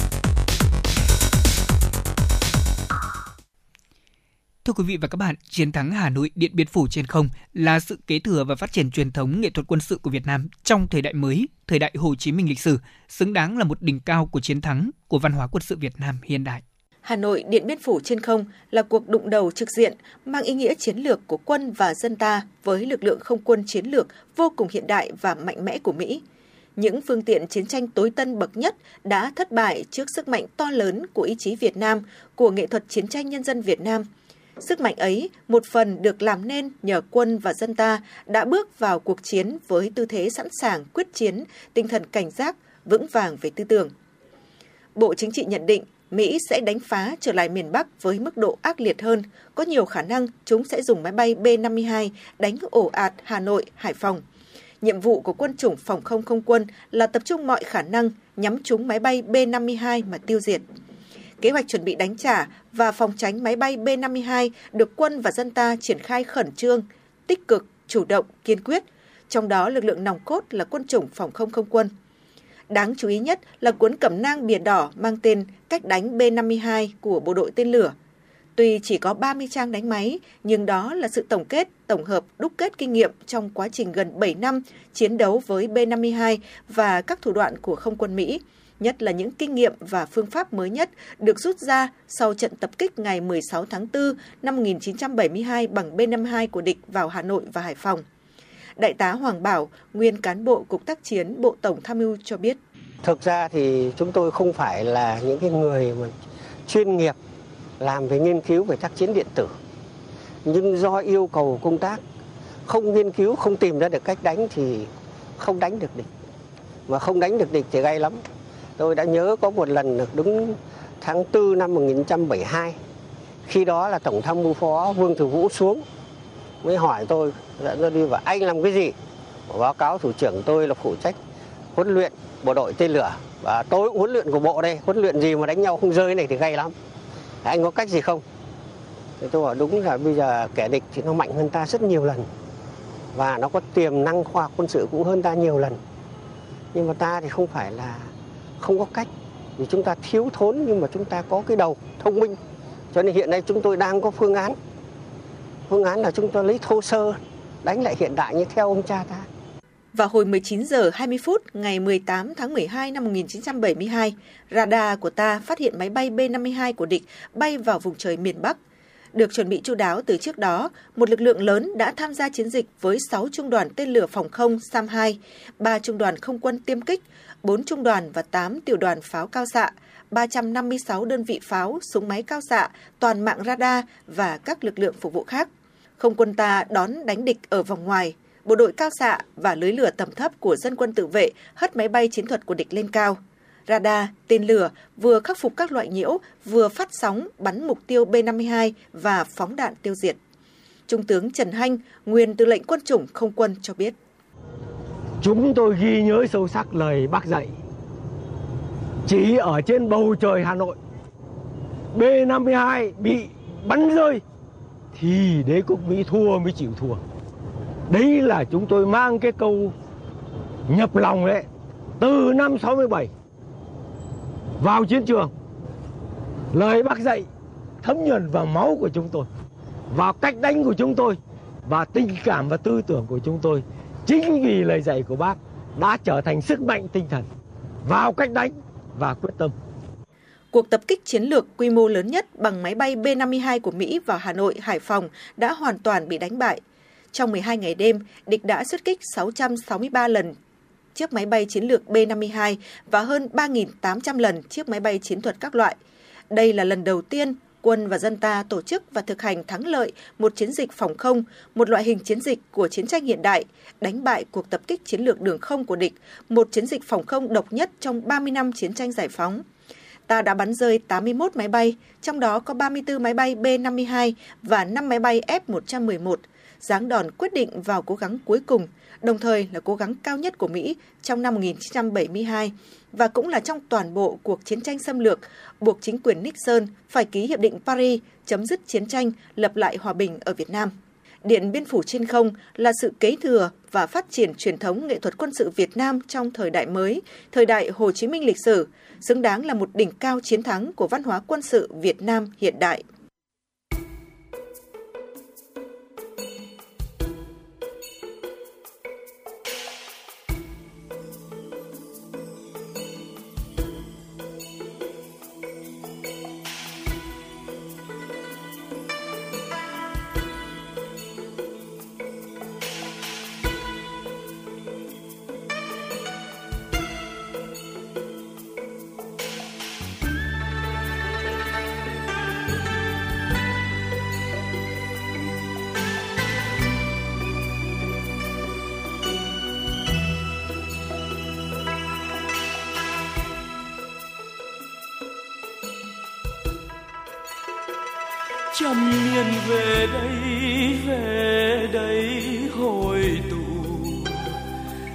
Thưa quý vị và các bạn, chiến thắng Hà Nội Điện Biên Phủ trên không là sự kế thừa và phát triển truyền thống nghệ thuật quân sự của Việt Nam trong thời đại mới, thời đại Hồ Chí Minh lịch sử, xứng đáng là một đỉnh cao của chiến thắng của văn hóa quân sự Việt Nam hiện đại. Hà Nội Điện Biên Phủ trên không là cuộc đụng đầu trực diện mang ý nghĩa chiến lược của quân và dân ta với lực lượng không quân chiến lược vô cùng hiện đại và mạnh mẽ của Mỹ. Những phương tiện chiến tranh tối tân bậc nhất đã thất bại trước sức mạnh to lớn của ý chí Việt Nam, của nghệ thuật chiến tranh nhân dân Việt Nam. Sức mạnh ấy, một phần được làm nên nhờ quân và dân ta đã bước vào cuộc chiến với tư thế sẵn sàng quyết chiến, tinh thần cảnh giác, vững vàng về tư tưởng. Bộ Chính trị nhận định Mỹ sẽ đánh phá trở lại miền Bắc với mức độ ác liệt hơn, có nhiều khả năng chúng sẽ dùng máy bay B năm mươi hai đánh ổ ạt Hà Nội, Hải Phòng. Nhiệm vụ của quân chủng phòng không không quân là tập trung mọi khả năng nhắm trúng máy bay B năm mươi hai mà tiêu diệt. Kế hoạch chuẩn bị đánh trả và phòng tránh máy bay B năm mươi hai được quân và dân ta triển khai khẩn trương, tích cực, chủ động, kiên quyết. Trong đó, lực lượng nòng cốt là quân chủng phòng không không quân. Đáng chú ý nhất là cuốn cẩm nang bìa đỏ mang tên Cách đánh B năm mươi hai của Bộ đội Tên lửa. Tuy chỉ có ba mươi trang đánh máy, nhưng đó là sự tổng kết, tổng hợp, đúc kết kinh nghiệm trong quá trình gần bảy năm chiến đấu với B năm mươi hai và các thủ đoạn của không quân Mỹ, nhất là những kinh nghiệm và phương pháp mới nhất được rút ra sau trận tập kích ngày mười sáu tháng tư năm một nghìn chín trăm bảy mươi hai bằng B năm mươi hai của địch vào Hà Nội và Hải Phòng. Đại tá Hoàng Bảo, nguyên cán bộ Cục Tác chiến Bộ Tổng Tham mưu cho biết. Thực ra thì chúng tôi không phải là những cái người mà chuyên nghiệp làm về nghiên cứu về tác chiến điện tử. Nhưng do yêu cầu công tác, không nghiên cứu, không tìm ra được cách đánh thì không đánh được địch. Mà không đánh được địch thì gay lắm. Tôi đã nhớ có một lần được đúng tháng tư năm một nghìn chín trăm bảy mươi hai, khi đó là Tổng tham mưu phó Vương Thừa Vũ xuống mới hỏi tôi, nó đi vào anh làm cái gì? Báo cáo thủ trưởng tôi là phụ trách huấn luyện bộ đội tên lửa và tôi cũng huấn luyện của bộ đây, huấn luyện gì mà đánh nhau không rơi này thì gay lắm. Anh có cách gì không? Thì tôi bảo đúng là bây giờ kẻ địch thì nó mạnh hơn ta rất nhiều lần và nó có tiềm năng khoa học quân sự cũng hơn ta nhiều lần. Nhưng mà ta thì không phải là không có cách, vì chúng ta thiếu thốn nhưng mà chúng ta có cái đầu thông minh. Cho nên hiện nay chúng tôi đang có phương án. Phương án là chúng ta lấy thô sơ, đánh lại hiện đại như theo ông cha ta. Vào hồi mười chín giờ hai mươi phút ngày mười tám tháng mười hai năm một nghìn chín trăm bảy mươi hai, radar của ta phát hiện máy bay B năm mươi hai của địch bay vào vùng trời miền Bắc. Được chuẩn bị chu đáo từ trước đó, một lực lượng lớn đã tham gia chiến dịch với sáu trung đoàn tên lửa phòng không SAM hai, ba trung đoàn không quân tiêm kích, bốn trung đoàn và tám tiểu đoàn pháo cao xạ, ba trăm năm mươi sáu đơn vị pháo, súng máy cao xạ, toàn mạng radar và các lực lượng phục vụ khác. Không quân ta đón đánh địch ở vòng ngoài, bộ đội cao xạ và lưới lửa tầm thấp của dân quân tự vệ hất máy bay chiến thuật của địch lên cao. Radar, tên lửa vừa khắc phục các loại nhiễu, vừa phát sóng bắn mục tiêu B năm mươi hai và phóng đạn tiêu diệt. Trung tướng Trần Hanh, nguyên tư lệnh quân chủng không quân cho biết. Chúng tôi ghi nhớ sâu sắc lời bác dạy. Chỉ ở trên bầu trời Hà Nội, B năm mươi hai bị bắn rơi, thì đế quốc Mỹ thua mới chịu thua. Đấy là chúng tôi mang cái câu nhập lòng đấy. từ năm sáu mươi bảy vào chiến trường, lời bác dạy thấm nhuần vào máu của chúng tôi, vào cách đánh của chúng tôi, và tình cảm và tư tưởng của chúng tôi. Chính vì lời dạy của bác đã trở thành sức mạnh tinh thần, vào cách đánh và quyết tâm. Cuộc tập kích chiến lược quy mô lớn nhất bằng máy bay B năm mươi hai của Mỹ vào Hà Nội, Hải Phòng đã hoàn toàn bị đánh bại. Trong mười hai ngày đêm, địch đã xuất kích sáu trăm sáu mươi ba lần chiếc máy bay chiến lược B năm mươi hai và hơn ba nghìn tám trăm lần chiếc máy bay chiến thuật các loại. Đây là lần đầu tiên quân và dân ta tổ chức và thực hành thắng lợi một chiến dịch phòng không, một loại hình chiến dịch của chiến tranh hiện đại, đánh bại cuộc tập kích chiến lược đường không của địch, một chiến dịch phòng không độc nhất trong ba mươi năm chiến tranh giải phóng. Ta đã bắn rơi tám mươi mốt máy bay, trong đó có ba mươi tư máy bay B năm mươi hai và năm máy bay F một trăm mười một, giáng đòn quyết định vào cố gắng cuối cùng, đồng thời là cố gắng cao nhất của Mỹ trong năm một nghìn chín trăm bảy mươi hai và cũng là trong toàn bộ cuộc chiến tranh xâm lược, buộc chính quyền Nixon phải ký Hiệp định Paris chấm dứt chiến tranh, lập lại hòa bình ở Việt Nam. Điện Biên Phủ trên không là sự kế thừa và phát triển truyền thống nghệ thuật quân sự Việt Nam trong thời đại mới, thời đại Hồ Chí Minh lịch sử, xứng đáng là một đỉnh cao chiến thắng của văn hóa quân sự Việt Nam hiện đại. Trăm niên về đây, về đây hội tụ,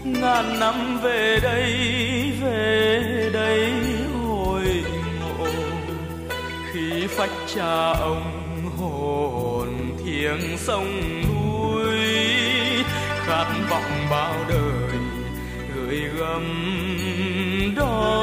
ngàn năm về đây, về đây hội ngộ. Khi phách cha ông hồn thiêng sông núi, khát vọng bao đời gửi gắm đó.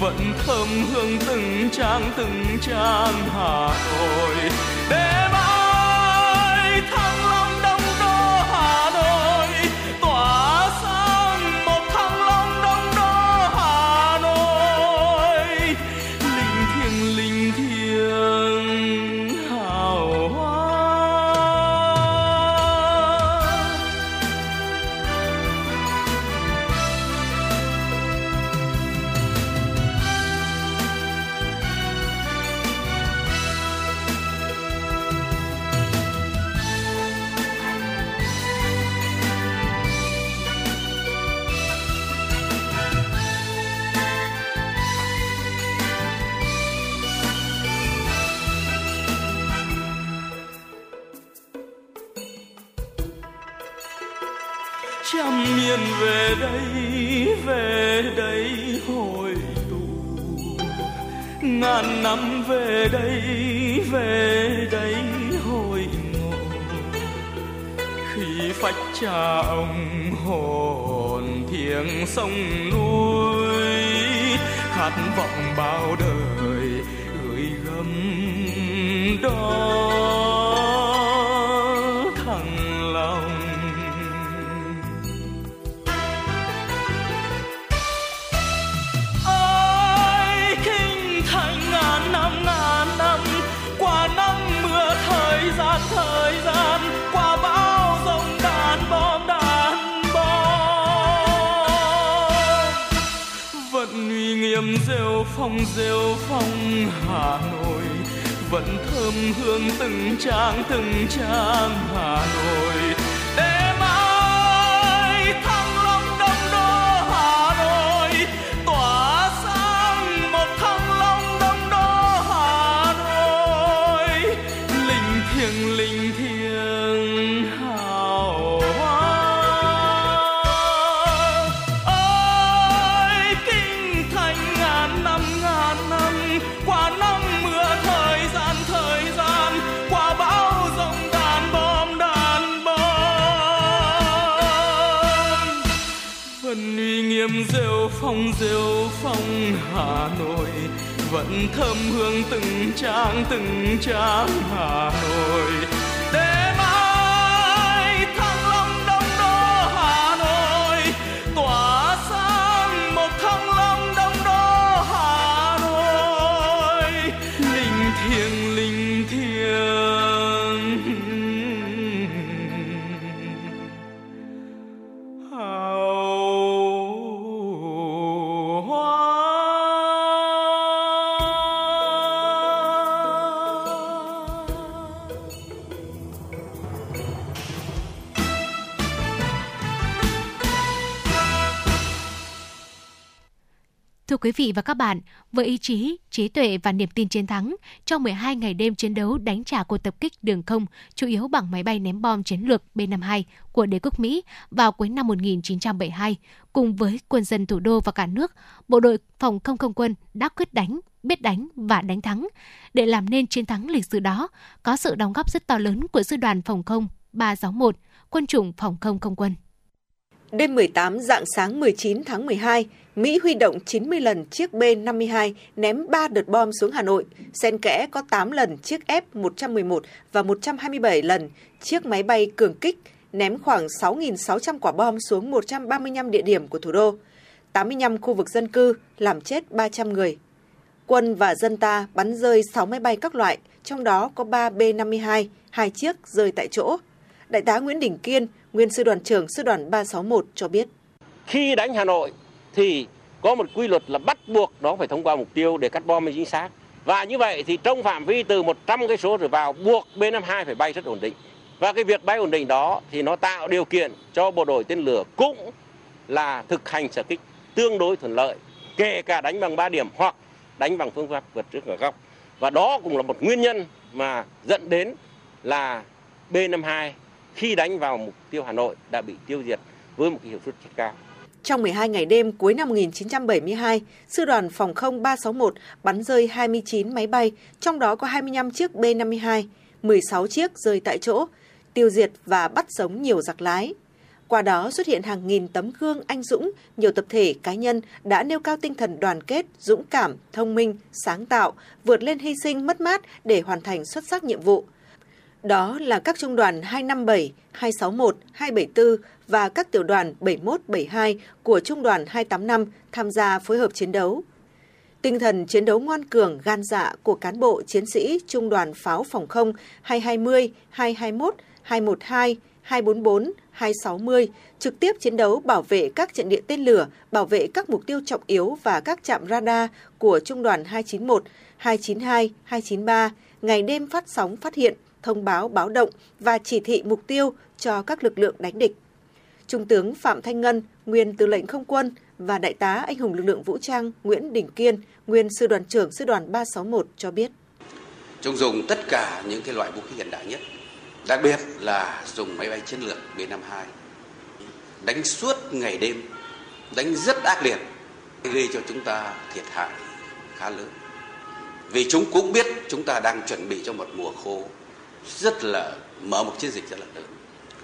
Vẫn thơm hương từng trang từng trang Hà Nội, đêm mai Thăng Long đông đô Hà Nội tỏa sáng một Thăng Long đông đô Hà Nội, linh thiêng linh thiêng hào hoa. Trăm miền về đây, về đây hội tụ, ngàn năm về đây, về đây hội ngộ. Khi phách cha ông hồn thiêng sông núi, khát vọng bao đời gửi gắm đó. Phong rêu phong Hà Nội vẫn thơm hương từng trang từng trang Hà Nội, đêm mai Thăng Long đông đô Hà Nội tỏa sáng Em rêu phong rêu phong Hà Nội vẫn thơm hương từng trang từng trang Hà Nội. Để mai Thăng Long Đông Đô Hà Nội tỏa sáng một Thăng Long Đông Đô Hà Nội linh thiêng linh thiêng. Hào Thưa quý vị và các bạn, với ý chí, trí tuệ và niềm tin chiến thắng, trong mười hai ngày đêm chiến đấu đánh trả cuộc tập kích đường không, chủ yếu bằng máy bay ném bom chiến lược B năm mươi hai của đế quốc Mỹ vào cuối năm một nghìn chín trăm bảy mươi hai, cùng với quân dân thủ đô và cả nước, Bộ đội Phòng không không quân đã quyết đánh, biết đánh và đánh thắng. Để làm nên chiến thắng lịch sử đó, có sự đóng góp rất to lớn của Sư đoàn Phòng không ba sáu một, Quân chủng Phòng không không quân. Đêm mười tám rạng sáng mười chín tháng mười hai, Mỹ huy động chín mươi lần chiếc B năm mươi hai ném ba đợt bom xuống Hà Nội, xen kẽ có tám lần chiếc F một trăm mười một và một trăm hai mươi bảy lần chiếc máy bay cường kích ném khoảng sáu nghìn sáu trăm quả bom xuống một trăm ba mươi lăm địa điểm của thủ đô, tám mươi lăm khu vực dân cư, làm chết ba trăm người. Quân và dân ta bắn rơi sáu máy bay các loại, trong đó có ba B năm mươi hai, hai chiếc rơi tại chỗ. Đại tá Nguyễn Đình Kiên, nguyên sư đoàn trưởng sư đoàn ba sáu một cho biết. Khi đánh Hà Nội thì có một quy luật là bắt buộc nó phải thông qua mục tiêu để cắt bom mới chính xác. Và như vậy thì trong phạm vi từ một trăm cây số rồi vào, buộc B năm mươi hai phải bay rất ổn định. Và cái việc bay ổn định đó thì nó tạo điều kiện cho bộ đội tên lửa cũng là thực hành sở kích tương đối thuận lợi, kể cả đánh bằng ba điểm hoặc đánh bằng phương pháp vượt trước ở góc. Và đó cũng là một nguyên nhân mà dẫn đến là B năm mươi hai khi đánh vào mục tiêu Hà Nội đã bị tiêu diệt với một hiệu suất rất cao. Trong mười hai ngày đêm cuối năm một nghìn chín trăm bảy mươi hai, Sư đoàn Phòng không ba sáu một bắn rơi hai mươi chín máy bay, trong đó có hai mươi lăm chiếc B năm mươi hai, mười sáu chiếc rơi tại chỗ, tiêu diệt và bắt sống nhiều giặc lái. Qua đó xuất hiện hàng nghìn tấm gương anh dũng, nhiều tập thể cá nhân đã nêu cao tinh thần đoàn kết, dũng cảm, thông minh, sáng tạo, vượt lên hy sinh mất mát để hoàn thành xuất sắc nhiệm vụ. Đó là các trung đoàn hai năm bảy, hai sáu một, hai bảy tư và các tiểu đoàn bảy mốt, bảy hai của trung đoàn hai tám năm tham gia phối hợp chiến đấu. Tinh thần chiến đấu ngoan cường, gan dạ của cán bộ chiến sĩ trung đoàn pháo phòng không hai hai không, hai hai mốt, hai một hai, hai bốn bốn, hai sáu không trực tiếp chiến đấu bảo vệ các trận địa tên lửa, bảo vệ các mục tiêu trọng yếu và các trạm radar của trung đoàn hai chín một, hai chín hai, hai chín ba, ngày đêm phát sóng phát hiện, thông báo báo động và chỉ thị mục tiêu cho các lực lượng đánh địch. Trung tướng Phạm Thanh Ngân, nguyên tư lệnh không quân và đại tá anh hùng lực lượng vũ trang Nguyễn Đình Kiên, nguyên sư đoàn trưởng sư đoàn ba sáu một cho biết. Chúng dùng tất cả những cái loại vũ khí hiện đại nhất, đặc biệt là dùng máy bay chiến lược B năm mươi hai. Đánh suốt ngày đêm, đánh rất ác liệt, gây cho chúng ta thiệt hại khá lớn. Vì chúng cũng biết chúng ta đang chuẩn bị cho một mùa khô rất là mở một chiến dịch rất là lớn.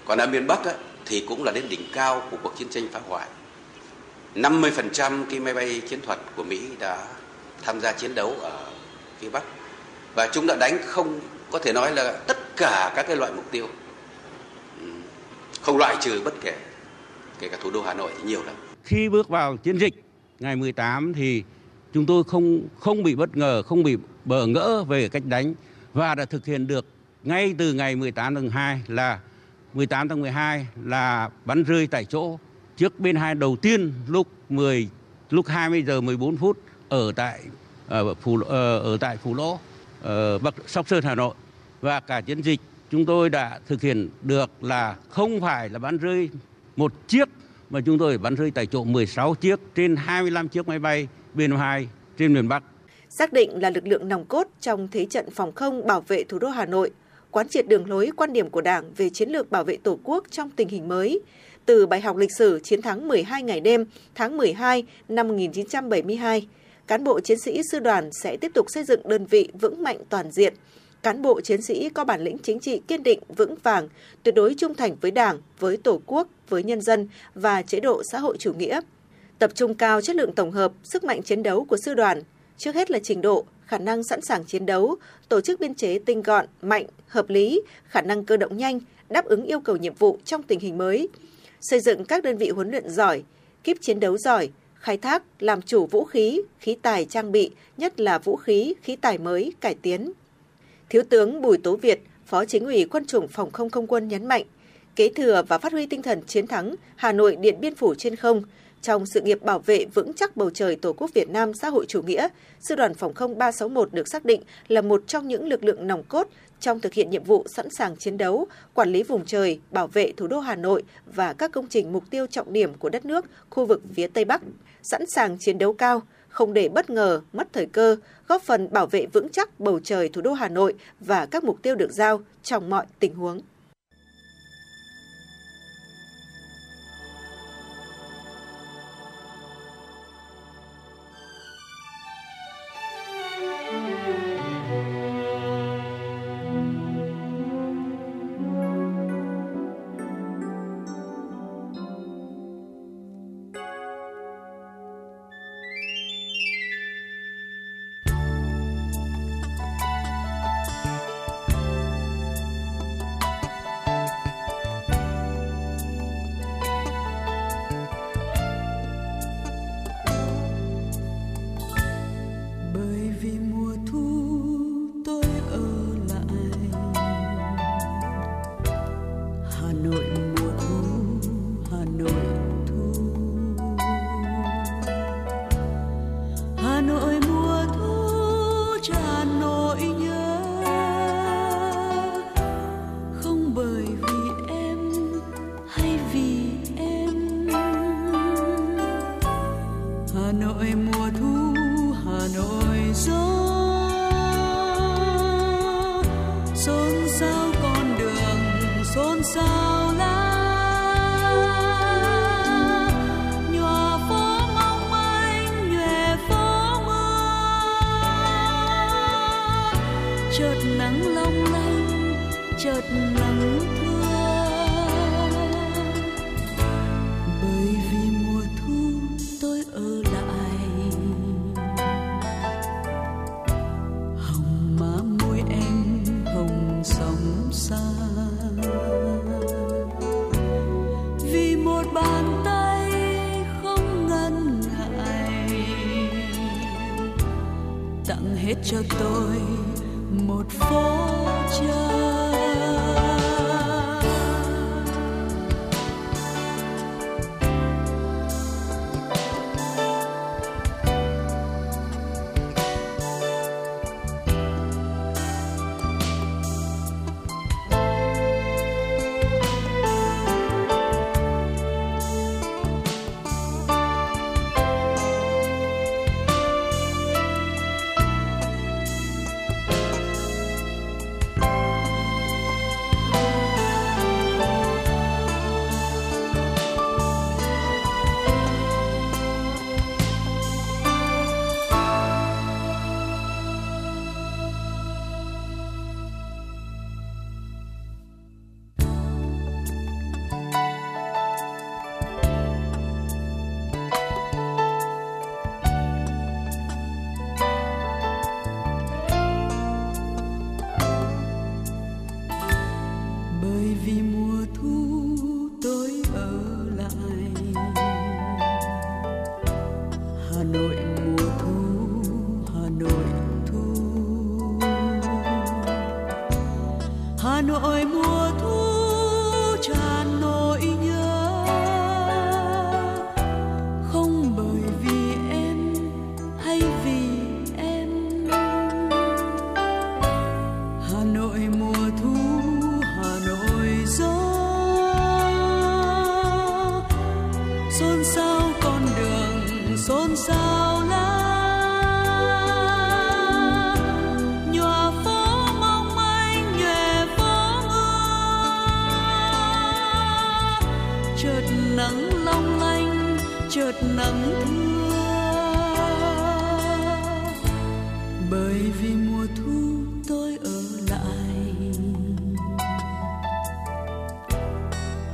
Còn ở miền Bắc á, thì cũng là đến đỉnh cao của cuộc chiến tranh phá hoại. năm mươi phần trăm cái máy bay chiến thuật của Mỹ đã tham gia chiến đấu ở phía Bắc và chúng đã đánh không có thể nói là tất cả các cái loại mục tiêu, không loại trừ bất kể kể cả thủ đô Hà Nội thì nhiều lắm. Khi bước vào chiến dịch ngày mười tám thì chúng tôi không không bị bất ngờ, không bị bỡ ngỡ về cách đánh và đã thực hiện được. Ngay từ ngày mười tám tháng hai là mười tám tháng mười hai là bắn rơi tại chỗ chiếc B hai đầu tiên lúc mười lúc hai mươi giờ mười bốn phút ở tại ở Phú ở tại Phú Lỗ, ở Bắc Sóc Sơn, Hà Nội. Và cả chiến dịch chúng tôi đã thực hiện được là không phải là bắn rơi một chiếc mà chúng tôi bắn rơi tại chỗ mười sáu chiếc trên hai mươi lăm chiếc máy bay B năm mươi hai trên miền Bắc. Xác định là lực lượng nòng cốt trong thế trận phòng không bảo vệ thủ đô Hà Nội, quán triệt đường lối quan điểm của Đảng về chiến lược bảo vệ Tổ quốc trong tình hình mới. Từ bài học lịch sử chiến thắng mười hai ngày đêm tháng mười hai năm một nghìn chín trăm bảy mươi hai, cán bộ chiến sĩ sư đoàn sẽ tiếp tục xây dựng đơn vị vững mạnh toàn diện. Cán bộ chiến sĩ có bản lĩnh chính trị kiên định vững vàng, tuyệt đối trung thành với Đảng, với Tổ quốc, với nhân dân và chế độ xã hội chủ nghĩa. tập trung cao chất lượng tổng hợp, sức mạnh chiến đấu của sư đoàn, trước hết là trình độ, khả năng sẵn sàng chiến đấu, tổ chức biên chế tinh gọn, mạnh, hợp lý, khả năng cơ động nhanh, đáp ứng yêu cầu nhiệm vụ trong tình hình mới, xây dựng các đơn vị huấn luyện giỏi, kíp chiến đấu giỏi, khai thác, làm chủ vũ khí, khí tài trang bị, nhất là vũ khí, khí tài mới, cải tiến. Thiếu tướng Bùi Tố Việt, Phó Chính ủy Quân chủng Phòng không Không quân nhấn mạnh, kế thừa và phát huy tinh thần chiến thắng Hà Nội Điện Biên Phủ trên không, trong sự nghiệp bảo vệ vững chắc bầu trời Tổ quốc Việt Nam xã hội chủ nghĩa, Sư đoàn Phòng không ba sáu một được xác định là một trong những lực lượng nòng cốt trong thực hiện nhiệm vụ sẵn sàng chiến đấu, quản lý vùng trời, bảo vệ thủ đô Hà Nội và các công trình mục tiêu trọng điểm của đất nước, khu vực phía Tây Bắc. Sẵn sàng chiến đấu cao, không để bất ngờ, mất thời cơ, góp phần bảo vệ vững chắc bầu trời thủ đô Hà Nội và các mục tiêu được giao trong mọi tình huống.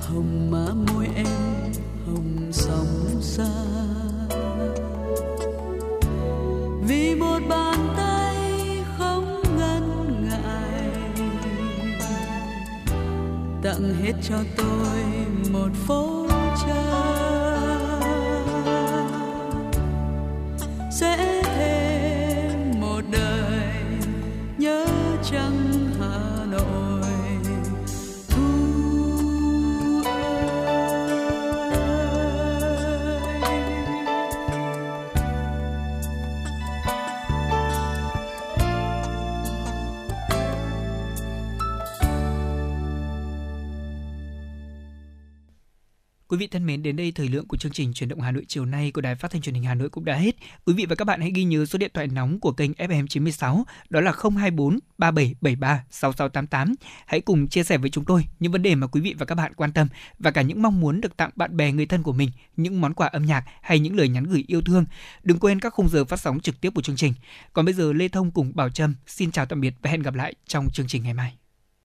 Hồng má môi em, hồng sóng xa. tặng hết cho tôi một phố cha sẽ thêm một đời nhớ chăng Hà Nội thu ơi. Quý vị thân mến, đến đây thời lượng của chương trình Chuyển động Hà Nội chiều nay của Đài Phát thanh Truyền hình Hà Nội cũng đã hết. Quý vị và các bạn hãy ghi nhớ số điện thoại nóng của kênh ép em chín sáu, đó là không hai bốn ba bảy bảy ba sáu sáu tám tám. Hãy cùng chia sẻ với chúng tôi những vấn đề mà quý vị và các bạn quan tâm và cả những mong muốn được tặng bạn bè người thân của mình, những món quà âm nhạc hay những lời nhắn gửi yêu thương. Đừng quên các khung giờ phát sóng trực tiếp của chương trình. Còn bây giờ Lê Thông cùng Bảo Trâm xin chào tạm biệt và hẹn gặp lại trong chương trình ngày mai.